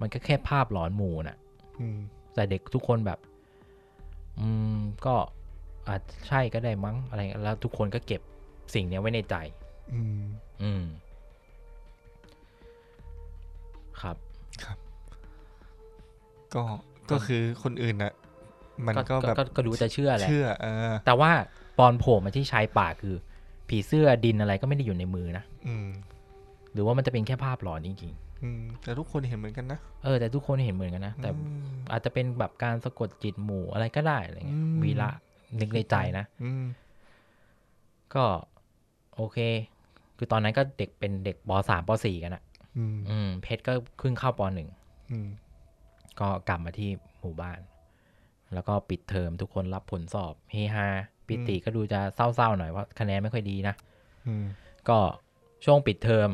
มันก็แค่ภาพหลอนหมู่น่ะแต่เด็กทุกคนแบบก็อาจใช่ก็ได้มั้งอะไรแล้วทุกคนก็เก็บสิ่งนี้ไว้ในใจครับก็คือคนอื่นนะมันก็แบบก็ดูจะเชื่อแหละแต่ว่าตอนโผล่มาที่ชายป่าคือ ผีเสื้อดินอะไรก็ไม่ได้อยู่ในมือนะหรือว่ามันจะเป็นแค่ภาพหลอนจริงๆแต่ทุกคนเห็นเหมือนกันนะแต่ทุกคนเห็นเหมือนกันนะแต่อาจจะเป็นแบบการสะกดจิตหมู่อะไรก็ได้อะไรเงี้ยวีระนึกในใจนะก็โอเคคือตอนนั้นก็เด็กเป็นเด็กป.3 ป.4 กันอ่ะเพชรก็ขึ้นเข้าป.1ก็กลับมาที่หมู่บ้านแล้วก็ปิดเทอมทุกคนรับผลสอบเฮฮาปิติก็ดูจะเศร้าๆหน่อยว่าคะแนนไม่ค่อยดีนะก็ช่วงปิดเทอม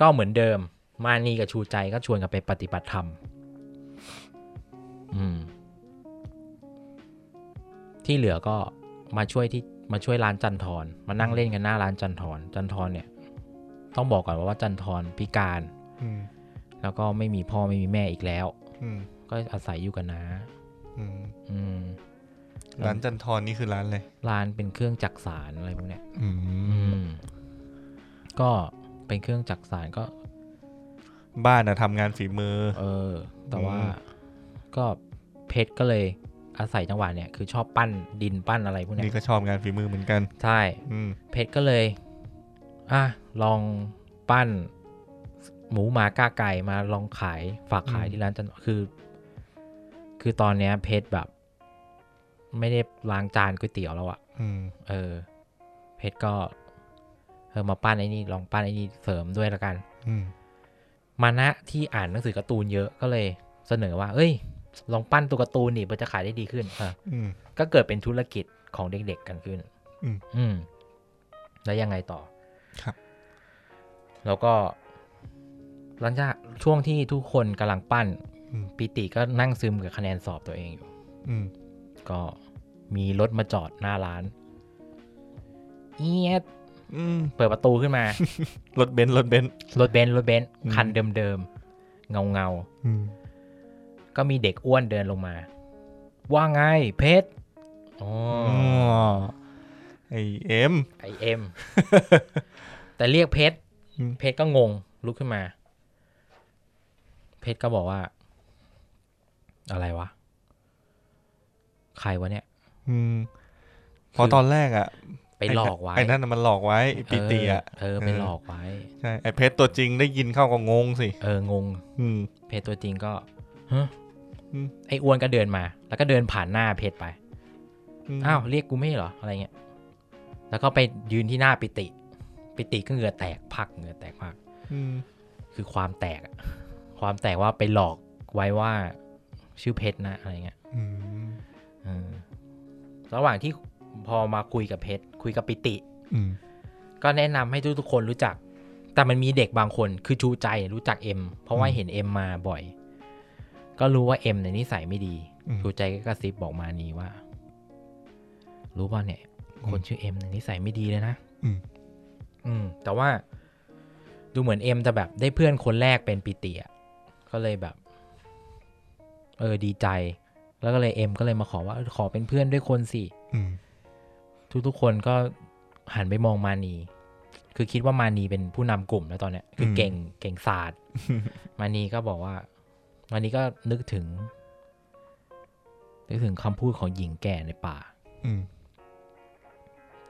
ก็เหมือนเดิมมานีกับชูใจก็ชวนกันไปปฏิบัติธรรมที่เหลือก็มาช่วยร้านจันทรมานั่งเล่นกันหน้าร้านจันทรเนี่ยต้องบอกก่อนว่าจันทรพิการแล้วก็ไม่มีพ่อไม่มีแม่อีกแล้วก็อาศัยอยู่กันนะร้านจันทรนี่คือร้านอะไรร้านเป็นเครื่องจักสานอะไรพวกเนี้ยก็เป็นเครื่องจักสานก็บ้านอะทำงานฝีมือแต่ว่าก็เพชรก็เลยอาศัยจังหวะเนี่ยคือชอบปั้นดินปั้นอะไรพวกเนี้ยนี่ก็ชอบงานฝีมือเหมือนกันใช่เพชรก็เลยลองปั้นหมูหมากาไก่มาลองขายฝากขายที่ร้านจันทร์คือตอนเนี้ยเพชรแบบไม่ได้ล้างจานก๋วยเตี๋ยวแล้วอ่ะเพชรก็มาปั้นไอ้นี่ลองปั้นไอ้นี่เสริมด้วยละกันมานะที่อ่านหนังสือการ์ตูนเยอะก็เลยเสนอว่าเอ้ยลองปั้นตัวการ์ตูนนี่มันจะขายได้ดีขึ้นก็เกิดเป็นธุรกิจของเด็กๆกันขึ้นแล้วยังไงต่อครับแล้วก็หลังจากช่วงที่ทุกคนกำลังปั้นปิติก็นั่งซึมกับคะแนนสอบตัวเองอยู่ก็มีรถมาจอดหน้าร้านเอี๊ยดเปิดประตูขึ้นมา รถเบนซ์คันเดิมๆเงาก็มีเด็กอ้วนเดินลงมาว่าไงเพชรไอเอ็ม แต่เรียกเพชรก็งงลุกขึ้นมาเพชรก็บอกว่าอะไรวะใครวะเนี่ยพอตอนแรกอ่ะไปหลอกไว้ไอ้นั่นมันหลอกไว้ปีติอ่ะไปหลอกไว้ใช่ไอ้เพชรตัวจริงได้ยินเข้าก็งงสิงงเพชรตัวจริงก็ฮะไอ้อ้วนก็เดินมาแล้วก็เดินผ่านหน้าเพชรไปอ้าวเรียกกูไม่เหรออะไรเงี้ยแล้วก็ไปยืนที่หน้าปิติก็เหงื่อแตกพักคือความแตกว่าไปหลอกไว้ว่าชื่อเพชรนะอะไรเงี้ยระหว่างที่พอมาคุยกับเพชรคุยกับปิติก็แนะนำให้ทุกคนรู้จักแต่มันมีเด็กบางคนคือชูใจรู้จักเอ็มเพราะว่าเห็นเอ็มมาบ่อยก็รู้ว่าเอ็มในนิสัยไม่ดีชูใจก็กระซิบบอกมานีว่ารู้ป่ะเนี่ยคนชื่อเอ็มในนิสัยไม่ดีเลยนะแต่ว่าดูเหมือนเอ็มจะแบบได้เพื่อนคนแรกเป็นปิติอ่ะก็เลยแบบดีใจแล้วก็เลยเอ็มก็เลยมาขอว่าขอเป็นเพื่อนด้วยคนสิทุกคนก็หันไปมองมานีคือคิดว่ามานีเป็นผู้นำกลุ่มแล้วตอนเนี้ยคือเก่งศาสตร์ มานีก็บอกว่ามานีก็นึกถึงคำพูดของหญิงแก่ในป่า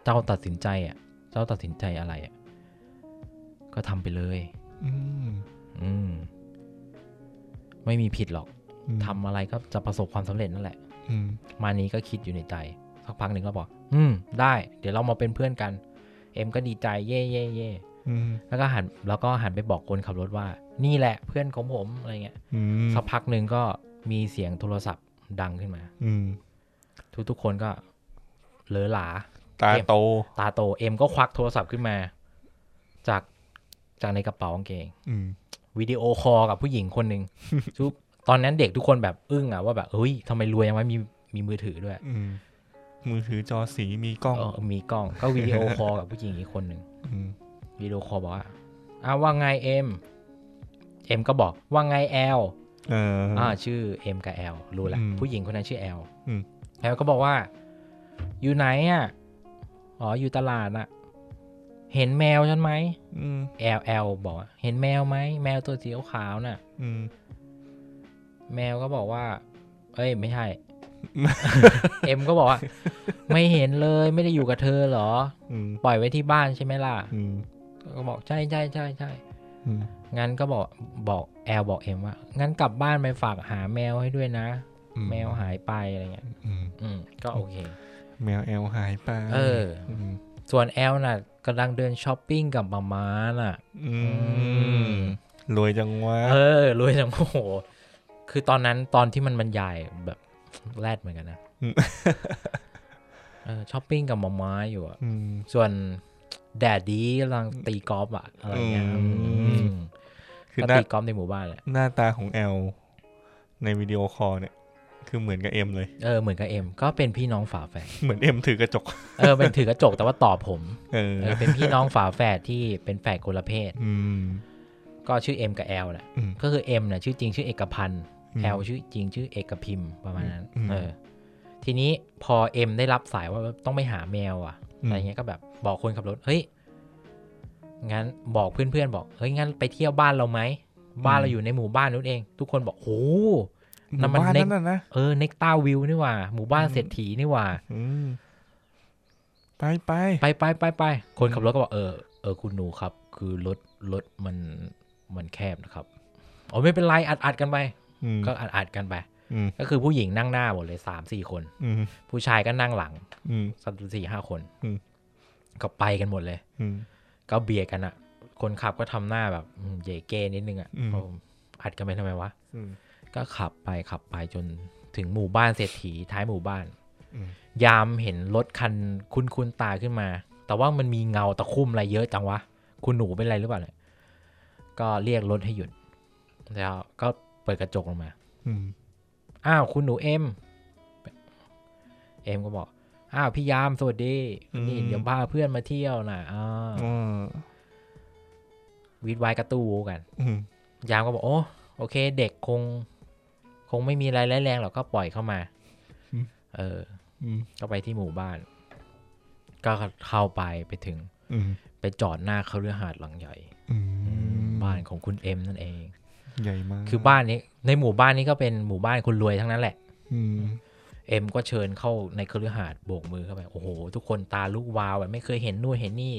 เจ้าตัดสินใจอะไรอ่ะก็ทำไปเลยไม่มีผิดหรอกทำอะไรก็จะประสบความสำเร็จนั่นแหละมานี้ก็คิดอยู่ในใจสักพักหนึ่งก็บอกได้เดี๋ยวเรามาเป็นเพื่อนกันเอ็มก็ดีใจเย่ๆแล้วก็หันไปบอกคนขับรถว่านี่แหละเพื่อนของผมอะไรเงี้ยสักพักหนึ่งก็มีเสียงโทรศัพท์ดังขึ้นมาทุกคนก็เหลอหลาตาโตเอ็มก็ควักโทรศัพท์ขึ้นมาจากในกระเป๋ากางเกงวิดีโอคอลกับผู้หญิงคนหนึ่ง ตอนนั้นเด็กทุกคนแบบอึ้งอ่ะว่าแบบเฮ้ยทำไมรวยยังไม่มีมือถือด้วยมือถือจอสีมีกล้องก็วิดีโอคอลกับผู้หญิงอีกคนหนึ่งวิดีโอคอลบอกว่าว่าไงเอ็มก็บอกว่าไงแอลชื่อเอ็มกับแอลรู้แหละผู้หญิงคนนั้นชื่อแอลก็บอกว่าอยู่ไหนอ่ะอยู่ตลาดอ่ะเห็นแมวฉันไหมแอลบอกเห็นแมวไหมแมวตัวสีขาวน่ะแมวก็บอกว่าเอ้ยไม่ใช่ เอ็มก็บอกว่าไม่เห็นเลยไม่ได้อยู่กับเธอเหรอปล่อยไว้ที่บ้านใช่ไหมล่ะก็บอกใช่ใช่ใช่ใช่งั้นก็บอกแอลบอกเอ็มว่างั้นกลับบ้านไปฝากหาแมวให้ด้วยนะแมวหายไปอะไรเงี้ยก็โอเคแมวแอลหายไปส่วนแอลน่ะกำลังเดินช้อปปิ้งกับมาม่าน่ะรวยจังวะรวยจังโอ้โหคือตอนนั้นตอนที่มันบรรยายแบบแรดเหมือนกันนะช้อปปิ้งกับมาม่าอยู่อ่ะส่วนแดดดี้กำลังตีกอล์ฟอ่ะอะไรเงี้ยคือตีกอล์ฟในหมู่บ้านแหละหน้าตาของแอลในวิดีโอคอลเนี่ยคือเหมือนกับเอ็มเลยเหมือนกับเอ็มก็เป็นพี่น้องฝาแฝดเหมือนเอ็มถือกระจกเป็นถือกระจกแต่ว่าตอบผมเป็นพี่น้องฝาแฝดที่เป็นแฝดคนละเพศก็ชื่อเอ็มกับแอลแหละก็คือเอ็มเนี่ยชื่อจริงชื่อเอกพันธ์แอลชื่อจริงชื่อเอกพิมพ์ประมาณนั้นทีนี้พอเอ็มได้รับสายว่าต้องไปหาแมวอ่ะอะไรเงี้ยก็แบบบอกคนขับรถเฮ้ยงั้นบอกเพื่อนๆบอกเฮ้ยงั้นไปเที่ยวบ้านเราไหมบ้านเราอยู่ในหมู่บ้านนู้นเองทุกคนบอกโอ้น้ำมันเน็กเน็กต้าวิวนี่ว่าหมู่บ้านเศรษฐีนี่ว่าไปคนขับรถก็บอกคุณหนูครับคือรถมันแคบนะครับอ๋อไม่เป็นไรอัดกันไปก็อัดกันไปก็คือผู้หญิงนั่งหน้าหมดเลย 3-4 คนผู้ชายก็นั่งหลัง 3-4-5 คนก็ไปกันหมดเลยก็เบียดกันอ่ะคนขับก็ทำหน้าแบบเย่เก้นิดนึงอ่ะอัดกันไปทำไมวะก็ขับไปจนถึงหมู่บ้านเศรษฐีท้ายหมู่บ้านยามเห็นรถคันคุ้นๆตาขึ้นมาแต่ว่ามันมีเงาตะคุ่มอะไรเยอะจังวะคุณหนูเป็นอะไรหรือเปล่าเนี่ยก็เรียกรถให้หยุดแล้วก็เปิดกระจกลงมาอ้าวคุณหนูเอ็มก็บอกอ้าวพี่ยามสวัสดีนี่เดี๋ยวพาเพื่อนมาเที่ยวนะวิดไวกระตู้กันยามก็บอกโอเคเด็กคงไม่มีอะไรร้ายแรงหรอกก็ปล่อยเข้ามาก็ไปที่หมู่บ้านก็เข้าไปถึงไปจอดหน้าคฤหาสน์หลังใหญ่บ้านของคุณเอ็มนั่นเองใหญ่มากคือบ้านนี้ในหมู่บ้านนี้ก็เป็นหมู่บ้านคนรวยทั้งนั้นแหละเอ็มก็เชิญเข้าในคฤหาสน์โบกมือเข้าไปโอ้โหทุกคนตาลุกวาวแบบไม่เคยเห็นนู่นเห็นนี่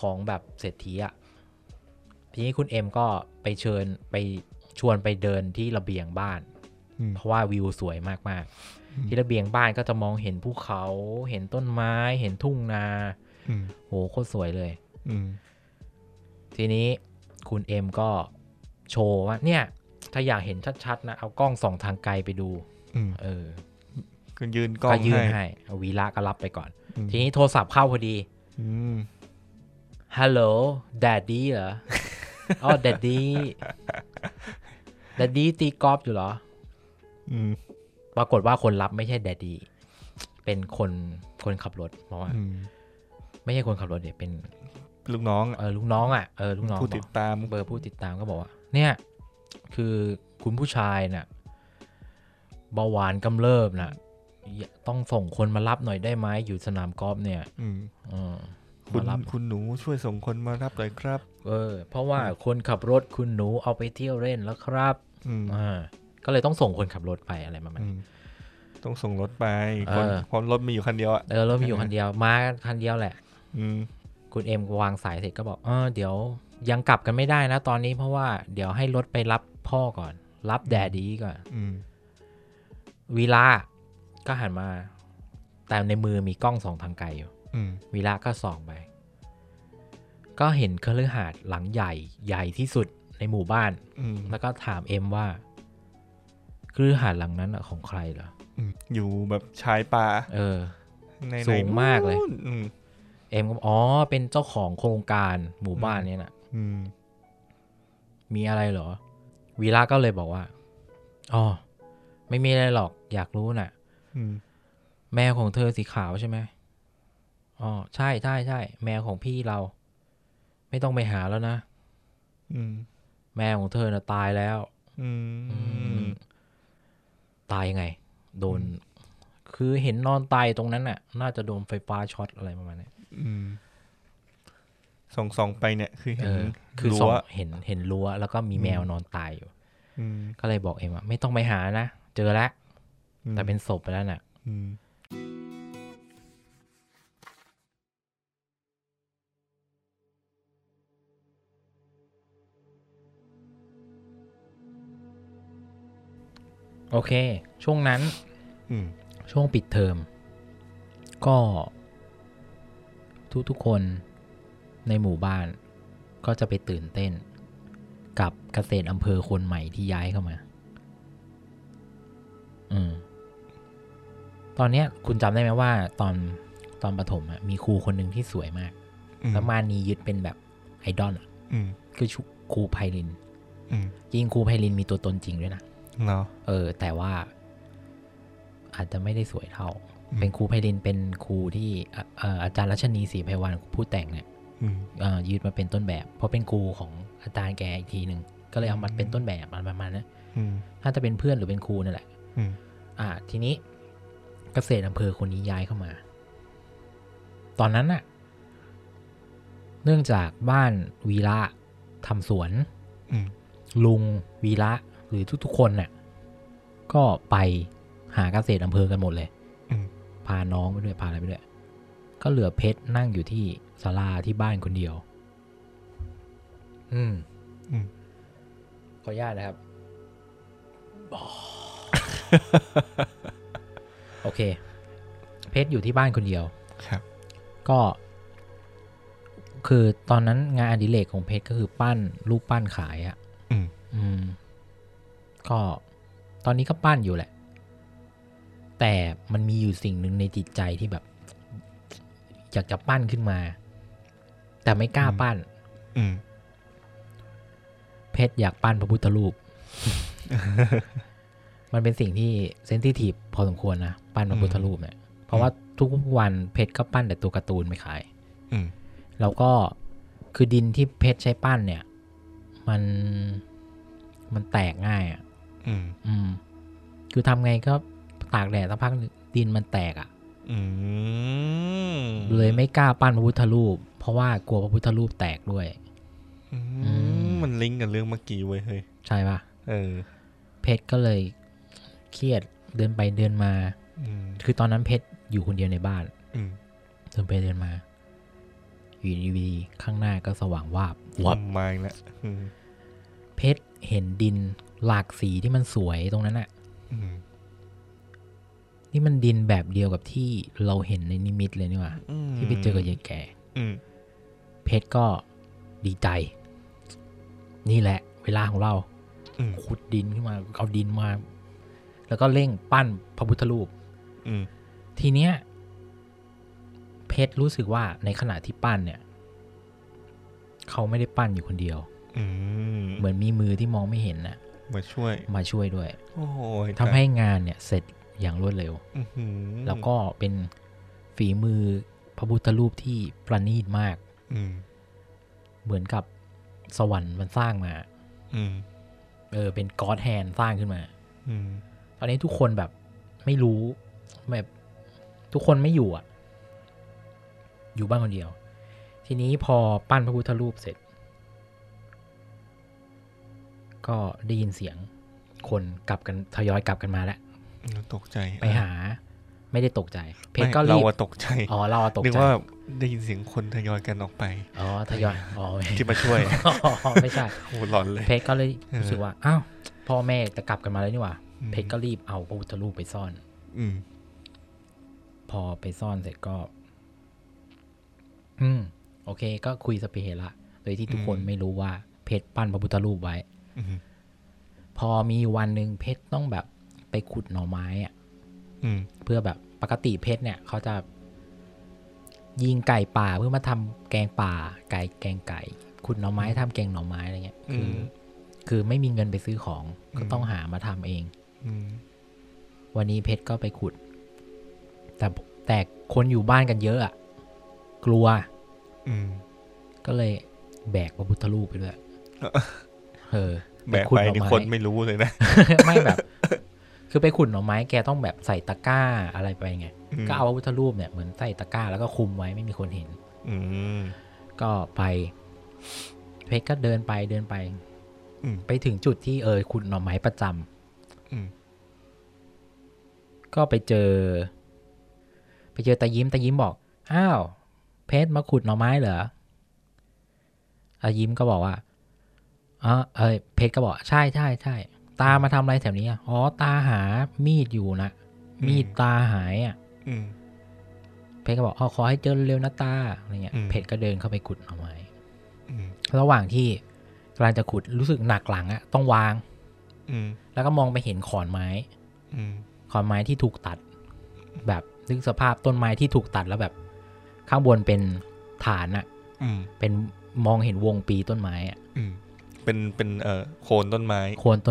ของแบบเศรษฐีอ่ะทีนี้คุณเอ็มก็ไปชวนไปเดินที่ระเบียงบ้านเพราะว่าวิวสวยมากๆที่ระเบียงบ้านก็จะมองเห็นภูเขาเห็นต้นไม้เห็นทุ่งนาโหโคตรสวยเลยทีนี้คุณเอ็มก็โชว์ว่าเนี่ยถ้าอยากเห็นชัดๆนะเอากล้องส่องทางไกลไปดูก็ยืนกล้องให้เอาวีระก็รับไปก่อนทีนี้โทรศัพท์เข้าพอดีฮัลโหลแดดดี้เหรออ๋อแดดดี้ตีกอล์ฟอยู่เหรอปรากฏว่าคนรับไม่ใช่แดดดี้เป็นคนขับรถเพราะว่าไม่ใช่คนขับรถเดี๋ยวเป็นลูกน้องลูกน้องผู้ติดตามผู้ติดตามก็บอกว่าเนี่ยคือคุณผู้ชายน่ะเบาหวานกำเริบน่ะต้องส่งคนมารับหน่อยได้ไหมอยู่สนามกอล์ฟเนี่ยคุณหนูช่วยส่งคนมารับหน่อยครับเพราะว่าคนขับรถคุณหนูเอาไปเที่ยวเล่นแล้วครับก็เลยต้องส่งคนขับรถไปอะไรประมาณนี้ต้องส่งรถไปเพราะรถมีอยู่คันเดียวอะรถมีอยู่คันเดียวมาคันเดียวแหละคุณเอ็มวางสายเสร็จก็บอกเดี๋ยวยังกลับกันไม่ได้นะตอนนี้เพราะว่าเดี๋ยวให้รถไปรับพ่อก่อนรับแดดดี้ก่อนวีระก็หันมาแต่ในมือมีกล้องส่องทางไกลอยู่วีระก็ส่องไปก็เห็นคฤหาสน์หลังใหญ่ใหญ่ที่สุดในหมู่บ้านแล้วก็ถามเอ็มว่าคฤหาสน์หลังนั้นของใครเหรออยู่แบบชายป่าสูงมากเลยเอ็มก็เป็นเจ้าของโครงการหมู่บ้านเนี่ยนะมีอะไรเหรอวีระก็เลยบอกว่าอ๋อไม่มีอะไรหรอกอยากรู้น่ะแมวของเธอสีขาวใช่ไหมอ๋อใช่ใช่ใช่แมวของพี่เราไม่ต้องไปหาแล้วนะแมวของเธอน่ะตายแล้วตายยังไงโดนคือเห็นนอนตายตรงนั้นน่ะน่าจะโดนไฟฟ้าช็อตอะไรประมาณนี้ส่องไปเนี่ยคือเห็นรั้วแล้วก็มีแมวนอนตายอยู่ก็เลยบอกเอ็มว่าไม่ต้องไปหานะเจอแล้ว แต่เป็นศพไปแล้วน่ะโอเคช่วงนั้นช่วงปิดเทอมก็ทุกๆคนในหมู่บ้านก็จะไปตื่นเต้นกับเกษตรอำเภอคนใหม่ที่ย้ายเข้ามาตอนเนี้ยคุณจำได้ไหมว่าตอนประถมมีครูคนหนึ่งที่สวยมากแล้วมานียึดเป็นแบบไอดอลคือครูไพลินจริงครูไพลินมีตัวตนจริงด้วยนะแต่ว่าอาจจะไม่ได้สวยเท่าเป็นครูไพลินเป็นครูที่อาจารย์รัชนีศรีไพวันผู้แต่งเนี่ยยืดมาเป็นต้นแบบเพราะเป็นครูของอาจารย์แกอีกทีหนึ่งก็เลยเอามาเป็นต้นแบบประมาณนั้นถ้าจะเป็นเพื่อนหรือเป็นครูนั่นแหละทีนี้เกษตรอำเภอคนนี้ย้ายเข้ามาตอนนั้นน่ะเนื่องจากบ้านวีระทำสวนลุงวีระหรือทุกๆคนน่ะก็ไปหาเกษตรอำเภอกันหมดเลยพาน้องไปด้วยพาอะไรไปด้วยก็เหลือเพชรนั่งอยู่ที่ศาลาที่บ้านคนเดียวขออนุญาตนะครับ โอเคเพชรอยู่ที่บ้านคนเดียวครับก็คือตอนนั้นงานอดิเรกของเพชรก็คือปั้นรูปปั้นขายอ่ะก็ตอนนี้ก็ปั้นอยู่แหละแต่มันมีอยู่สิ่งหนึ่งในจิตใจที่แบบอยากจะปั้นขึ้นมาแต่ไม่กล้าปั้นเพชรอยากปั้นพระพุทธรูป มันเป็นสิ่งที่เซนซิทีฟพอสมควรนะปั้นพระพุทธรูปเนี่ยเพราะว่าทุกวันเพชรก็ปั้นแต่ตัวการ์ตูนไม่ขายแล้วก็คือดินที่เพชรใช้ปั้นเนี่ยมันแตกง่ายอ่ะคือทำไงก็ตากแดดสักพักดินมันแตกอ่ะเลยไม่กล้าปั้นพระพุทธรูปเพราะว่ากลัวพระพุทธรูปแตกด้วยมันลิงก์กับเรื่องเมื่อกี้เว้ยเฮ้ยใช่ป่ะเพชรก็เลยเครียดเดินไปเดินมาคือตอนนั้นเพชรอยู่คนเดียวในบ้านเดินไปเดินมาอยู่ดีๆข้างหน้าก็สว่างวาบวับมาอีกแล้วเพชรเห็นดินหลากสีที่มันสวยตรงนั้นอ่ะนี่มันดินแบบเดียวกับที่เราเห็นในนิมิตเลยนี่หว่าที่ไปเจอกับยายแก่เพชรก็ดีใจนี่แหละเวลาของเราขุดดินขึ้นมาเอาดินมาแล้วก็เร่งปั้นพระพุทธรูปทีเนี้ยเพชรรู้สึกว่าในขณะที่ปั้นเนี่ยเขาไม่ได้ปั้นอยู่คนเดียวเหมือนมีมือที่มองไม่เห็นน่ะมาช่วยด้วยทำให้งานเนี่ยเสร็จอย่างรวดเร็วแล้วก็เป็นฝีมือพระพุทธรูปที่ประณีตมากเหมือนกับสวรรค์มันสร้างมาเป็นก็อดแฮนด์สร้างขึ้นมาตอนนี้ทุกคนแบบไม่รู้แบบทุกคนไม่อยู่อ่ะอยู่บ้านคนเดียวทีนี้พอปั้นพระพุทธรูปเสร็จก็ได้ยินเสียงคนกลับกันทยอยกลับกันมาแล้วตกใจไปหาไม่ได้ตกใจเพชรก็รีบเราตกใจเราตกใจนึกว่าได้ยินเสียงคนทยอยกันออกไปทยอยที่มาช่วยไม่ใช่โหหลอนเลยเพชรก็เลยรู้สึกว่าอ้าวพ่อแม่จะกลับกันมาแล้วนี่หว่าเพชรก็รีบเอาพระพุทธรูปไปซ่อนพอไปซ่อนเสร็จก็โอเคก็คุยสเปรย์ละโดยที่ทุกคนไม่รู้ว่าเพชรปั้นพระพุทธรูปไว้พอมีวันนึงเพชรต้องแบบไปขุดหน่อไม้อ่ะเพื่อแบบปกติเพชรเนี่ยเขาจะยิงไก่ป่าเพื่อมาทำแกงป่าไก่แกงไก่ขุดหน่อไม้ทำแกงหน่อไม้อะไรเงี้ยคือไม่มีเงินไปซื้อของก็ต้องหามาทำเองวันนี้เพชรก็ไปขุดแต่คนอยู่บ้านกันเยอะอ่ะกลัวก็เลยแบกพระพุทธรูปไปด้วยแบกไปนี่คนไม่รู้เลยนะไม่แบบคือไปขุดหน่อไม้แกต้องแบบใส่ตะกร้าอะไรไปไงก็เอาพระพุทธรูปเนี่ยเหมือนใส่ตะกร้าแล้วก็คุมไว้ไม่มีคนเห็นก็ไปเพชรก็เดินไปเดินไปไปถึงจุดที่ขุดหน่อไม้ประจำ ก็ไปเจอตายิ้มบอกอ้าวเพชรมาขุดหน่อไม้เหรอตายิ้มก็บอกว่าเพชรก็บอกใช่ตามาทำอะไรแถวนี้อ๋อตาหามีดอยู่นะมีดตาหายอ่ะเพชรก็บอกขอให้เจอเร็วนะตาอะไรเงี้ยเพชรก็เดินเข้าไปขุดหน่อไม้ระหว่างที่กำลังจะขุดรู้สึกหนักหลังอ่ะต้องวางแล้วก็มองไปเห็นขอนไม้ที่ถูกตัดแบบนึกสภาพต้นไม้ที่ถูกตัดแล้วแบบข้างบนเป็นฐานอ่ะเป็นมองเห็นวงปีต้นไม้อ่ะเป็นโคนต้น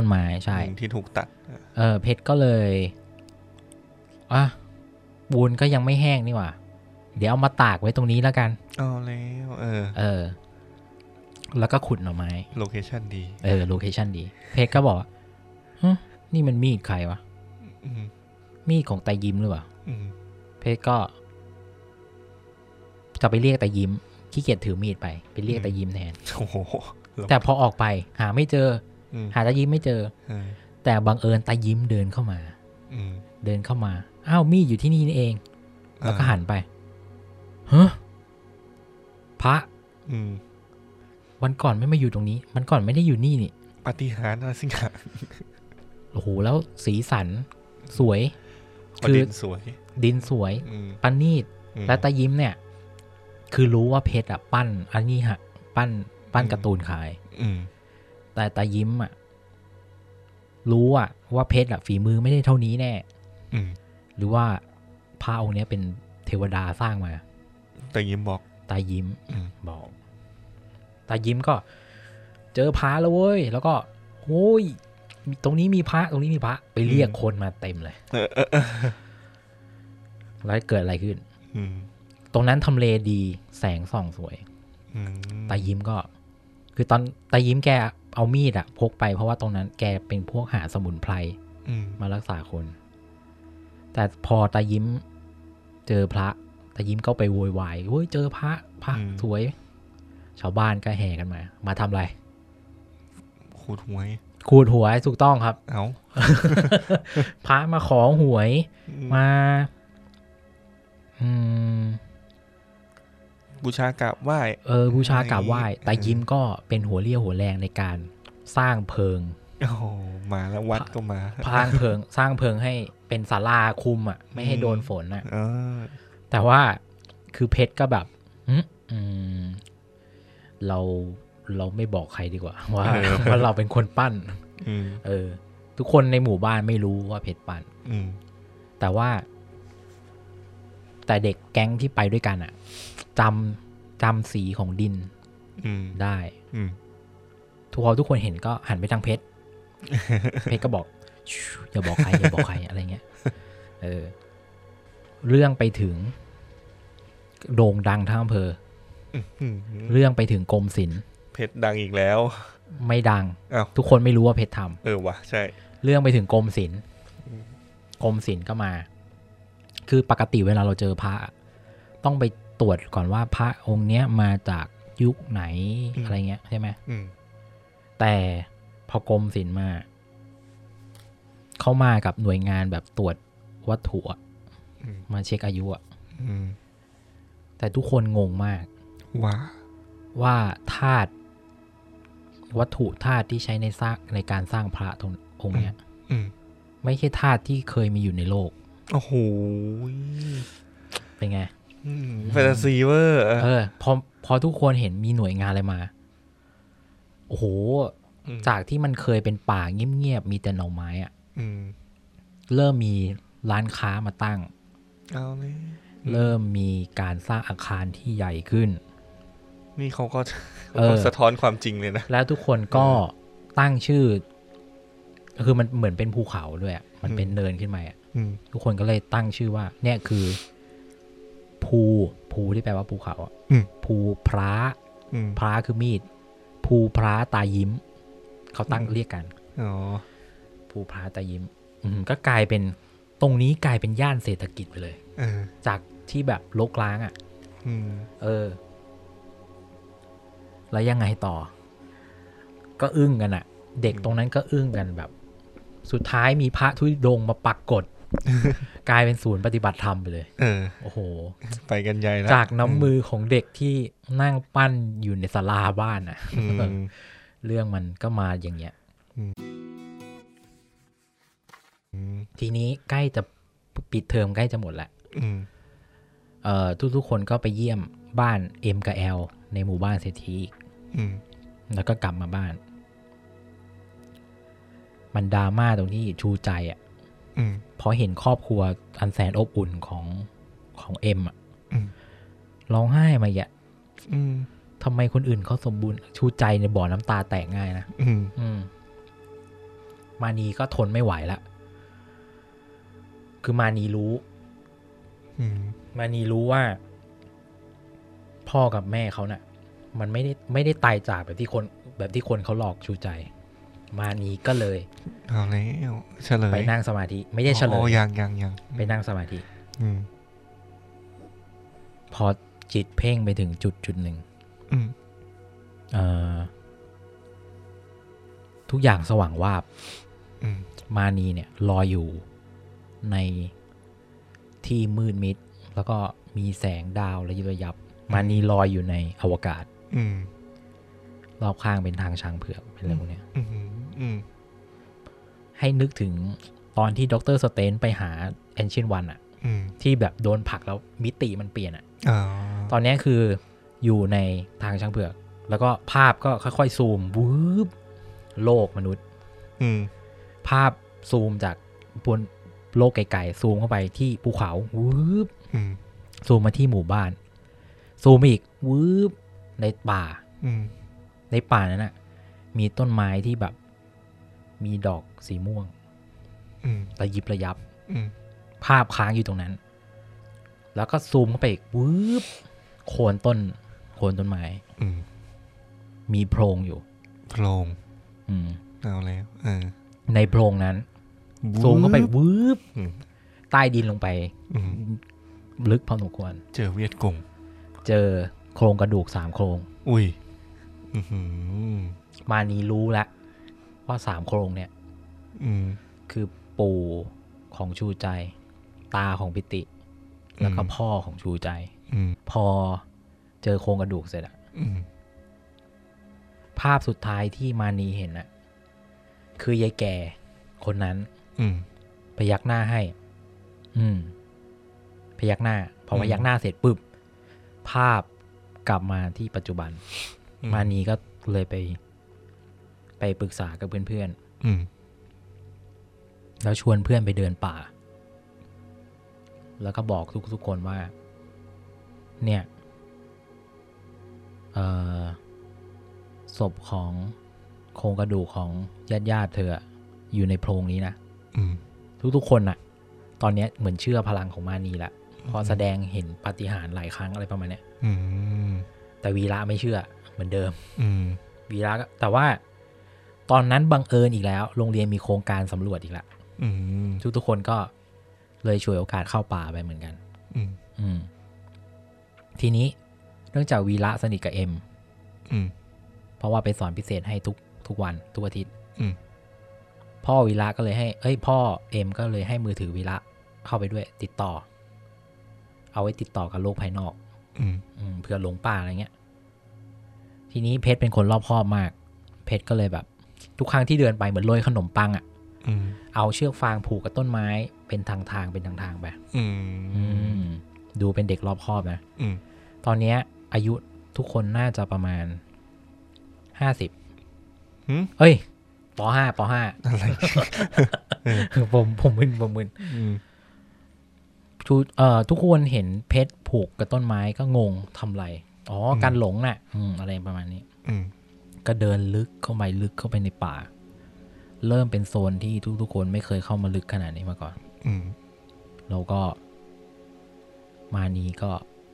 ไม้ใช่ที่ถูกตัดเพชรก็เลยปูนก็ยังไม่แห้งนี่หว่าเดี๋ยวเอามาตากไว้ตรงนี้แล้วกันแล้วแล้วก็ขุดหน่อไม้โลเคชั่นดีโลเคชั่นดีเพชรก็บอกนี่มันมีดใครวะมีดของตายิ้มหรือเปล่าเพชรก็จะไปเรียกตายิ้มขี้เกียจถือมีดไปเรียกตายิ้มแทนโอ้โหแต่พอออกไปหาไม่เจอหาตายิ้มไม่เจอแต่บังเอิญตายิ้มเดินเข้ามาอ้าวมีดอยู่ที่นี่นี่เองแล้วก็หันไปฮะพระวันก่อนไม่มาอยู่ตรงนี้วันก่อนไม่ได้อยู่นี่นี่ปาฏิหาริย์อะไรสักอย่างโอ้โหแล้วสีสันสวยคือดินสวยปานีดและตายิ้มเนี่ยคือรู้ว่าเพชรอ่ะปั้นอันนี้ฮะปั้นการ์ตูนขายแต่ตายิ้มอ่ะรู้อ่ะว่าเพชรอ่ะฝีมือไม่ได้เท่านี้แน่หรือว่าพระองค์เนี้ยเป็นเทวดาสร้างมาตายิ้มบอกตายิ้มก็เจอพระแล้วเว้ยแล้วก็โอ้ยตรงนี้มีพระไปเรียกคนมาเต็มเลยแล้วเกิดอะไรขึ้นตรงนั้นทำเลดีแสงส่องสวยตายิ้มก็คือตอนตายิ้มแกเอามีดอะพกไปเพราะว่าตรงนั้นแกเป็นพวกหาสมุนไพรมารักษาคนแต่พอตายิ้มเจอพระตายิ้มก็ไปโวยวายโอ้ยเจอพระสวยชาวบ้านก็แห่กันมาทำอะไรขูดหวยถูกต้องครับเอาพระมาขอหวยมาบูชากราบไหว้บูชากราบไหว้ตายิ้มก็เป็นหัวเรี่ยวหัวแรงในการสร้างเพิงโอ้มาแล้ววัดก็มาสร้างเพิงให้เป็นศาลาคุมอ่ะไม่ให้โดนฝนอ่ะแต่ว่าคือเพชรก็แบบเราไม่บอกใครดีกว่าว่าเราเป็นคนปั้นทุกคนในหมู่บ้านไม่รู้ว่าเพชรปั้นแต่เด็กแก๊งที่ไปด้วยกันอ่ะจำสีของดินได้ทุกคนเห็นก็หันไปทางเพชรก็บอกอย่าบอกใครอะไรเงี้ยเรื่องไปถึงโด่งดังทั้งอำเภอเรื่องไปถึงกรมศิลป์เพชรดังอีกแล้วไม่ดังทุกคนไม่รู้ว่าเพชรทำวะใช่เรื่องไปถึงกรมศิลป์ก็มาคือปกติเวลาเราเจอพระต้องไปตรวจก่อนว่าพระองค์เนี้ยมาจากยุคไหนอะไรเงี้ยใช่ไหมแต่พอกรมศิลป์มาเข้ามากับหน่วยงานแบบตรวจวัตถุมาเช็คอายุแต่ทุกคนงงมากว่าธาตุวัตถุธาตุที่ใช้ในการสร้างพระองค์เนี้ยไม่ใช่ธาตุที่เคยมีอยู่ในโลกโอ้โหเป็นไงแฟนตาซีเวอร์พอทุกคนเห็นมีหน่วยงานอะไรมาโอ้โหจากที่มันเคยเป็นป่าเงียบๆมีแต่หน่อไม้เริ่มมีร้านค้ามาตั้งเริ่มมีการสร้างอาคารที่ใหญ่ขึ้นนี่เขาก็สะท้อนความจริงเลยนะแล้วทุกคนก็ตั้งชื่อคือมันเหมือนเป็นภูเขาด้วยมันเป็นเนินขึ้นมาทุกคนก็เลยตั้งชื่อว่าเนี่ยคือภูที่แปลว่าภูเขาภูพระคือมีดภูพระตายิ้มเขาตั้งเรียกกันภูพระตายิ้มก็กลายเป็นตรงนี้กลายเป็นย่านเศรษฐกิจไปเลยจากที่แบบรกร้างแล้วยังไงต่อก็อึ้งกันเด็กตรงนั้นก็อึ้งกันแบบสุดท้ายมีพระธุดงค์มาปรากฏ กลายเป็นศูนย์ปฏิบัติธรรมไปเลยโอ้โหไปกันใหญ่แล้วจากน้ำมือของเด็กที่นั่งปั้นอยู่ในศาลาบ้านอ่ะเรื่องมันก็มาอย่างเงี้ยทีนี้ใกล้จะปิดเทอมใกล้จะหมดแล้วทุกคนก็ไปเยี่ยมบ้านเอ็มกับแอลในหมู่บ้านเศรษฐีอีกแล้วก็กลับมาบ้านมันดราม่าตรงที่ชูใจอ่ะพอเห็นครอบครัวอันแสนอบอุ่นของเอ็มอ่ะร้องไห้มาอ่ะทำไมคนอื่นเขาสมบูรณ์ชูใจในบ่อน้ำตาแตกง่ายนะมานีก็ทนไม่ไหวละคือมานีรู้ว่าพ่อกับแม่เขาน่ะมันไม่ได้ตายจากแบบที่คนเขาหลอกชูใจมานีก็เลยเอาแล้วเฉลยไปนั่งสมาธิไม่ได้เฉลยยังไปนั่งสมาธิพอจิตเพ่งไปถึงจุดหนึ่งทุกอย่างสว่างวาบมานีเนี่ยลอยอยู่ในที่มืดมิดแล้วก็มีแสงดาวระยิบระยับมานีลอยอยู่ในอวกาศรอบข้างเป็นทางช้างเผือกเป็นอะไรพวกเนี้ยให้นึกถึงตอนที่ด็อกเตอร์สเตนไปหาแอนเชียนวันอ่ะที่แบบโดนผลักแล้วมิติมันเปลี่ยนอ่ะตอนนี้คืออยู่ในทางช้างเผือกแล้วก็ภาพก็ค่อยๆซูมวืบโลกมนุษย์ภาพซูมจากบนโลกไกลๆซูมเข้าไปที่ภูเขาวืบซูมมาที่หมู่บ้านซูมอีกวืบในป่านั้นน่ะมีต้นไม้ที่แบบมีดอกสีม่วงระยิบระยับภาพค้างอยู่ตรงนั้นแล้วก็ซูมเข้าไปอีกวืบโคนต้นไม้มีโพรงอยู่โพรงเอาแล้วในโพรงนั้นซูมเข้าไปวืบใต้ดินลงไปลึกพอสมควรเจอเวียดกงเจอโครงกระดูก3โครงอุ้ยมานี้รู้แล้วว่า3โครงเนี่ยคือปู่ของชูใจตาของปิติแล้วก็พ่อของชูใจพอเจอโครงกระดูกเสร็จอะภาพสุดท้ายที่มานีเห็นอะคือยายแก่คนนั้นพยักหน้าให้พยักหน้าพอพยักหน้าเสร็จปุ๊บภาพกลับมาที่ปัจจุบันมานีก็เลยไปปรึกษากับเพื่อนๆแล้วชวนเพื่อนไปเดินป่าแล้วก็บอกทุกคนว่าเนี่ยศพของโครงกระดูกของญาติเธออยู่ในโพรงนี้นะทุกคนน่ะตอนนี้เหมือนเชื่อพลังของมานีละพอแสดงเห็นปาฏิหาริย์หลายครั้งอะไรประมาณเนี้ยแต่วีระไม่เชื่อเหมือนเดิมวีระก็แต่ว่าตอนนั้นบังเอิญอีกแล้วโรงเรียนมีโครงการสำรวจอีกละทุกคนก็เลยฉวยโอกาสเข้าป่าไปเหมือนกันทีนี้เนื่องจากวีระสนิทกับเอ็มเพราะว่าไปสอนพิเศษให้ทุกวันทุกอาทิตย์พ่อวีระก็เลยให้พ่อเอ็มก็เลยให้มือถือวีระเข้าไปด้วยติดต่อเอาไว้ติดต่อกับโลกภายนอกเพื่อหลงป่าอะไรเงี้ยทีนี้เพชรเป็นคนรอบคอบมากเพชรก็เลยแบบทุกครั้งที่เดินไปเหมือนโรยขนมปังอ่ะเอาเชือกฟางผูกกับต้นไม้เป็นทางไปดูเป็นเด็กรอบคอบนะตอนนี้อายุทุกคนน่าจะประมาณ50เอ้ยป.5อะไรผมมึนทุกคนเห็นเพชรผูกกับต้นไม้ก็งงทำไรอ๋อการหลงน่ะอะไรประมาณนี้ก็เดินลึกเข้าไปในป่าเริ่มเป็นโซนที่ทุกคนไม่เคยเข้ามาลึกขนาดนี้มาก่อนแล้วก็มานีก็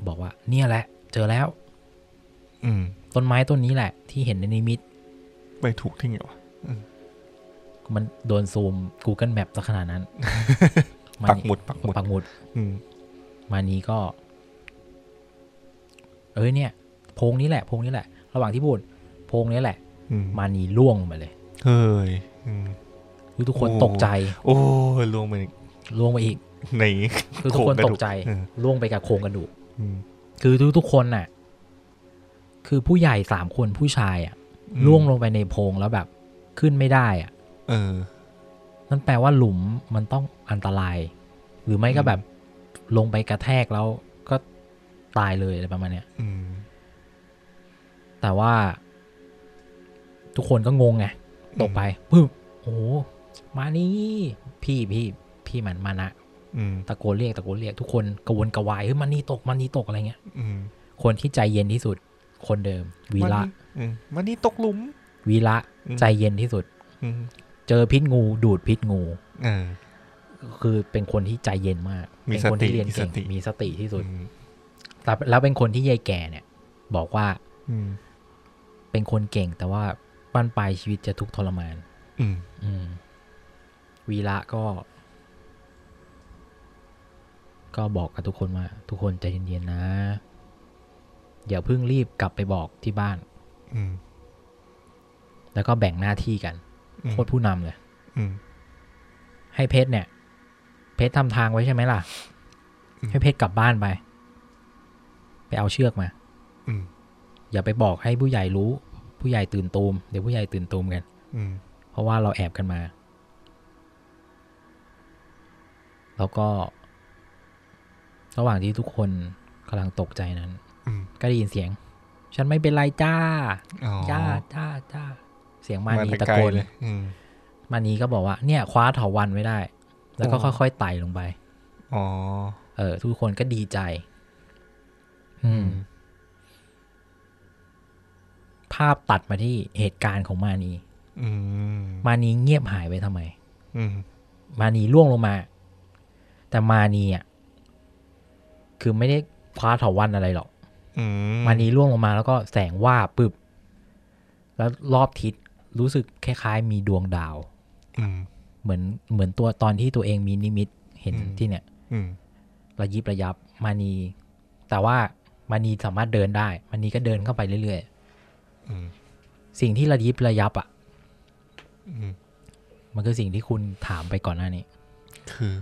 บอกว่าเนี่ยแหละเจอแล้วต้นไม้ต้นนี้แหละที่เห็นในนิมิตไปถูกทิ้งเหรอมันโดนซูม Google Map ซะขนาดนั้น ปักหมุดมานี้ก็เนี่ยโพงนี้แหละระหว่างที่พูดโพงนี้แหละมานี้ล่วงมาเลยเฮ้ยทุกคนตกใจโอ้ล่วงมา ล่วงไปอีกในคือทุกคนตกใจล่วงไปกับโครงกระดูกคือทุกคนน่ะคือผู้ใหญ่3คนผู้ชายอ่ะล่วงลงไปในโพรงแล้วแบบขึ้นไม่ได้อ่ะนั่นแปลว่าหลุมมันต้องอันตรายหรือไม่ก็แบบลงไปกระแทกแล้วก็ตายเลยอะไรประมาณเนี้ยแต่ว่าทุกคนก็งงไงตกไปปึ๊บโอ้มานี่พี่มันมานะตะโกนเรียกทุกคนกระวนกระวายเฮ้ยมานี่ตกอะไรเงี้ยคนที่ใจเย็นที่สุดคนเดิมวีระมานี่ตกหลุมวีระใจเย็นที่สุดเจอพิษงูดูดพิษงูคือเป็นคนที่ใจเย็นมากเป็นคนที่เรียนเก่งมีสติที่สุดแล้วเป็นคนที่ยายแก่เนี่ยบอกว่าเป็นคนเก่งแต่ว่าบั้นปลายชีวิตจะทุกข์ทรมานวีระก็บอกกับทุกคนว่าทุกคนใจเย็นๆนะอย่าเพิ่งรีบกลับไปบอกที่บ้านแล้วก็แบ่งหน้าที่กันโคตรผู้นำเลยให้เพชรเนี่ยเพชรทำทางไว้ใช่ไหมล่ะให้เพชรกลับบ้านไปเอาเชือกมาอย่าไปบอกให้ผู้ใหญ่รู้ผู้ใหญ่ตื่นตูมเดี๋ยวผู้ใหญ่ตื่นตูมกันเพราะว่าเราแอบกันมาแล้วก็ระหว่างที่ทุกคนกำลังตกใจนั้นก็ได้ยินเสียงฉันไม่เป็นไรจ้าจ้าเสียงมานีตะโกนมานีก็บอกว่าเนี่ยคว้าเถาวัลย์ไว้ได้แล้วก็ค่อยๆไต่ลงไปทุกคนก็ดีใจภาพตัดมาที่เหตุการณ์ของมานีมานีเงียบหายไปทำไมมานีล่วงลงมาแต่มานีอ่ะคือไม่ได้คว้าเถาวัลย์อะไรหรอกมานีล่วงลงมาแล้วก็แสงวาบปึ๊บแล้วรอบทิศรู้สึกคล้ายๆมีดวงดาวเหมือนตัวตอนที่ตัวเองมีนิมิตเห็นที่เนี่ยระยิบระยับมานีแต่ว่ามานีสามารถเดินได้มานีก็เดินเข้าไปเรื่อยๆสิ่งที่ระยิบระยับอ่ะมันคือสิ่งที่คุณถามไปก่อนหน้านี้คือ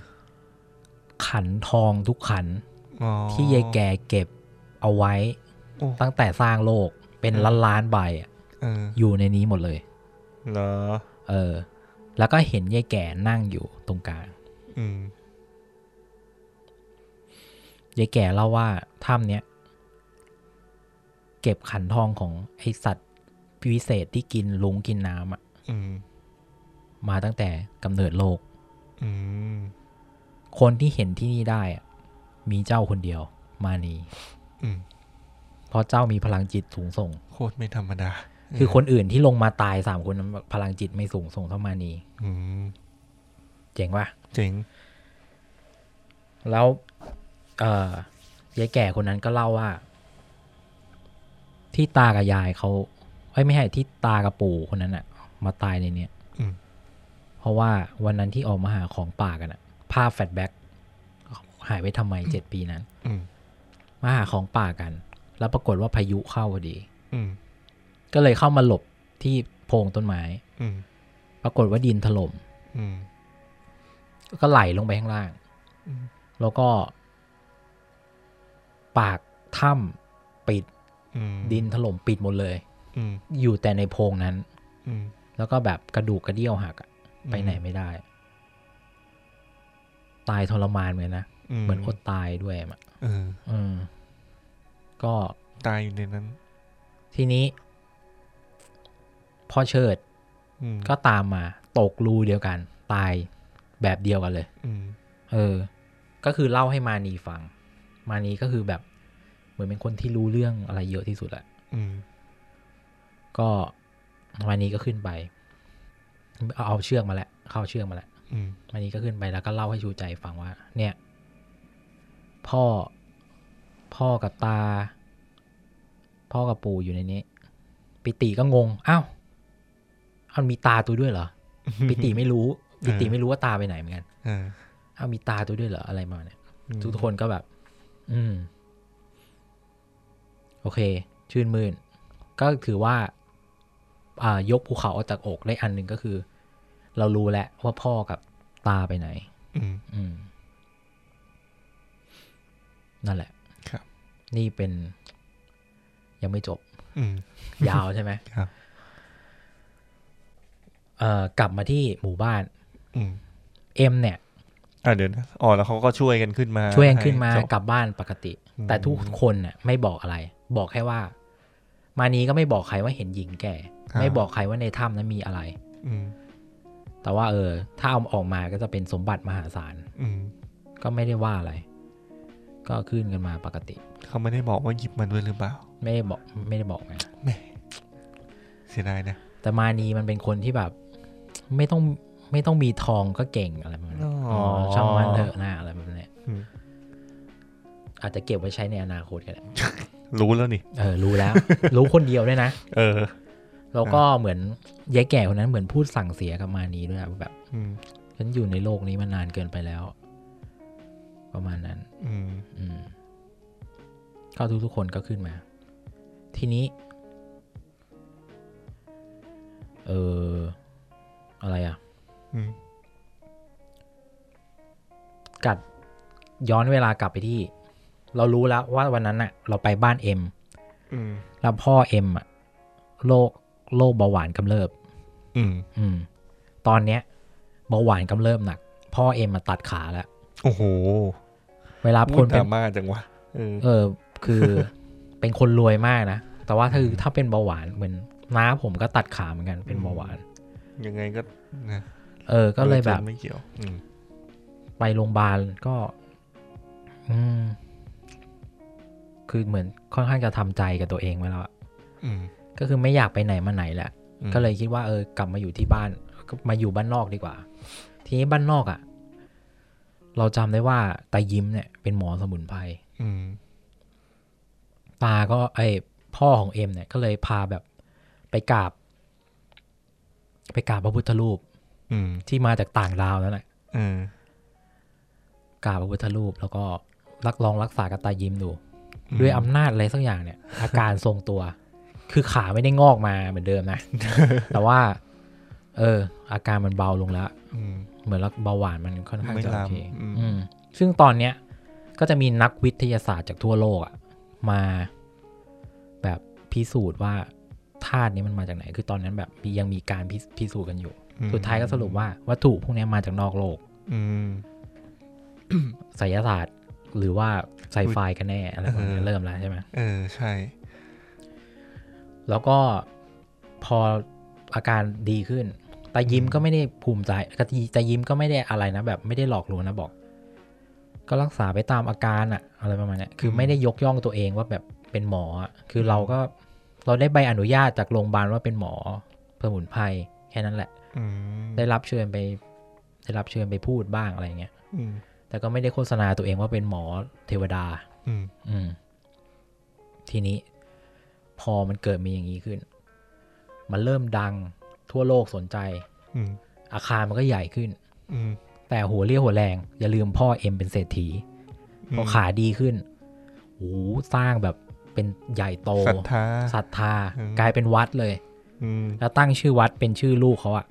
ขันทองทุกขันที่ยายแก่เก็บเอาไว้ตั้งแต่สร้างโลกเป็นล้านๆใบอยู่ในนี้หมดเลยเหรอแล้วก็เห็นยายแก่นั่งอยู่ตรงกลางยายแก่เล่าว่าถ้ำเนี้ยเก็บขันทองของไอสัตว์พิเศษที่กินลุงกินน้ำอ่ะมาตั้งแต่กำเนิดโลกคนที่เห็นที่นี่ได้อ่ะมีเจ้าคนเดียวมานีเพราะเจ้ามีพลังจิตสูงส่งโคตรไม่ธรรมดาคือคนอื่นที่ลงมาตาย3คนพลังจิตไม่สูงส่งเท่ามานีเจ๋งป่ะเจ๋งแล้วยายแก่คนนั้นก็เล่าว่าที่ตากับยายเขาไม่ใช่ที่ตากับปู่คนนั้นอ่ะมาตายในเนี้ยเพราะว่าวันนั้นที่ออกมาหาของป่ากันอ่ะภาพแฟลชแบ็กหายไปทำไม7ปีนั้นมาหาของป่ากันแล้วปรากฏว่าพายุเข้าพอดีก็เลยเข้ามาหลบที่โพรงต้นไม้ปรากฏว่าดินถล่มก็ไหลลงไปข้างล่างแล้วก็ปากถ้ำปิดดินถล่มปิดหมดเลยอยู่แต่ในโพรงนั้นแล้วก็แบบกระดูกกระเดี่ยวหักไปไหนไม่ได้ตายทรมานเหมือนนะเหมือนอดตายด้วยอ่ะก็ตายอยู่ในนั้นทีนี้พ่อเชิดก็ตามมาตกรูเดียวกันตายแบบเดียวกันเลยก็คือเล่าให้มานีฟังมานีก็คือแบบเหมือนเป็นคนที่รู้เรื่องอะไรเยอะที่สุดแหละก็มานีก็ขึ้นไปเอาเชือกมาแล้วมานีก็ขึ้นไปแล้วก็เล่าให้ชูใจฟังว่าเนี่ยพ่อกับตาพ่อกับปู่อยู่ในนี้ปิติก็งงอ้าวมีตาตัวด้วยเหรอปิติไม่รู้ว่าตาไปไหนเหมือนกันอ้าวมีตาตัวด้วยเหรออะไรมาเนี่ยทุกคนก็แบบโอเคชื่นมื่นก็ถือว่ายกภูเขาออกจากอกได้อันหนึ่งก็คือเรารู้แล้วว่าพ่อกับตาไปไหน นั่นแหละครับนี่เป็นยังไม่จบยาวใช่ไหมครับกลับมาที่หมู่บ้านเอ็มเนี่ยเดี๋ยวนะอ๋อแล้วเขาก็ช่วยกันขึ้นมาช่วยกันขึ้นมากลับบ้านปกติแต่ทุกคนน่ะไม่บอกอะไรบอกแค่ว่ามานี้ก็ไม่บอกใครว่าเห็นหญิงแก่ไม่บอกใครว่าในถ้ำนั้นมีอะไรแต่ว่าถ้าเอาออกมาก็จะเป็นสมบัติมหาศาลก็ไม่ได้ว่าอะไรก็ขึ้นกันมาปกติเขาไม่ได้บอกว่าหยิบมันด้วยหรือเปล่าไม่ได้บอกไงแหมเสียดายนะแต่มานีมันเป็นคนที่แบบไม่ต้องมีทองก็เก่งอะไรแบบนี้ช่างมันเถอะนะอะไรแบบนี้อาจจะเก็บไว้ใช้ในอนาคตก็ได้รู้แล้วนี่รู้แล้ว รู้คนเดียวด้วยนะแล้วก็เหมือนยายแก่คนนั้นเหมือนพูดสั่งเสียกับมานีด้วยแบบฉันอยู่ในโลกนี้มานานเกินไปแล้วประมาณนั้นก็ทุกคนก็ขึ้นมาทีนี้อะไรอ่ะกัดย้อนเวลากลับไปที่เรารู้แล้วว่าวันนั้นน่ะเราไปบ้านเอ็มแล้วพ่อเอ็มอ่ะโรคเบาหวานกำเริบตอนเนี้ยเบาหวานกำเริบหนักพ่อเอ็มมาตัดขาแล้วโอ้โหเวลาคนเป็นมากจังวะคือ เป็นคนรวยมากนะแต่ว่าถ้าเป็นเบาหวานเหมือนน้าผมก็ตัดขาเหมือนกันเป็นเบาหวานยังไงก็นะก็เลยแบบไม่เกี่ยวไปโรงพยาบาลก็คือเหมือนค่อนข้างจะทำใจกับตัวเองไว้แล้วก็คือไม่อยากไปไหนมาไหนแหละก็เลยคิดว่ากลับมาอยู่ที่บ้านมาอยู่บ้านนอกดีกว่าทีนี้บ้านนอกอ่ะเราจำได้ว่าตายิ้มเนี่ยเป็นหมอสมุนไพรตาก็พ่อของเอ็มเนี่ยก็เลยพาแบบไปกราบพระพุทธรูปที่มาจากต่างดาวนั่นแหละกราบพระพุทธรูปแล้วก็รักษากับตายิ้มดูด้วยอำนาจอะไรสักอย่างเนี่ยอาการทรงตัวคือขาไม่ได้งอกมาเหมือนเดิมนะ แต่ว่าอาการมันเบาลงแล้วเหมือนเบาหวานมันค่อนข้างจะโอเคซึ่งตอนเนี้ยก็จะมีนักวิทยาศาสตร์จากทั่วโลกอ่ะมาแบบพิสูจน์ว่าธาตุนี้มันมาจากไหนคือตอนนั้นแบบยังมีการพิสูจน์กันอยู่สุดท้ายก็สรุปว่าวัตถุพวกนี้มาจากนอกโลกไสยศาสตร์หรือว่าไซไฟกันแน่อะไรแบบนี้เริ่มแล้วใช่ไหมใช่แล้วก็พออาการดีขึ้นตายิ้มก็ไม่ได้ภูมิใจตายิ้มก็ไม่ได้อะไรนะแบบไม่ได้หลอกลวงนะบอกก็รักษาไปตามอาการอะอะไรประมาณนี้คือไม่ได้ยกย่องตัวเองว่าแบบเป็นหมอคือเราได้ใบอนุญาตจากโรงพยาบาลว่าเป็นหมอสมุนไพรแค่นั้นแหละได้รับเชิญไปพูดบ้างอะไรเงี้ยแต่ก็ไม่ได้โฆษณาตัวเองว่าเป็นหมอเทวดาทีนี้พอมันเกิดมีอย่างนี้ขึ้นมันเริ่มดังทั่วโลกสนใจอาคารมันก็ใหญ่ขึ้นแต่หัวเรี่ยวหัวแรงอย่าลืมพ่อเอ็มเป็นเศรษฐีพอขาดีขึ้นโอ้สร้างแบบเป็นใหญ่โตศรัทธา กลายเป็นวัดเลยแล้วตั้งชื่อวัดเป็นชื่อลูกเขาอ่ะ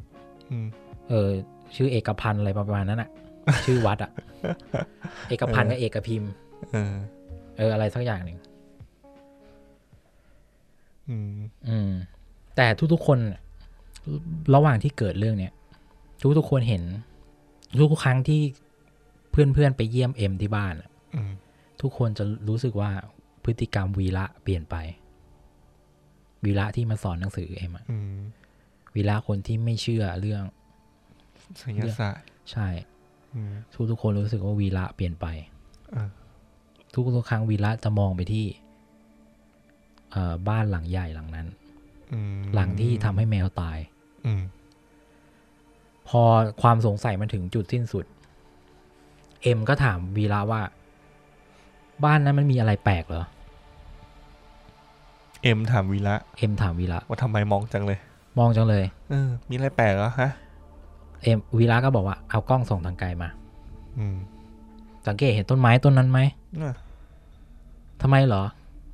ชื่อเอกพันธ์อะไรประมาณนั้นอ่ะ ชื่อวัดอ่ะ เอกพันธ์กับเอกพิมพ์อะไรสักอย่างหนึ่งแต่ทุกๆคนระหว่างที่เกิดเรื่องเนี้ยทุกคนเห็นทุกครั้งที่เพื่อนๆไปเยี่ยมเอ็มที่บ้านทุกคนจะรู้สึกว่าพฤติกรรมวีระเปลี่ยนไปวีระที่มาสอนหนังสือเอ็มอ่ะวีระคนที่ไม่เชื่อเรื่องไสยศาสตร์ใช่ทุกคนรู้สึกว่าวีระเปลี่ยนไปทุกครั้งวีระจะมองไปที่บ้านหลังใหญ่หลังนั้นหลังที่ทำให้แมวตายพอความสงสัยมันถึงจุดสิ้นสุดเอ็มก็ถามวีระว่าบ้านนั้นมันมีอะไรแปลกเหรอเอ็มถามวีระว่าทำไมมองจังเลยมีอะไรแปลกเหรอฮะเอ็มวีระก็บอกว่าเอากล้องส่องทางไกลมาสังเกตเห็นต้นไม้ต้นนั้นไหมทำไมเหรอ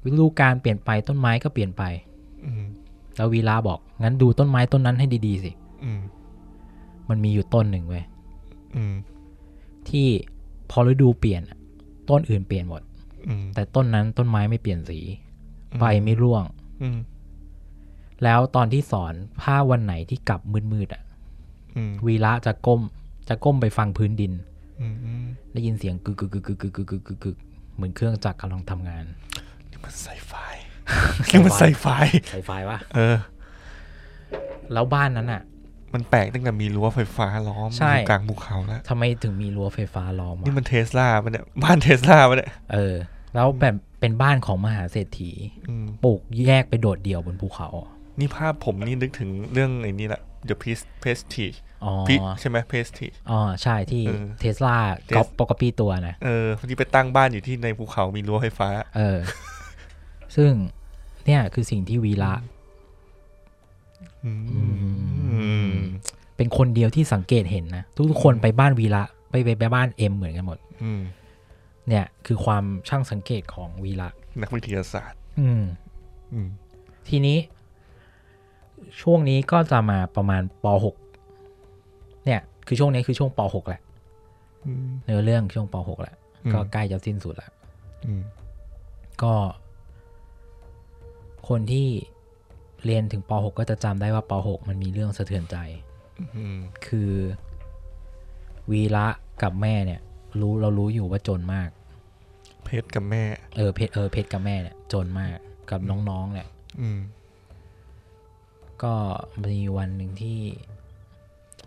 ฤดูกาลเปลี่ยนไปต้นไม้ก็เปลี่ยนไปแล้ววีระบอกงั้นดูต้นไม้ต้นนั้นให้ดีๆสิมันมีอยู่ต้นหนึ่งเว้ย ที่พอฤดูเปลี่ยนต้นอื่นเปลี่ยนหมดแต่ต้นนั้นต้นไม้ไม่เปลี่ยนสีใบไม่ร่วงแล้วตอนที่สอนผ้าวันไหนที่กลับมืดๆอ่ะวีระจะก้มไปฟังพื้นดินได้ยินเสียงกึกๆๆๆๆๆเหมือนเครื่องจักรกำลังทำงานนี่มันไซไฟวะเออแล้วบ้านนั้นอ่ะมันแปลกตั้งแต่มีรั้วไฟฟ้าล้อมกลางภูเขาแล้วทำไมถึงมีรั้วไฟฟ้าล้อมนี่มันเทสลาป่ะเนี่ยบ้านเทสลาป่ะเนี่ยเออแล้วแบบเป็นบ้านของมหาเศรษฐีปลูกแยกไปโดดเดี่ยวบนภูเขานี่ภาพผมนี่นึกถึงเรื่องไอ้นี่แหละ The Prestige อ๋อใช่ไหม Prestige อ๋อใช่ที่ Tesla ก๊อปปี้ตัวนะเออที่ไปตั้งบ้านอยู่ที่ในภูเขามีรั้วไฟฟ้าเออซึ่งเนี่ยคือสิ่งที่วีระเป็นคนเดียวที่สังเกตเห็นนะทุกคนไปบ้านวีระไปบ้านเอ็มเหมือนกันหมดเนี่ยคือความช่างสังเกตของวีระนักวิทยาศาสตร์ทีนี้ช่วงนี้ก็จะมาประมาณป.6 เนี่ยคือช่วงนี้คือช่วงป.6 แหละเนื้อเรื่องช่วงป.6 แหละก็ใกล้จะสิ้นสุดแล้วก็คนที่เรียนถึงป.6 ก็จะจำได้ว่าป.6 มันมีเรื่องสะเทือนใจคือวีระกับแม่เนี่ยเรารู้อยู่ว่าจนมากเพชรกับแม่เพชรกับแม่เนี่ยจนมากกับน้องๆเนี่ยก็มีวันหนึ่งที่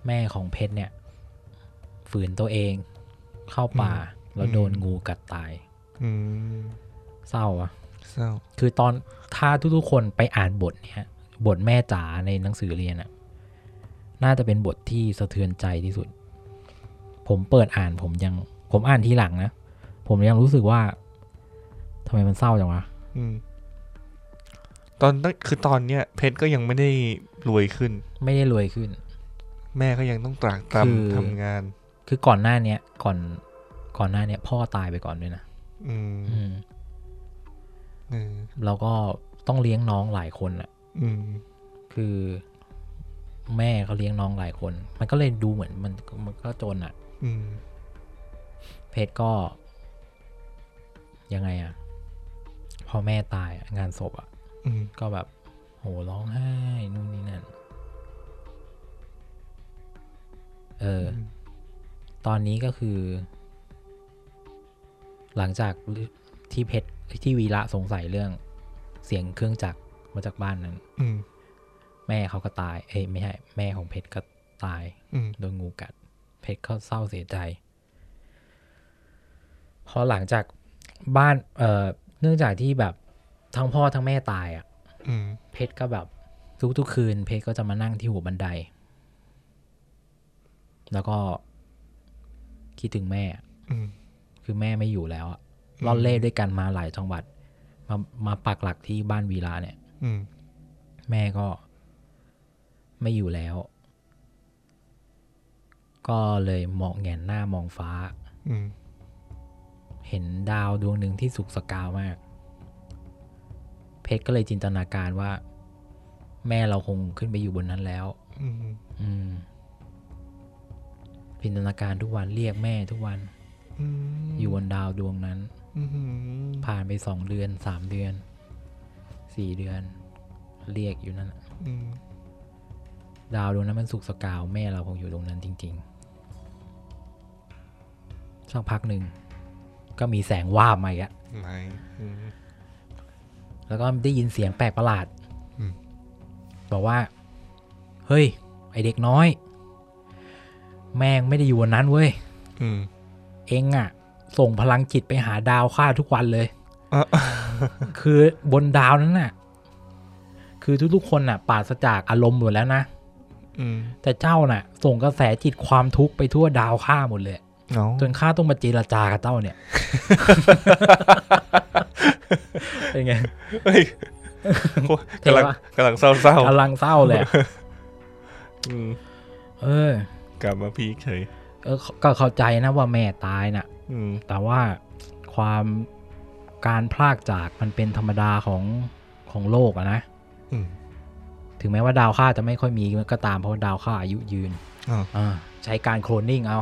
แม่ของเพชรเนี่ยฝืนตัวเองเข้าป่าแล้วโดนงูกัดตายเศร้าอ่ะเศร้าคือตอนถ้าทุกๆคนไปอ่านบทเนี่ยบทแม่จ๋าในหนังสือเรียนอ่ะน่าจะเป็นบทที่สะเทือนใจที่สุดผมเปิดอ่านผมอ่านทีหลังนะผมยังรู้สึกว่าทำไมมันเศร้าจังวะตอนนั้นคือตอนเนี้ยเพชรก็ยังไม่ได้รวยขึ้นแม่ก็ยังต้องตรากตรำทำงานคือก่อนหน้าเนี้ยพ่อตายไปก่อนด้วยนะแล้วก็ต้องเลี้ยงน้องหลายคนอ่ะคือแม่เขาเลี้ยงน้องหลายคนมันก็เลยดูเหมือนมันก็จนอ่ะเพชรก็ยังไงอ่ะพอแม่ตายงานศพอ่ะก็แบบโหร้องไห้นู่นนี่นั่นตอนนี้ก็คือหลังจากที่เพชรที่วีระสงสัยเรื่องเสียงเครื่องจักรมาจากบ้านนั้นแม่เขาก็ตายไม่ใช่แม่ของเพชรก็ตายโดนงูกัดเพชรก็เศร้าเสียใจพอหลังจากบ้านเนื่องจากที่แบบทั้งพ่อทั้งแม่ตายอ่ะเพชรก็แบบทุกคืนเพชรก็จะมานั่งที่หัวบันไดแล้วก็คิดถึงแม่คือแม่ไม่อยู่แล้วล่อนเล่ด้วยกันมาหลายจังหวัดมาปักหลักที่บ้านวีระเนี่ยแม่ก็ไม่อยู่แล้วก็เลยมองแงนหน้ามองฟ้าเห็นดาวดวงหนึ่งที่สุกสกาวมากเพชรก็เลยจินตนาการว่าแม่เราคงขึ้นไปอยู่บนนั้นแล้วจินตนาการทุกวันเรียกแม่ทุกวันอยู่บนดาวดวงนั้นผ่านไป2เดือน3เดือน4เดือนเรียกอยู่นั่นดาวดวงนั้นมันสุกสกาวแม่เราคงอยู่ตรงนั้นจริงๆสักพักหนึ่งก็มีแสงวาบมาอีกแล้วก็ได้ยินเสียงแปลกประหลาดบอกว่าเฮ้ยไอเด็กน้อยแม่งไม่ได้อยู่วันนั้นเว้ยเองอ่ะส่งพลังจิตไปหาดาวฆ่าทุกวันเลยคือบนดาวนั้นน่ะคือทุกๆคนน่ะปราศจากอารมณ์หมดแล้วนะแต่เจ้าน่ะส่งกระแสจิตความทุกข์ไปทั่วดาวฆ่าหมดเลยจนข้าต้องมาเจรจากับเจ้าเนี่ยเป็นไงกำลังเศร้าๆกำลังเศร้าเลยกลับมาพีคเฉยก็เข้าใจนะว่าแม่ตายน่ะแต่ว่าความการพลากจากมันเป็นธรรมดาของโลกอะนะถึงแม้ว่าดาวค่าจะไม่ค่อยมีก็ตามเพราะดาวค่าอายุยืนใช้การโคลนนิ่งเอา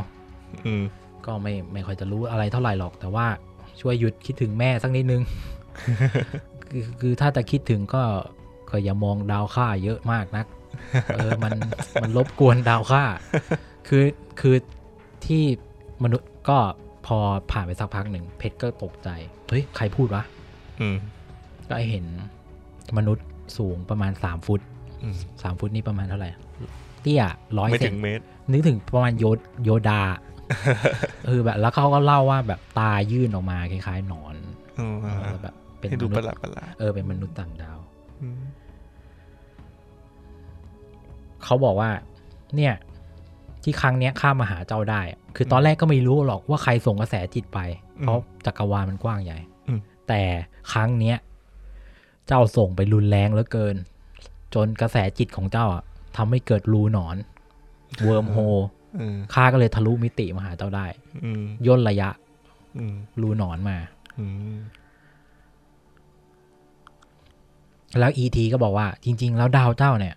ก็ไม่ค่อยจะรู้อะไรเท่าไหร่หรอกแต่ว่าช่วยหยุดคิดถึงแม่สักนิดนึง คือถ้าจะคิดถึงก็อย่ามองดาวค่าเยอะมากนัก มันรบกวนดาวค่า คือที่มนุษย์ก็พอผ่านไปสักพักหนึ่งเพชรก็ตกใจเฮ้ยใครพูดวะก็เห็นมนุษย์สูงประมาณ3 ฟุต3 ฟุตนี่ประมาณเท่าไหร่เตี้ย100 เซนติเมตรนึกถึงประมาณโยดาคือแบบแล้วเขาก็เล่าว่าแบบตายื่นออกมาคล้ายๆหนอนแบบเป็นมนุษย์เป็นมนุษย์ต่างดาวเขาบอกว่าเนี่ยที่ครั้งเนี้ยข้ามาหาเจ้าได้คือตอนแรกก็ไม่รู้หรอกว่าใครส่งกระแสจิตไปเพราะจักรวาลมันกว้างใหญ่แต่ครั้งเนี้ยเจ้าส่งไปรุนแรงเหลือเกินจนกระแสจิตของเจ้าทำให้เกิดรูหนอนเวิร์มโฮลข้าก็เลยทะลุมิติมาหาเจ้าได้ย่นระยะรูหนอนมาแล้วอีทีก็บอกว่าจริงๆแล้วดาวเจ้าเนี่ย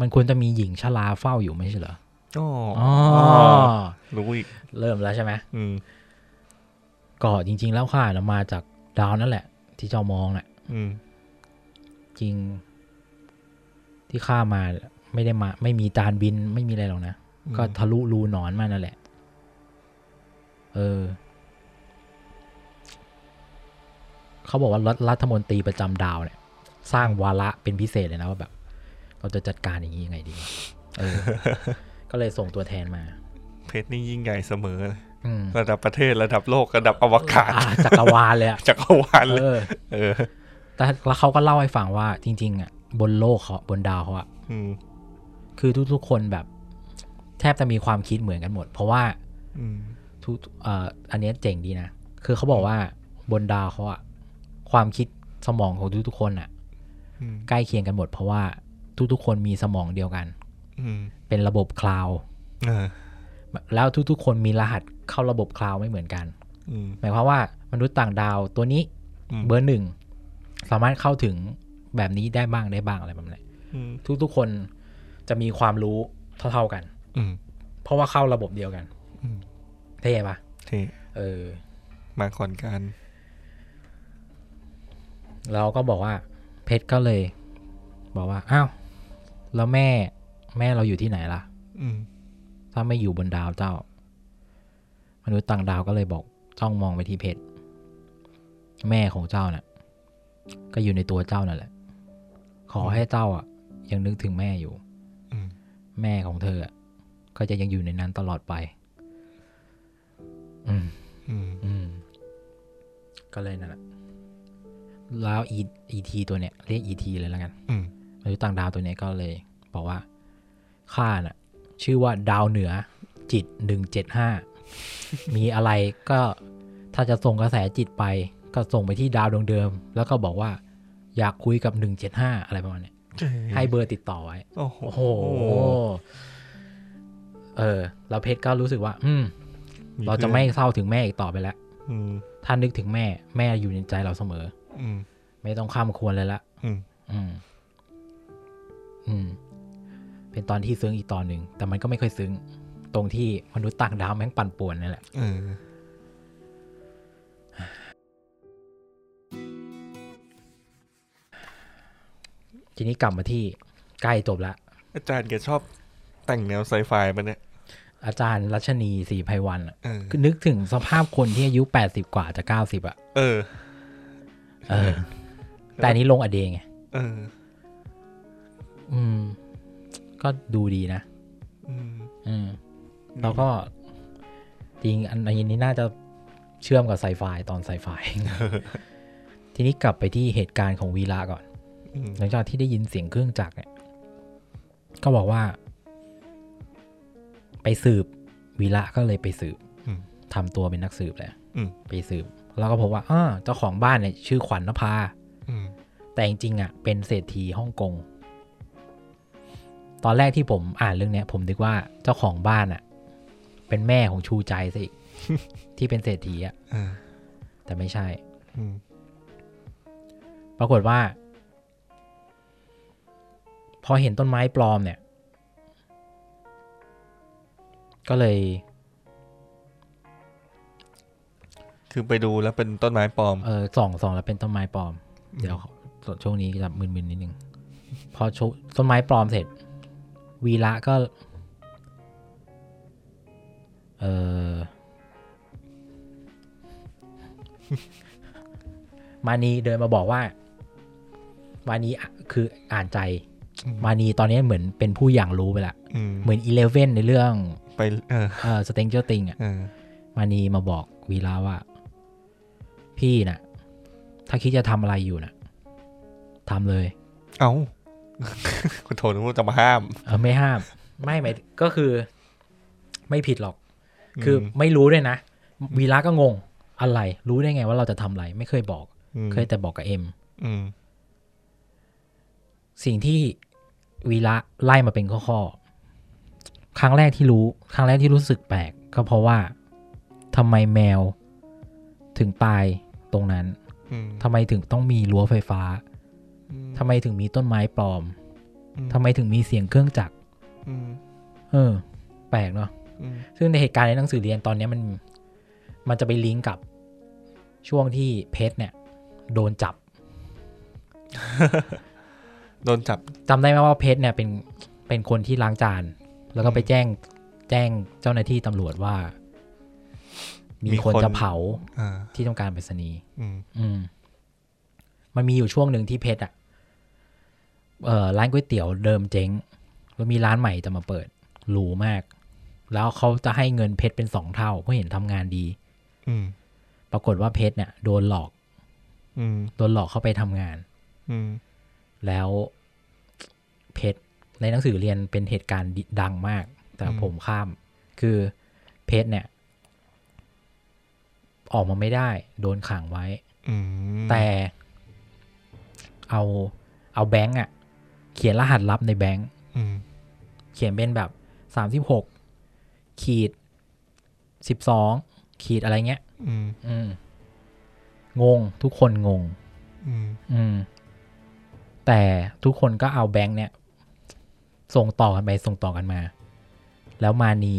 มันควรจะมีหญิงชราเฝ้าอยู่ไม่ใช่เหรออ๋อรู้อีกเริ่มแล้วใช่ไหมก็จริงๆแล้วข้ามาจากดาวนั่นแหละที่เจ้ามองแหละจริงที่ข้ามาไม่ได้มาไม่มีจานบินไม่มีอะไรหรอกนะก็ทะลุรูหนอนมานั่นแหละเขาบอกว่ารัฐมนตรีประจำดาวเนี่ยสร้างวาระเป็นพิเศษเลยนะว่าแบบเราจะจัดการอย่างนี้ยังไงดีก็เลยส่งตัวแทนมาเพชรนี่ยิ่งใหญ่เสมอระดับประเทศระดับโลกระดับอวกาศจักรวาลเลยจักรวาลเลยแต่แล้วเขาก็เล่าให้ฟังว่าจริงๆอ่ะบนโลกเขาบนดาวเขาอ่ะคือทุกๆคนแบบแทบจะมีความคิดเหมือนกันหมดเพราะว่าทุกอันนี้เจ๋งดีนะคือเขาบอกว่าบนดาวเขาอ่ะความคิดสมองของทุกๆคนอ่ะใกล้เคียงกันหมดเพราะว่าทุกๆคนมีสมองเดียวกันเป็นระบบคลาวด์แล้วทุกๆคนมีรหัสเข้าระบบคลาวด์ไม่เหมือนกันหมายความว่ามนุษย์ต่างดาวตัวนี้เบอร์1สามารถเข้าถึงแบบนี้ได้บ้างอะไรแบบนี้ทุกๆคนจะมีความรู้เท่าๆกันเพราะว่าเข้าระบบเดียวกันเท่ป่ะเท่มาก่อนกันเราก็บอกว่าเพชรก็เลยบอกว่าอ้าวแล้วแม่เราอยู่ที่ไหนล่ะถ้าไม่อยู่บนดาวเจ้ามนุษย์ต่างดาวก็เลยบอกจ้องมองไปที่เพชรแม่ของเจ้าน่ะก็อยู่ในตัวเจ้านั่นแหละขอให้เจ้าอ่ะยังนึกถึงแม่อยู่แม่ของเธอก็จะยังอยู่ในนั้นตลอดไปก็เลยนั่นแหละแล้ว ET ตัวเนี้ยเรียก ET เลยแล้วกันมนุษย์ต่างดาวตัวเนี้ยก็เลยบอกว่าข้าน่ะชื่อว่าดาวเหนือจิต175 มีอะไรก็ถ้าจะส่งกระแสจิตไปก็ส่งไปที่ดาวดวงเดิมแล้วก็บอกว่าอยากคุยกับ175อะไรประมาณเนี้ยให้เบอร์ติดต่อไว้โอ้โหแล้วเพชรก็รู้สึกว่าเราจะไม่เศร้าถึงแม่อีกต่อไปแล้วถ้านึกถึงแม่อยู่ในใจเราเสมอไม่ต้องข้ามควรเลยละเป็นตอนที่ซึ้งอีกตอนหนึ่งแต่มันก็ไม่ค่อยซึ้งตรงที่มนุษย์ต่างดาวแม่งปั่นป่วนนั่นแหละทีนี้กลับมาที่ใกล้จบละอาจารย์แกชอบแต่งแนวไซไฟมาเนี่ยอาจารย์รัชนีศรีไพวันคือนึกถึงสภาพคนที่อายุ80กว่าจะ90อ่ะแต่นี้ลงอเดงไงก็ดูดีนะแล้วก็จริงอันนี้น่าจะเชื่อมกับไซไฟตอนไซไฟทีนี้กลับไปที่เหตุการณ์ของวีระก่อนหลังจากที่ได้ยินเสียงเครื่องจักรเนี่ยก็บอกว่าไปสืบวีระก็เลยไปสืบทำตัวเป็นนักสืบเลยไปสืบแล้วก็พบว่าเจ้าของบ้านเนี่ยชื่อขวัญนภาแต่จริงๆอ่ะเป็นเศรษฐีฮ่องกงตอนแรกที่ผมอ่านเรื่องเนี้ยผมนึกว่าเจ้าของบ้านอ่ะเป็นแม่ของชูใจซะอีก ที่เป็นเศรษฐีอ่ะแต่ไม่ใช่ปรากฏว่าพอเห็นต้นไม้ปลอมเนี่ยก็เลย คือไปดูแล้วเป็นต้นไม้ปลอมส่องแล้วเป็นต้นไม้ปลอมเดี๋ยวช่วงนี้จะมึนๆนิดนึงพอต้นไม้ปลอมเสร็จวีระก็มานีเดินมาบอกว่ามานีคืออ่านใจมานีตอนนี้เหมือนเป็นผู้อย่างรู้ไปละเหมือน11ในเรื่องไปสเต็งเจ้าติงอ่ะมานีมาบอกวีระว่าพี่น่ะถ้าคิดจะทำอะไรอยู่น่ะทำเลยเอ้าคุณโทนุจะมาห้ามไม่ห้ามไม่ก็คือไม่ผิดหรอกคือไม่รู้ด้วยนะวีระก็งงอะไรรู้ได้ไงว่าเราจะทำอะไรไม่เคยบอกเคยแต่บอกกับเอ็มสิ่งที่วีระไล่มาเป็นข้อๆครั้งแรกที่รู้สึกแปลกก็เพราะว่าทำไมแมวถึงตายตรงนั้นทำไมถึงต้องมีรั้วไฟฟ้าทำไมถึงมีต้นไม้ปลอมทำไมถึงมีเสียงเครื่องจักรแปลกเนาะซึ่งในเหตุการณ์ในหนังสือเรียนตอนนี้มันจะไปลิงก์กับช่วงที่เพชรเนี่ยโดนจับ จำได้ไหมว่าเพชรเนี่ยเป็นคนที่ล้างจานแล้วก็ไปแจ้งเจ้าหน้าที่ตำรวจว่ามีคนจะเผาที่ต้องการไปรษณีย์มันมีอยู่ช่วงหนึ่งที่เพชรร้านก๋วยเตี๋ยวเดิมเจ๊งแล้วมีร้านใหม่จะมาเปิดหรูมากแล้วเขาจะให้เงินเพชรเป็น2 เท่าเพราะเห็นทำงานดีปรากฏว่าเพชรเนี่ยโดนหลอกเข้าไปทำงานแล้วเพชรในหนังสือเรียนเป็นเหตุการณ์ดังมากแต่ผมข้ามคือเพชรเนี่ยออกมาไม่ได้โดนขังไว้แต่เอาแบงค์อ่ะเขียนรหัสลับในแบงค์เขียนเป็นแบบ36-12 อะไรเงี้ยงงทุกคนงงแต่ทุกคนก็เอาแบงค์เนี่ยส่งต่อกันไปส่งต่อกันมาแล้วมานี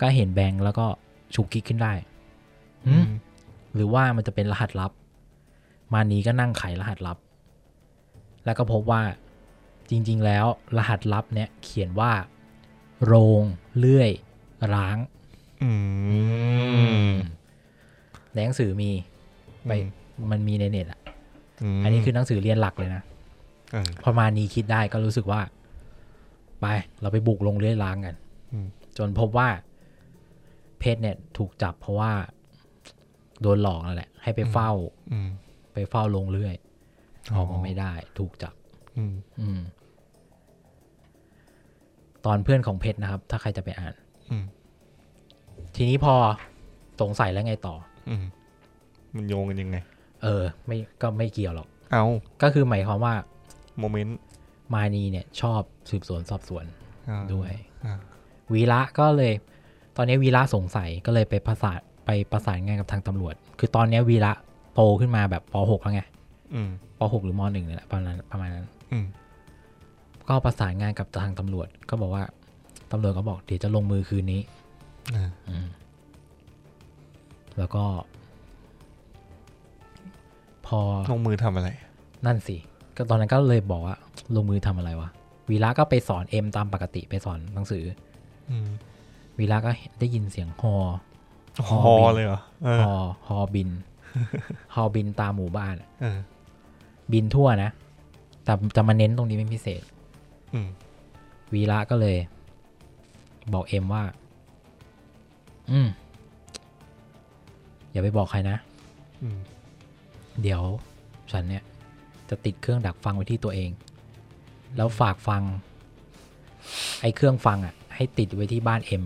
ก็เห็นแบงค์แล้วก็ฉุกคิดขึ้นได้หรือว่ามันจะเป็นรหัสลับมานีก็นั่งไขรหัสลับแล้วก็พบว่าจริงๆแล้วรหัสลับเนี่ยเขียนว่าโรงเลื่อยร้างในหนังสือมีไปมันมีในเน็ตอ่ะอันนี้คือหนังสือเรียนหลักเลยนะพอมานีคิดได้ก็รู้สึกว่าไปเราไปบุกโรงเลื่อยร้างกันจนพบว่าเพชรเนี่ยถูกจับเพราะว่าโดนหลอกนั่นแหละให้ไปเฝ้าโรงเลื่อยออกมาไม่ได้ถูกจับตอนเพื่อนของเพชรนะครับถ้าใครจะไปอ่านทีนี้พอสงสัยแล้วไงต่อมันโยงกันยังไงไม่ก็ไม่เกี่ยวหรอกเอาก็คือหมายความว่าโมเมนต์มานีเนี่ยชอบสืบสวนสอบสวนด้วยวีระก็เลยตอนนี้วีระสงสัยก็เลยไปประสานงานกับทางตำรวจคือตอนนี้วีระโตขึ้นมาแบบป .6 แล้วไงป .6 หรือม .1 นี่แหละประมาณนั้นก็ประสานงานกับทางตำรวจก็บอกว่าตำรวจก็บอกเดี๋ยวจะลงมือคืนนี้แล้วก็พอลงมือทำอะไรนั่นสิก็ตอนนั้นก็เลยบอกว่าลงมือทำอะไรวะวีระก็ไปสอนเอ็มตามปกติไปสอนหนังสือวีระก็ได้ยินเสียงฮอเลยเหรอฮอบินตามหมู่บ้านบินทั่วนะแต่จะมาเน้นตรงนี้เป็นพิเศษวีระก็เลยบอกเอ็มว่าอย่าไปบอกใครนะเดี๋ยวฉันเนี่ยจะติดเครื่องดักฟังไว้ที่ตัวเองแล้วฝากฟังไอ้เครื่องฟังอ่ะให้ติดไว้ที่บ้านเอ็ม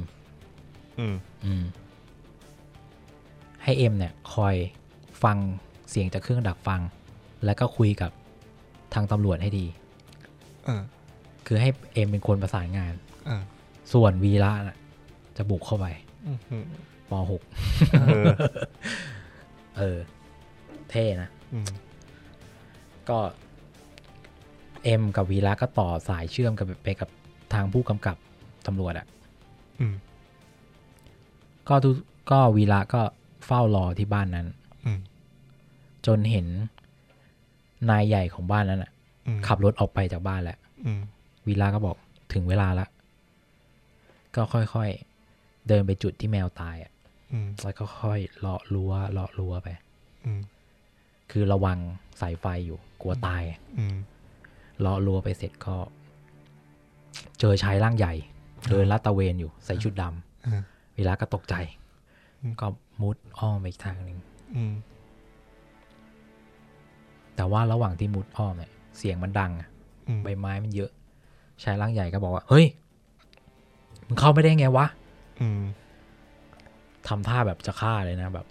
ให้เอ็มเนี่ยคอยฟังเสียงจากเครื่องดักฟังแล้วก็คุยกับทางตำรวจให้ดีคือให้เอ็มเป็นคนประสานงานส่วนวีระน่ะจะบุกเข้าไปป .6 เท่นะก็เอ็มกับวีระก็ต่อสายเชื่อมกับไปกับทางผู้กำกับตำรวจอ่ะก็วีระก็ เฝ้ารอที่บ้านนั้นจนเห็นนายใหญ่ของบ้านนั้นอ่ะขับรถออกไปจากบ้านแหละวีระก็บอกถึงเวลาละก็ค่อยๆเดินไปจุดที่แมวตายอ่ะแล้วก็ค่อยเลาะรั้วไปคือระวังสายไฟอยู่กลัวตายเลาะรั้วไปเสร็จก็เจอชายร่างใหญ่เดินลาดตระเวนอยู่ใส่ชุดดำวีระก็ตกใจก็มุดอ้อมไปอีกทางหนึ่งแต่ว่าระหว่างที่มุดอ้อมเนี่ยเสียงมันดังใบไม้มันเยอะชายร่างใหญ่ก็บอกว่าเฮ้ยมึงเข้าไม่ได้ไงวะทำท่าแบบจะฆ่าเลยนะแบบ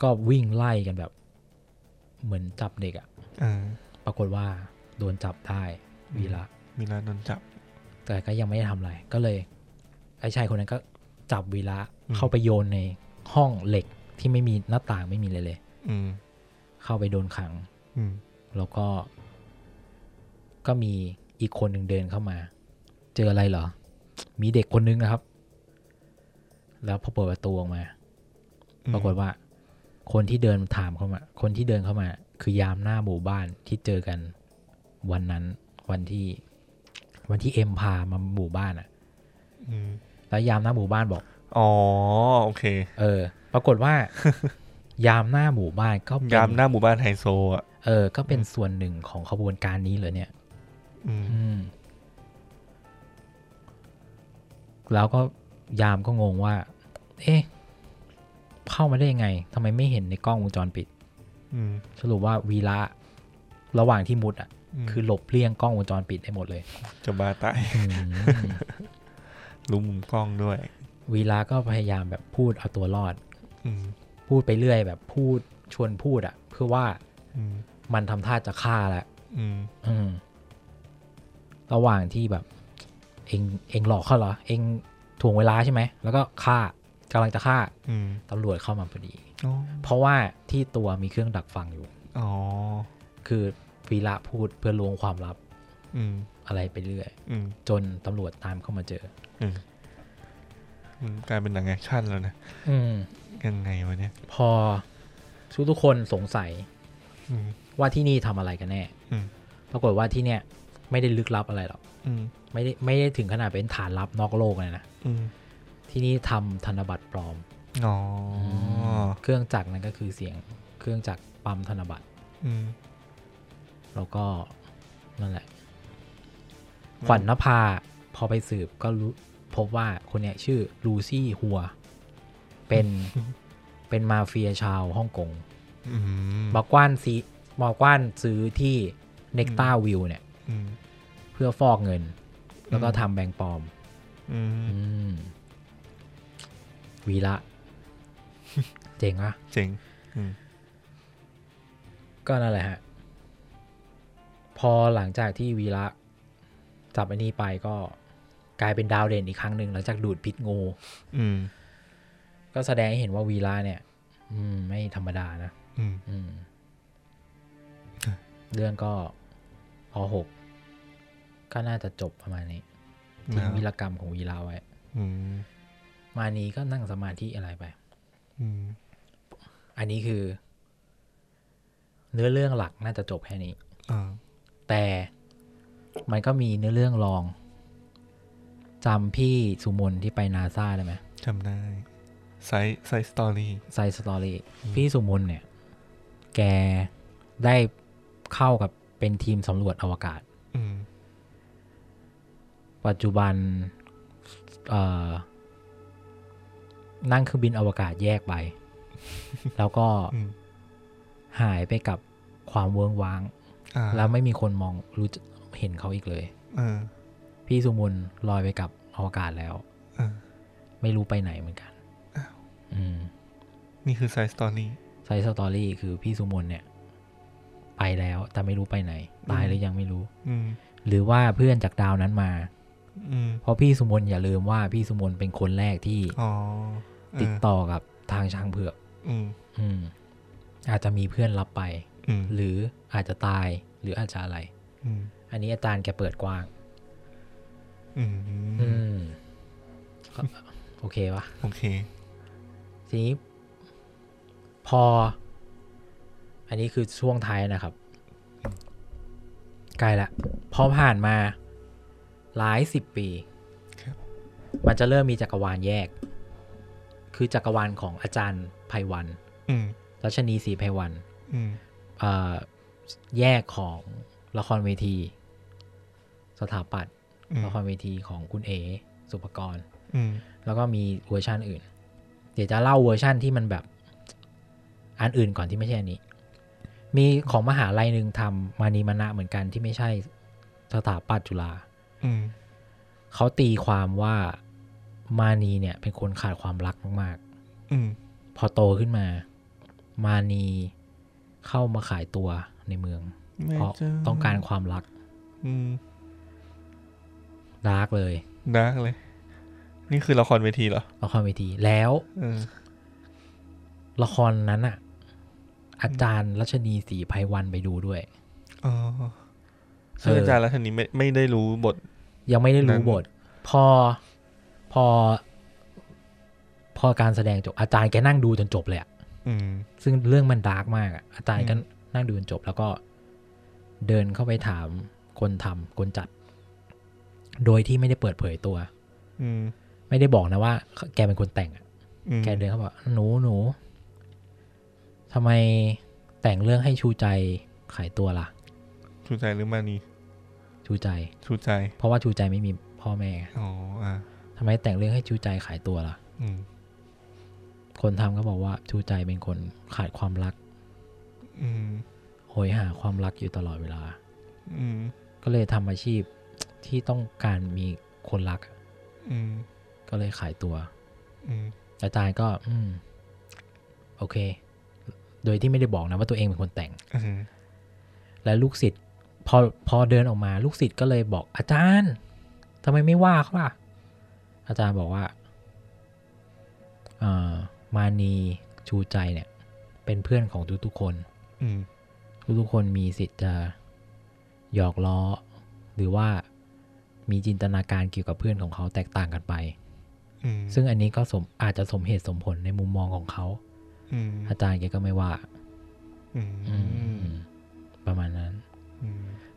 ก็วิ่งไล่กันแบบเหมือนจับเด็กอ่ะปรากฏว่าโดนจับได้วีระโดนจับแต่ก็ยังไม่ได้ทำอะไรก็เลยไอ้ชายคนนั้นก็จับวีระเข้าไปโยนในห้องเหล็กที่ไม่มีหน้าต่างไม่มีเลยเลยเข้าไปโดนขังแล้วก็มีอีกคนหนึ่งเดินเข้ามาเจออะไรเหรอมีเด็กคนนึงนะครับแล้วพอเปิดประตูออกมาปรากฏว่าคนที่เดินเข้ามาคือยามหน้าหมู่บ้านที่เจอกันวันนั้นวันที่เอ็มพามาหมู่บ้านอ่ะแล้วยามหน้าหมู่บ้านบอกอ๋อโอเคปรากฏว่ายามหน้าหมู่บ้านก็ยามหน้าหมู่บ้านไฮโซอ่ะก็เป็นส่วนหนึ่งของขบวนการนี้เหรอเนี่ยแล้วก็ยามก็งงว่าเอ๊ะเข้ามาได้ยังไงทำไมไม่เห็นในกล้องวงจรปิดสรุปว่าวีระระหว่างที่มุดอ่ะคือหลบเลี่ยงกล้องวงจรปิดได้หมดเลยจะบ้าตาย รู้มุมกล้องด้วยวีระก็พยายามแบบพูดเอาตัวรอดพูดไปเรื่อยแบบพูดชวนพูดอ่ะเพื่อว่ามันทำท่าจะฆ่าแล้วระหว่างที่แบบเองหลอกเขาเหรอเองถ่วงเวลาใช่ไหมแล้วก็ฆ่ากำลังจะฆ่าตำรวจเข้ามาพอดีเพราะว่าที่ตัวมีเครื่องดักฟังอยู่คือวีระพูดเพื่อลวงความลับอะไรไปเรื่อยจนตำรวจตามเข้ามาเจอมันกลายเป็นหนังแอคชั่นแล้วนะยังไงวะเนี่ยพอทุกคนสงสัยว่าที่นี่ทำอะไรกันแน่ปรากฏว่าที่เนี่ยไม่ได้ลึกลับอะไรหรอกไม่ได้ถึงขนาดเป็นฐานลับนอกโลกเลยนะที่นี่ทำธนบัตรปลอมเครื่องจักรนั่นก็คือเสียงเครื่องจักรปั๊มธนบัตรแล้วก็นั่นแหละขวัญนภาพอไปสืบก็รู้พบว่าคนเนี้ยชื่อลูซี่ฮัวเป็นมาเฟียชาวฮ่องกงมากว้านซื้อที่เนกต้าวิวเนี่ยเพื่อฟอกเงินแล้วก็ทำแบงก์ปลอมวีระเจ๋งอ่ะเจ๋งก็นั่นแหละฮะพอหลังจากที่วีระจับไอ้นี่ไปก็กลายเป็นดาวเด่นอีกครั้งหนึ่งหลังจากดูดพิษงูก็แสดงให้เห็นว่าวีระเนี่ยไม่ธรรมดานะเรื่องก็พอ6ก็น่าจะจบประมาณนี้ทิ้งวีรกรรมของวีระไว้มานีก็นั่งสมาธิอะไรไปอันนี้คือเนื้อเรื่องหลักน่าจะจบแค่นี้แต่มันก็มีเนื้อเรื่องรองจำพี่สุมนที่ไปนาซาได้ไหมจำได้ไซส์สตอรี่พี่สุมนเนี่ยแกได้เข้ากับเป็นทีมสำรวจอวกาศปัจจุบันนั่งเครื่องบินอวกาศแยกไป แล้วก็หายไปกับความเวิ้งว้างแล้วไม่มีคนมองรู้เห็นเขาอีกเลยพี่สุมนลอยไปกับอวกาศแล้วไม่รู้ไปไหนเหมือนกันนี่คือไซส์สตอรี่คือพี่สุมนเนี่ยไปแล้วแต่ไม่รู้ไปไหนตายหรือยังไม่รู้หรือว่าเพื่อนจากดาวนั้นมาเพราะพี่สุมนอย่าลืมว่าพี่สุมนเป็นคนแรกที่ติดต่อกับทางช้างเผือกอาจจะมีเพื่อนรับไปหรืออาจจะตายหรืออาจจะอะไรอันนี้อาจารย์แกเปิดกว้าง โอเควะโอเคทีนี้พออันนี้คือช่วงท้ายนะครับใกล้ละพอผ่านมาหลายสิบปีมันจะเริ่มมีจักรวาลแยกคือจักรวาลของอาจารย์ไพวันรัชนีศรีไพวันแยกของละครเวทีสถาปัตย์ละครเวทีของคุณเอ๋สุปกรณ์แล้วก็มีเวอร์ชันอื่นเดี๋ยวจะเล่าเวอร์ชันที่มันแบบอันอื่นก่อนที่ไม่ใช่อันนี้มีของมหาลัยหนึ่งทำมานีมานะเหมือนกันที่ไม่ใช่สถาปัตย์จุฬาเขาตีความว่ามานีเนี่ยเป็นคนขาดความรักมากๆพอโตขึ้นมามานีเข้ามาขายตัวในเมืองเพราะต้องการความรักดาร์กเลยดาร์กเลยนี่คือละครเวทีเหรอละครเวทีแล้วละครนั้นอ่ะอาจารย์รัชนีศรีไพวันไปดูด้วยอ๋อซึ่งอาจารย์รัชนีไม่ได้รู้บทยังไม่ได้รู้บทพอการแสดงจบอาจารย์แกนั่งดูจนจบเลยอ่ะซึ่งเรื่องมันดาร์กมากอ่ะอาจารย์ก็นั่งดูจนจบแล้วก็เดินเข้าไปถามคนทำคนจัดโดยที่ไม่ได้เปิดเผยตัวไม่ได้บอกนะว่าแกเป็นคนแต่งอ่ะแกเดินเขาบอกหนูทำไมแต่งเรื่องให้ชูใจขายตัวล่ะชูใจหรือมานีชูใจเพราะว่าชูใจไม่มีพ่อแม่อ๋อทำไมแต่งเรื่องให้ชูใจขายตัวล่ะคนทำก็บอกว่าชูใจเป็นคนขาดความรักโหยหาความรักอยู่ตลอดเวลาก็เลยทำอาชีพที่ต้องการมีคนรักก็เลยขายตัวอาจารย์ก็โอเคโดยที่ไม่ได้บอกนะว่าตัวเองเป็นคนแต่งและลูกศิษย์พอเดินออกมาลูกศิษย์ก็เลยบอกอาจารย์ทำไมไม่ว่าเขาล่ะอาจารย์บอกว่ามานีชูใจเนี่ยเป็นเพื่อนของทุกๆคนทุกๆคนมีสิทธิ์จะหยอกล้อหรือว่ามีจินตนาการเกี่ยวกับเพื่อนของเขาแตกต่างกันไปซึ่งอันนี้ก็อาจจะสมเหตุสมผลในมุมมองของเขาอาจารย์แกก็ไม่ว่าประมาณนั้น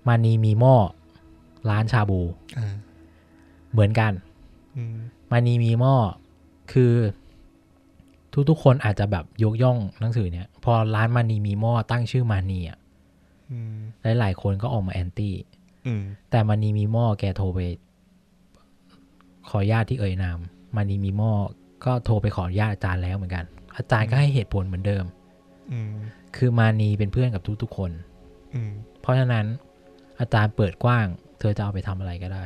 มานีมีหม้อร้านชาบูเหมือนกันมานีมีหม้อคือทุกๆคนอาจจะแบบยกย่องหนังสือเนี่ยพอร้านมานีมีหม้อตั้งชื่อมานีอ่ะหลายๆคนก็ออกมาแอนตี้แต่มานีมีหม้อแกโทรไปขอญาติที่เอ่ยนามมานีมีหม้อก็โทรไปขอญาติอาจารย์แล้วเหมือนกันอาจารย์ก็ให้เหตุผลเหมือนเดิมคือมานีเป็นเพื่อนกับทุกๆคนเพราะฉะนั้นอาจารย์เปิดกว้างเธอจะเอาไปทำอะไรก็ได้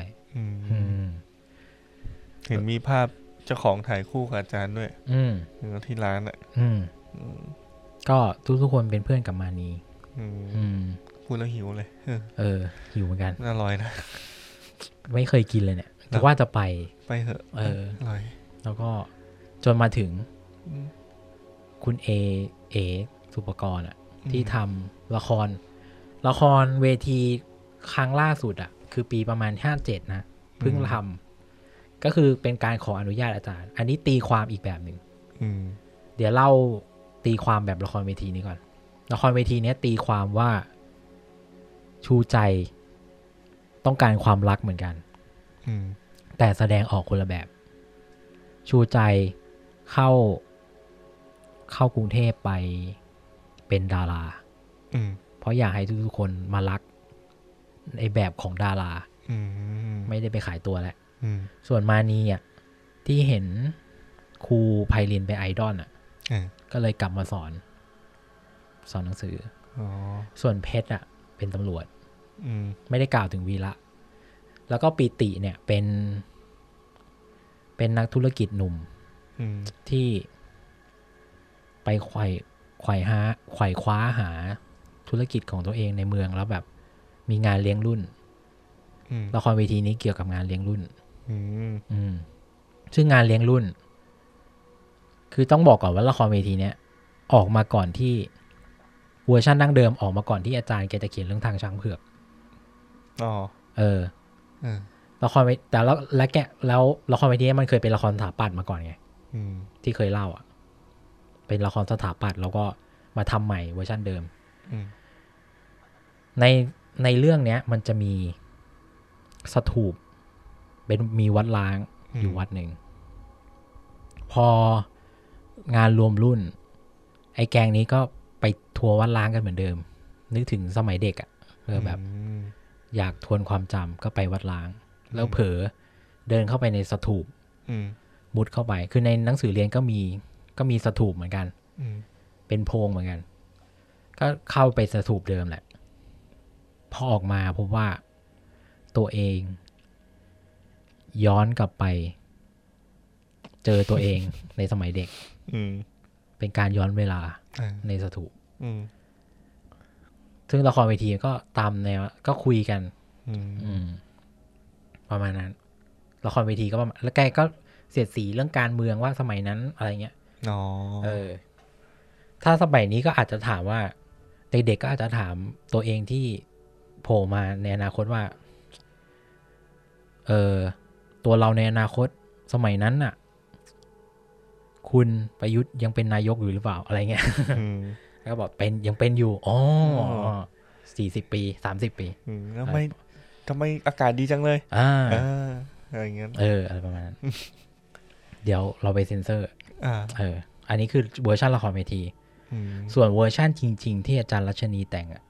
เห็นมีภาพเจ้าของถ่ายคู่กับอาจารย์ด้วยที่ร้านอ่ะก็ทุกคนเป็นเพื่อนกับมานีพูดแล้วหิวเลยหิวเหมือนกันอร่อยนะไม่เคยกินเลยเนี่ยแต่ว่าจะไปเถอะอร่อยแล้วก็จนมาถึงคุณเอสุปกรณ์อ่ะที่ทำละครเวทีครั้งล่าสุดอ่ะคือปีประมาณ57นะเพิ่งทำก็คือเป็นการขออนุญาตอาจารย์อันนี้ตีความอีกแบบหนึ่งเดี๋ยวเล่าตีความแบบละครเวทีนี้ก่อนละครเวทีนี้ตีความว่าชูใจต้องการความรักเหมือนกันแต่แสดงออกคนละแบบชูใจเข้ากรุงเทพไปเป็นดาราเพราะอยากให้ทุกคนมารักในแบบของดาราไม่ได้ไปขายตัวแหละส่วนมานีอ่ะที่เห็นครูไพลินไปไอดอลอ่ะก็เลยกลับมาสอนหนังสือส่วนเพชรอ่ะเป็นตำรวจไม่ได้กล่าวถึงวีระแล้วก็ปิติเนี่ยเป็นนักธุรกิจหนุ่มที่ไปไขว่คว้าหาธุรกิจของตัวเองในเมืองแล้วแบบมีงานเลี้ยงรุ่นละครเวทีนี้เกี่ยวกับงานเลี้ยงรุ่นซึ่งงานเลี้ยงรุ่นคือต้องบอกก่อนว่าละครเวทีเนี้ยออกมาก่อนที่เวอร์ชันดั้งเดิมออกมาก่อนที่อาจารย์แกจะเขียนเรื่องทางช้างเผือกอ๋อ ละครแต่แล้วและแกแล้วละครเวทีมันเคยเป็นละครสถาปัตย์มาก่อนไงที่เคยเล่าอ่ะเป็นละครสถาปัตย์แล้วก็มาทำใหม่เวอร์ชันเดิมในเรื่องเนี้ยมันจะมีสถูปเป็นมีวัดล้างอยู่วัดหนึ่งพองานรวมรุ่นไอ้แกงนี้ก็ไปทัวร์วัดล้างกันเหมือนเดิมนึกถึงสมัยเด็กอ่ะแบบอยากทวนความจำก็ไปวัดล้างแล้วเผลอเดินเข้าไปในสถูปมุดเข้าไปคือในหนังสือเรียนก็มีสถูปเหมือนกันเป็นโพรงเหมือนกันก็เข้าไปสถูปเดิมแหละพอออกมาพบว่าตัวเองย้อนกลับไปเจอตัวเองในสมัยเด็กเป็นการย้อนเวลาในสถูปซึ่งละครเวทีก็ตามแนวก็คุยกันประมาณนั้นละครเวทีก็ประมาณแล้วแกก็เสียดสีเรื่องการเมืองว่าสมัยนั้นอะไรเงี้ยถ้าสมัยนี้ก็อาจจะถามว่าเด็กๆก็อาจจะถามตัวเองที่โผล่มาในอนาคตว่าตัวเราในอนาคตสมัยนั้นน่ะคุณประยุทธ์ยังเป็นนายกอยู่หรือเปล่าอะไรเงี้ยก็บอกเป็นยังเป็นอยู่อ๋อ40ปี30ปีทำไมอากาศดีจังเลยอะไรเงี้ยอะไรประมาณนั้น เดี๋ยวเราไปเซ็นเซอร์อันนี้คือเวอร์ชันละครเวทีส่วนเวอร์ชั่นจริงๆที่อาจารย์รัชนีแต่งอ่ะ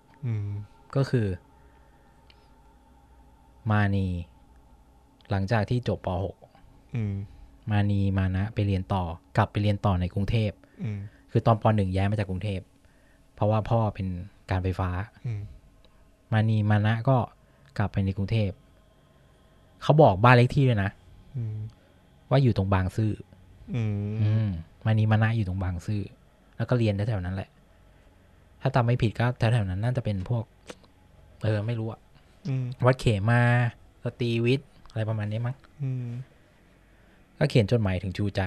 ก็คือมานีหลังจากที่จบป .6 มานีมานะไปเรียนต่อกลับไปเรียนต่อในกรุงเทพคือตอนป .1 ย้ายมาจากกรุงเทพเพราะว่าพ่อเป็นการไฟฟ้ามานีมานะก็กลับไปในกรุงเทพเขาบอกบ้านเลขที่ด้วยนะว่าอยู่ตรงบางซื่อมานีมานะอยู่ตรงบางซื่อแล้วก็เรียนแถวๆนั้นแหละถ้าจำไม่ผิดก็แถวๆนั้นน่าจะเป็นพวกไม่รู้อะวัดเขมาสตรีวิทย์อะไรประมาณนี้มั้งก็เขียนจดหมายถึงชูใจ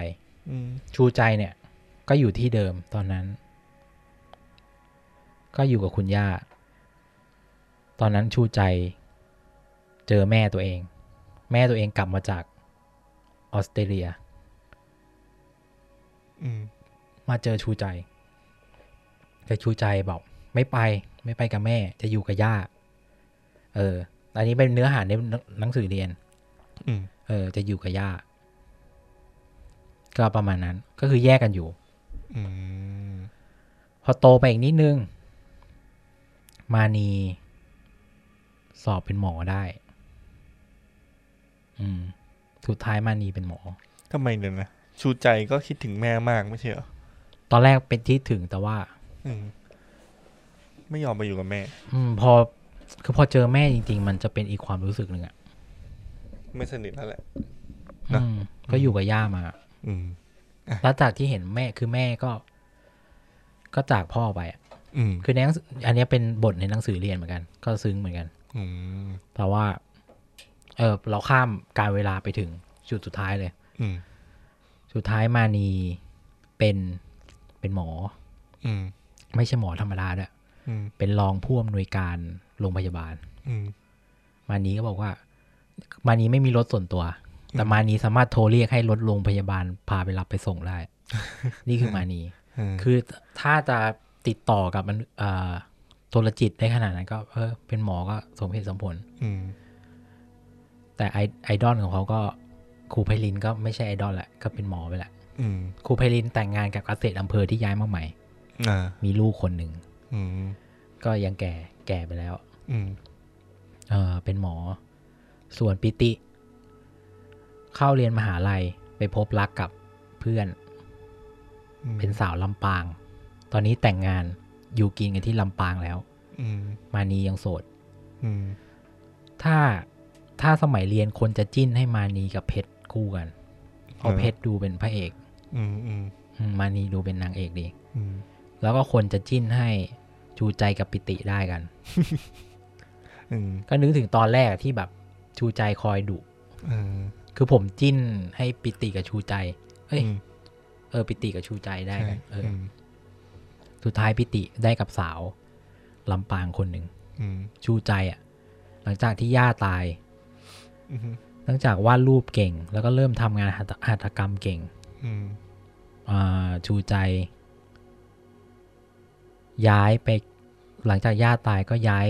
ชูใจเนี่ยก็อยู่ที่เดิมตอนนั้นก็อยู่กับคุณย่าตอนนั้นชูใจเจอแม่ตัวเองกลับมาจากออสเตรเลียมาเจอชูใจแต่ชูใจบอกไม่ไปกับแม่จะอยู่กับย่าอันนี้เป็นเนื้อหาในหนังสือเรียนจะอยู่กับย่าก็ประมาณนั้นก็คือแยกกันอยู่พอโตไปอีกนิดนึงมานีสอบเป็นหมอได้สุดท้ายมานีเป็นหมอทำไมเนี่ยนะชูใจก็คิดถึงแม่มากไม่ใช่เหรอตอนแรกเป็นคิดถึงแต่ว่าไม่ยอมไปอยู่กับแม่พอเจอแม่จริงๆมันจะเป็นอีกความรู้สึกหนึ่งอะไม่สนิทแล้วแหละนะก็อยู่กับย่ามาแล้วจากที่เห็นแม่คือแม่ก็จากพ่อไปอะคือในอันนี้เป็นบทในหนังสือเรียนเหมือนกันก็ซึ้งเหมือนกันแต่ว่าเราข้ามการเวลาไปถึงจุดสุดท้ายเลยสุดท้ายมานีเป็นหมอไม่ใช่หมอธรรมดาด้วยเป็นรองผู้อำนวยการโรงพยาบาลมานีก็บอกว่ามานีไม่มีรถส่วนตัวแต่มานีสามารถโทรเรียกให้รถโรงพยาบาลพาไปรับไปส่งได้ นี่คือมานีคือถ้าจะติดต่อกับมันโทรจิตได้ขนาดนั้นก็เป็นหมอก็สมเหตุสมผลแต่ไอดอลของเขาก็ครูไพลินก็ไม่ใช่ไอดอลแหละก็เป็นหมอไปแหละครูไพลินแต่งงานกับเกษตรอำเภอที่ย้ายมาใหม่มีลูกคนหนึ่งก็ยังแก่ไปแล้วเป็นหมอส่วนปิติเข้าเรียนมหาลัยไปพบรักกับเพื่อนเป็นสาวลำปางตอนนี้แต่งงานอยู่กินกันที่ลำปางแล้วมานียังโสดถ้าสมัยเรียนคนจะจิ้นให้มานีกับเพชรคู่กันเอาเพชรดูเป็นพระเอกมานีดูเป็นนางเอกดีแล้วก็คนจะจิ้นให้ชูใจกับปิติได้กันก็นึกถึงตอนแรกที่แบบชูใจคอยดุคือผมจิ้นให้ปิติกับชูใจเฮ้ยปิติกับชูใจได้กันสุดท้ายปิติได้กับสาวลำปางคนหนึ่งชูใจอ่ะหลังจากที่ย่าตาย ตั้งจากวาดรูปเก่งแล้วก็เริ่มทำงานหัตถกรรมเก่งชูใจย้ายไปหลังจากย่าตายก็ย้าย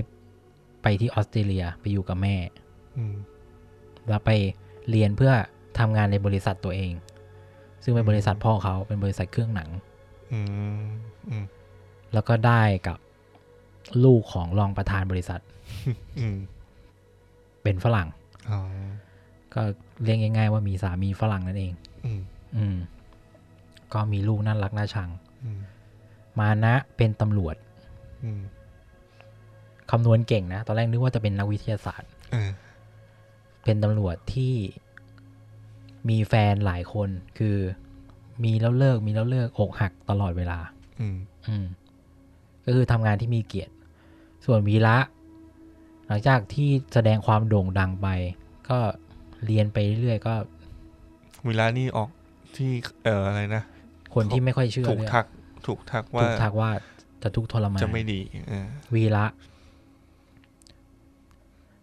ไปที่ออสเตรเลียไปอยู่กับแม่แล้วไปเรียนเพื่อทำงานในบริษัทตัวเองซึ่งเป็นบริษัทพ่อเขาเป็นบริษัทเครื่องหนังแล้วก็ได้กับลูกของรองประธานบริษัทเป็นฝรั่งก็เรียกง่ายๆว่ามีสามีฝรั่งนั่นเองก็มีลูกน่ารักน่าชังมานะเป็นตำรวจคำนวณเก่งนะตอนแรกนึกว่าจะเป็นนักวิทยาศาสตร์เป็นตำรวจที่มีแฟนหลายคนคือมีแล้วเลิกมีแล้วเลิกอกหักตลอดเวลาก็คือทำงานที่มีเกียรติส่วนวีระหลังจากที่แสดงความโด่งดังไปก็เรียนไปเรื่อยๆก็วีระนี่ออกที่อะไรนะคนที่ไม่ค่อยเชื่อถูกทักว่าจะทุกข์ทรมานจะไม่ดีวีระ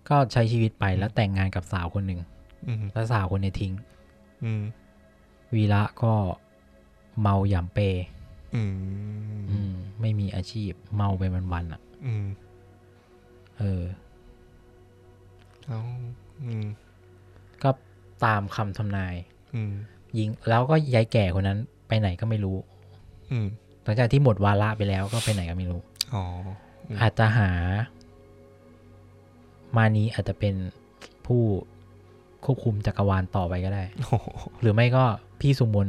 ก็ใช้ชีวิตไปแล้วแต่งงานกับสาวคนหนึ่งแล้วสาวคนนี้ทิ้งวีระก็เมาหย่ำเปไม่มีอาชีพเมาไปวันๆอ่ะก็ตามคำทำนายหญิงแล้วก็ยายแก่คนนั้นไปไหนก็ไม่รู้หลังจากที่หมดวาระไปแล้วก็ไปไหนก็ไม่รู้ อาจจะหามานีอาจจะเป็นผู้ควบคุมจักรวาลต่อไปก็ได้ หรือไม่ก็พี่สุมน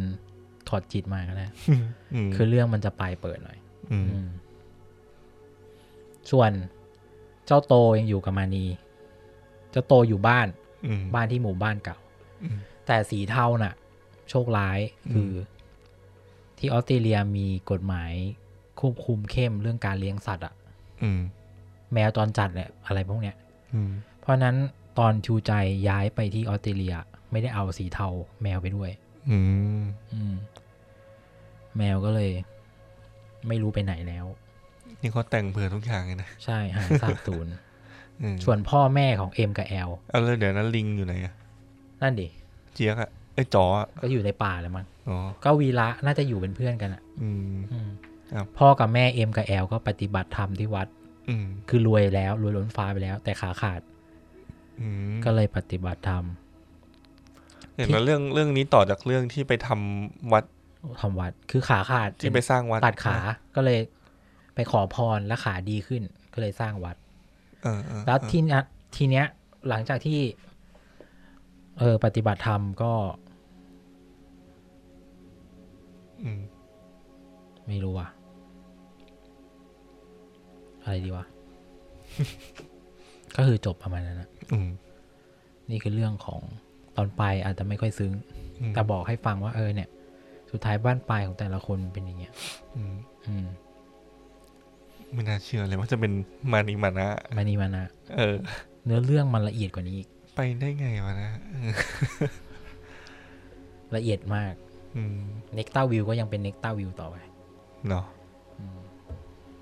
ถอดจิตมาก็ได้ คือเรื่องมันจะปลายเปิดหน่อย ส่วนเจ้าโตยังอยู่กับมานีเจ้าโตอยู่บ้านที่หมู่บ้านเก่าแต่สีเทาน่ะโชคร้ายคือที่ออสเตรเลียมีกฎหมายควบคุมเข้มเรื่องการเลี้ยงสัตว์อ่ะแมวจรจัดเนี่ยอะไรพวกเนี้ยเพราะนั้นตอนชูใจย้ายไปที่ออสเตรเลียไม่ได้เอาสีเทาแมวไปด้วยแมวก็เลยไม่รู้ไปไหนแล้วนี่เขาแต่งเผื่อทุกอย่างเลยนะใช่หายสาบสูญส่วนพ่อแม่ของเอ็มกับแอลเอาเลยเดี๋ยวนั้นลิงอยู่ไหนอ่ะนั่นดิเจี๊ยกอ่ะไอ้จ๋อก็อยู่ในป่าแหละมั้งก็วีระน่าจะอยู่เป็นเพื่อนกันอ่ะพ่อกับแม่เอ็มกับแอลก็ปฏิบัติธรรมที่วัดคือรวยแล้วรวยล้นฟ้าไปแล้วแต่ขาขาดก็เลยปฏิบัติธรรมเห็นแล้วเรื่องนี้ต่อจากเรื่องที่ไปทำวัดคือขาขาดที่ไปสร้างวัดตัดขาก็เลยไปขอพรและขาดีขึ้นก็เลยสร้างวัดแล้วทีเนี้ยหลังจากที่ปฏิบัติธรรมก็ไม่รู้ว่ะอะไรดีวะ ก็คือจบประมาณนั้นนะนี่คือเรื่องของตอนปลายอาจจะไม่ค่อยซึ้งแต่บอกให้ฟังว่าเนี่ยสุดท้ายบ้านปลายของแต่ละคนเป็นอย่างเงี้ยไม่น่าเชื่อเลยว่าจะเป็นมานีมานะเนื้อเรื่องมันละเอียดกว่านี้อีกไปได้ไงวะนะ ละเอียดมากเน็กต้าวิวก็ยังเป็นเน็กต้าวิวต่อไปเนาะ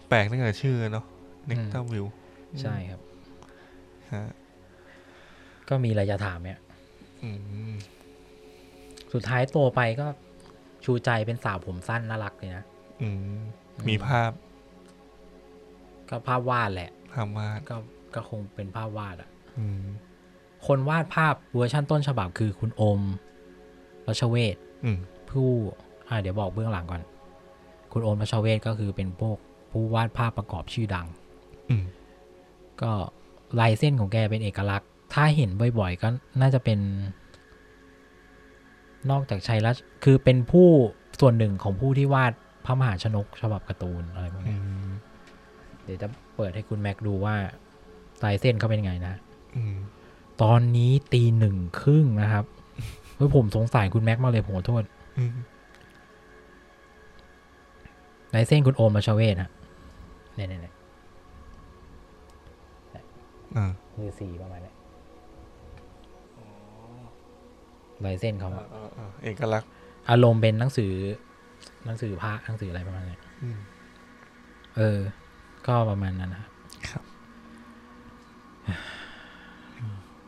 แปลกตั้งแต่ชื่อเนาะเน็กต้าวิวใช่ครับก็มีอะไรจะถามเนี่ยสุดท้ายโตไปก็ชูใจเป็นสาวผมสั้นน่ารักเลยนะมีภาพก็ภาพวาดแหละภาพวาดก็คงเป็นภาพวาดอ่ะคนวาดภาพเวอร์ชั่นต้นฉบับคือคุณโอมรัชเวชผู้เดี๋ยวบอกเบื้องหลังก่อนคุณโอมรัชเวชก็คือเป็นพวกผู้วาดภาพประกอบชื่อดังก็ลายเส้นของแกเป็นเอกลักษณ์ถ้าเห็นบ่อยๆก็น่าจะเป็นนอกจากชัยรัชคือเป็นผู้ส่วนหนึ่งของผู้ที่วาดพระมหาชนกฉบับการ์ตูนอะไรพวกนี้เดี๋ยวจะเปิดให้คุณแม็กดูว่าลายเส้นเขาเป็นไงนะตอนนี้ 01:30 นะครับเฮ้ยผมสงสัยคุณแม็กมากเลยผมขอโทษลายเส้นคุณโอมรัชเวชฮะเนี่ยคือสีประมาณนี้ลายเส้นเขาเอกลักษณ์อารมณ์เป็นหนังสือพระหนังสืออะไรประมาณนี้ก็ประมาณนั้นนะครับ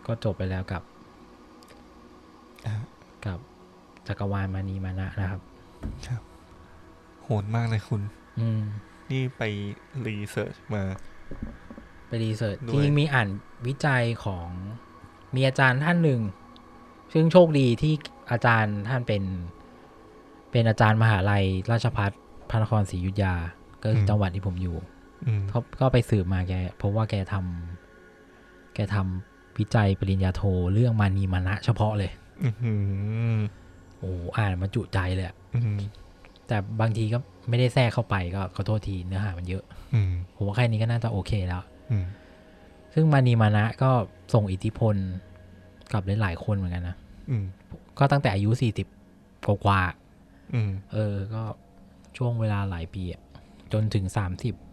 ก็จบไปแล้วกับ กับจักรวาลมานีมานะนะครับครับโหดมากเลยคุณนี่ไปรีเสิร์ชมาไปรีเสิร์ชจริงๆมีอ่านวิจัยของมีอาจารย์ท่านหนึ่งซึ่งโชคดีที่อาจารย์ท่านเป็นอาจารย์มหาลัยราชภัฏพระนครศรีอยุธยาก็คือจังหวัดที่ผมอยู่ก็ไปสืบมาแกเพราะว่าแกทำวิจัยปริญญาโทเรื่องมานีมานะเฉพาะเลยโอ้อ่านมาจุใจเลยแต่บางทีก็ไม่ได้แทรกเข้าไปก็ขอโทษทีเนื้อหามันเยอะผมว่าแค่นี้ก็น่าจะโอเคแล้วซึ่งมานีมานะก็ส่งอิทธิพลกับหลายคนเหมือนกันนะก็ตั้งแต่อายุ40กว่าก็ช่วงเวลาหลายปีจนถึง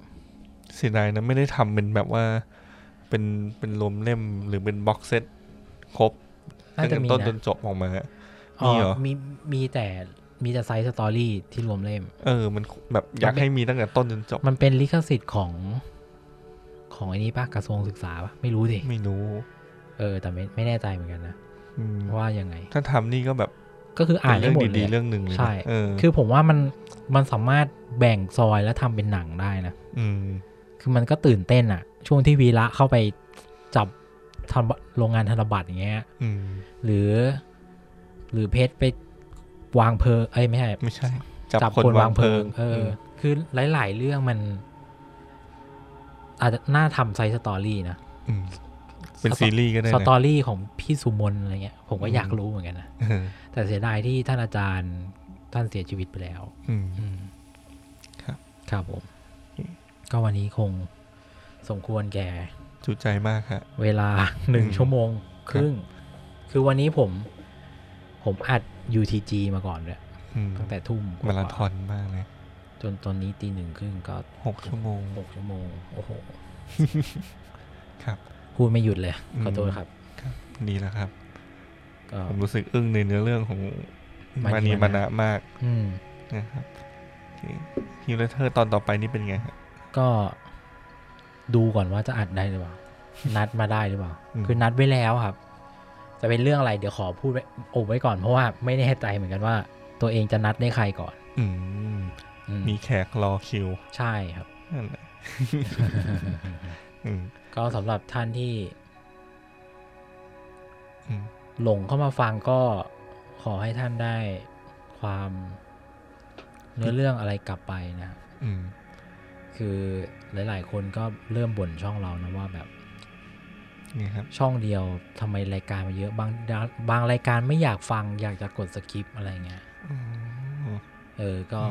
30เสียดายนะไม่ได้ทำเป็นแบบว่าเป็นรวมเล่มหรือเป็นบ็อกเซตครบตั้งแต่ต้นจนจบออกมามีเหรอมีแต่ไซส์สตอรี่ที่รวมเล่มมันแบบอยากให้มีตั้งแต่ต้นจนจบมันเป็นลิขสิทธิ์ของอันนี้ป่ะกระทรวงศึกษาป่ะไม่รู้ดิไม่รู้แต่ไม่แน่ใจเหมือนกันนะว่ายังไงถ้าทำนี่ก็แบบก็คืออ่านได้หมดเลยเรื่องนึงใช่คือผมว่ามันสามารถแบ่งซอยแล้วทำเป็นหนังได้นะคือมันก็ตื่นเต้นอ่ะช่วงที่วีระเข้าไปจับโรงงานธนบัตรอย่างเงี้ยหรือเพชรไปวางเพลิงไม่ใช่จับคนวางเพลิงคือหลายๆเรื่องมันอาจจะน่าทำไซส์สตอรี่นะเป็นซีรีส์ก็ได้สตอรี่ของพี่สุมนอะไรเงี้ยผมก็อยากรู้เหมือนกันนะแต่เสียดายที่ท่านอาจารย์ท่านเสียชีวิตไปแล้วครับผมก็วันนี้คงสมควรแก่จุใจมากครับเวลา1 ชั่วโมงครึ่งคือวันนี้ผมอัด UTG มาก่อนเลยตั้งแต่ทุ่มมาราธอนมากเลยจนตอนนี้ 01:30 ก็6 ชั่วโมงโอ้โหครับพูดไม่หยุดเลยขอโทษครับดีแล้วครับผมรู้สึกอึ้งในเนื้อเรื่องของมานีมานะมากนะครับHeal Letter ตอนต่อไปนี่เป็นไงครับก็ดูก่อนว่าจะอัดได้หรือเปล่านัดมาได้หรือเปล่าคือนัดไว้แล้วครับจะเป็นเรื่องอะไรเดี๋ยวขอพูดไว้ก่อนเพราะว่าไม่แน่ใจเหมือนกันว่าตัวเองจะนัดได้ใครก่อนมีแขกรอคิวใช่ครับนั่นแหละก็สำหรับท่านที่หลงเข้ามาฟังก็ขอให้ท่านได้ความเนื้อเรื่องอะไรกลับไปนะคือหลายๆคนก็เริ่มบ่นช่องเรานะว่าแบบนี่ครับช่องเดียวทำไมรายการมันเยอะบางรายการไม่อยากฟังอยากจะกดสกิปอะไรเงี้ยก็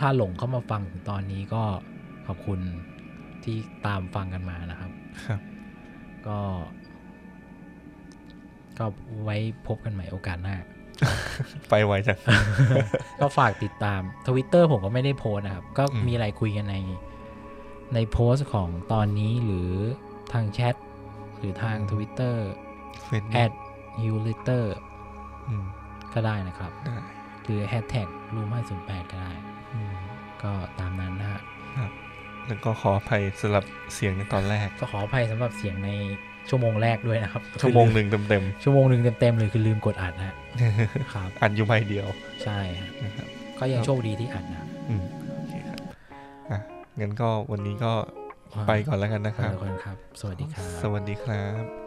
ถ้าหลงเข้ามาฟังถึงตอนนี้ก็ขอบคุณที่ตามฟังกันมานะครับครับก็ไว้พบกันใหม่โอกาสหน้าไปไวจังก็ฝากติดตาม Twitter ผมก็ไม่ได้โพสนะครับก็มีอะไรคุยกันในโพสของตอนนี้หรือทางแชทหรือทาง Twitter @Heal Letter ก็ได้นะครับหรือ #Room 508 ก็ได้ก็ตามนั้นนะฮะแล้วก็ขออภัยสำหรับเสียงในตอนแรกก็ขออภัยสำหรับเสียงในชั่วโมงแรกด้วยนะครับชั่วโมงหนึ่งเต็มเลยคือลืมกดอัดนะครับอัดอยู่ใบเดียวใช่ครับก็ยังโชคดีที่อัดนะโอเคครับงั้นก็วันนี้ก็ไปก่อนแล้วกันนะครับสวัสดีครับ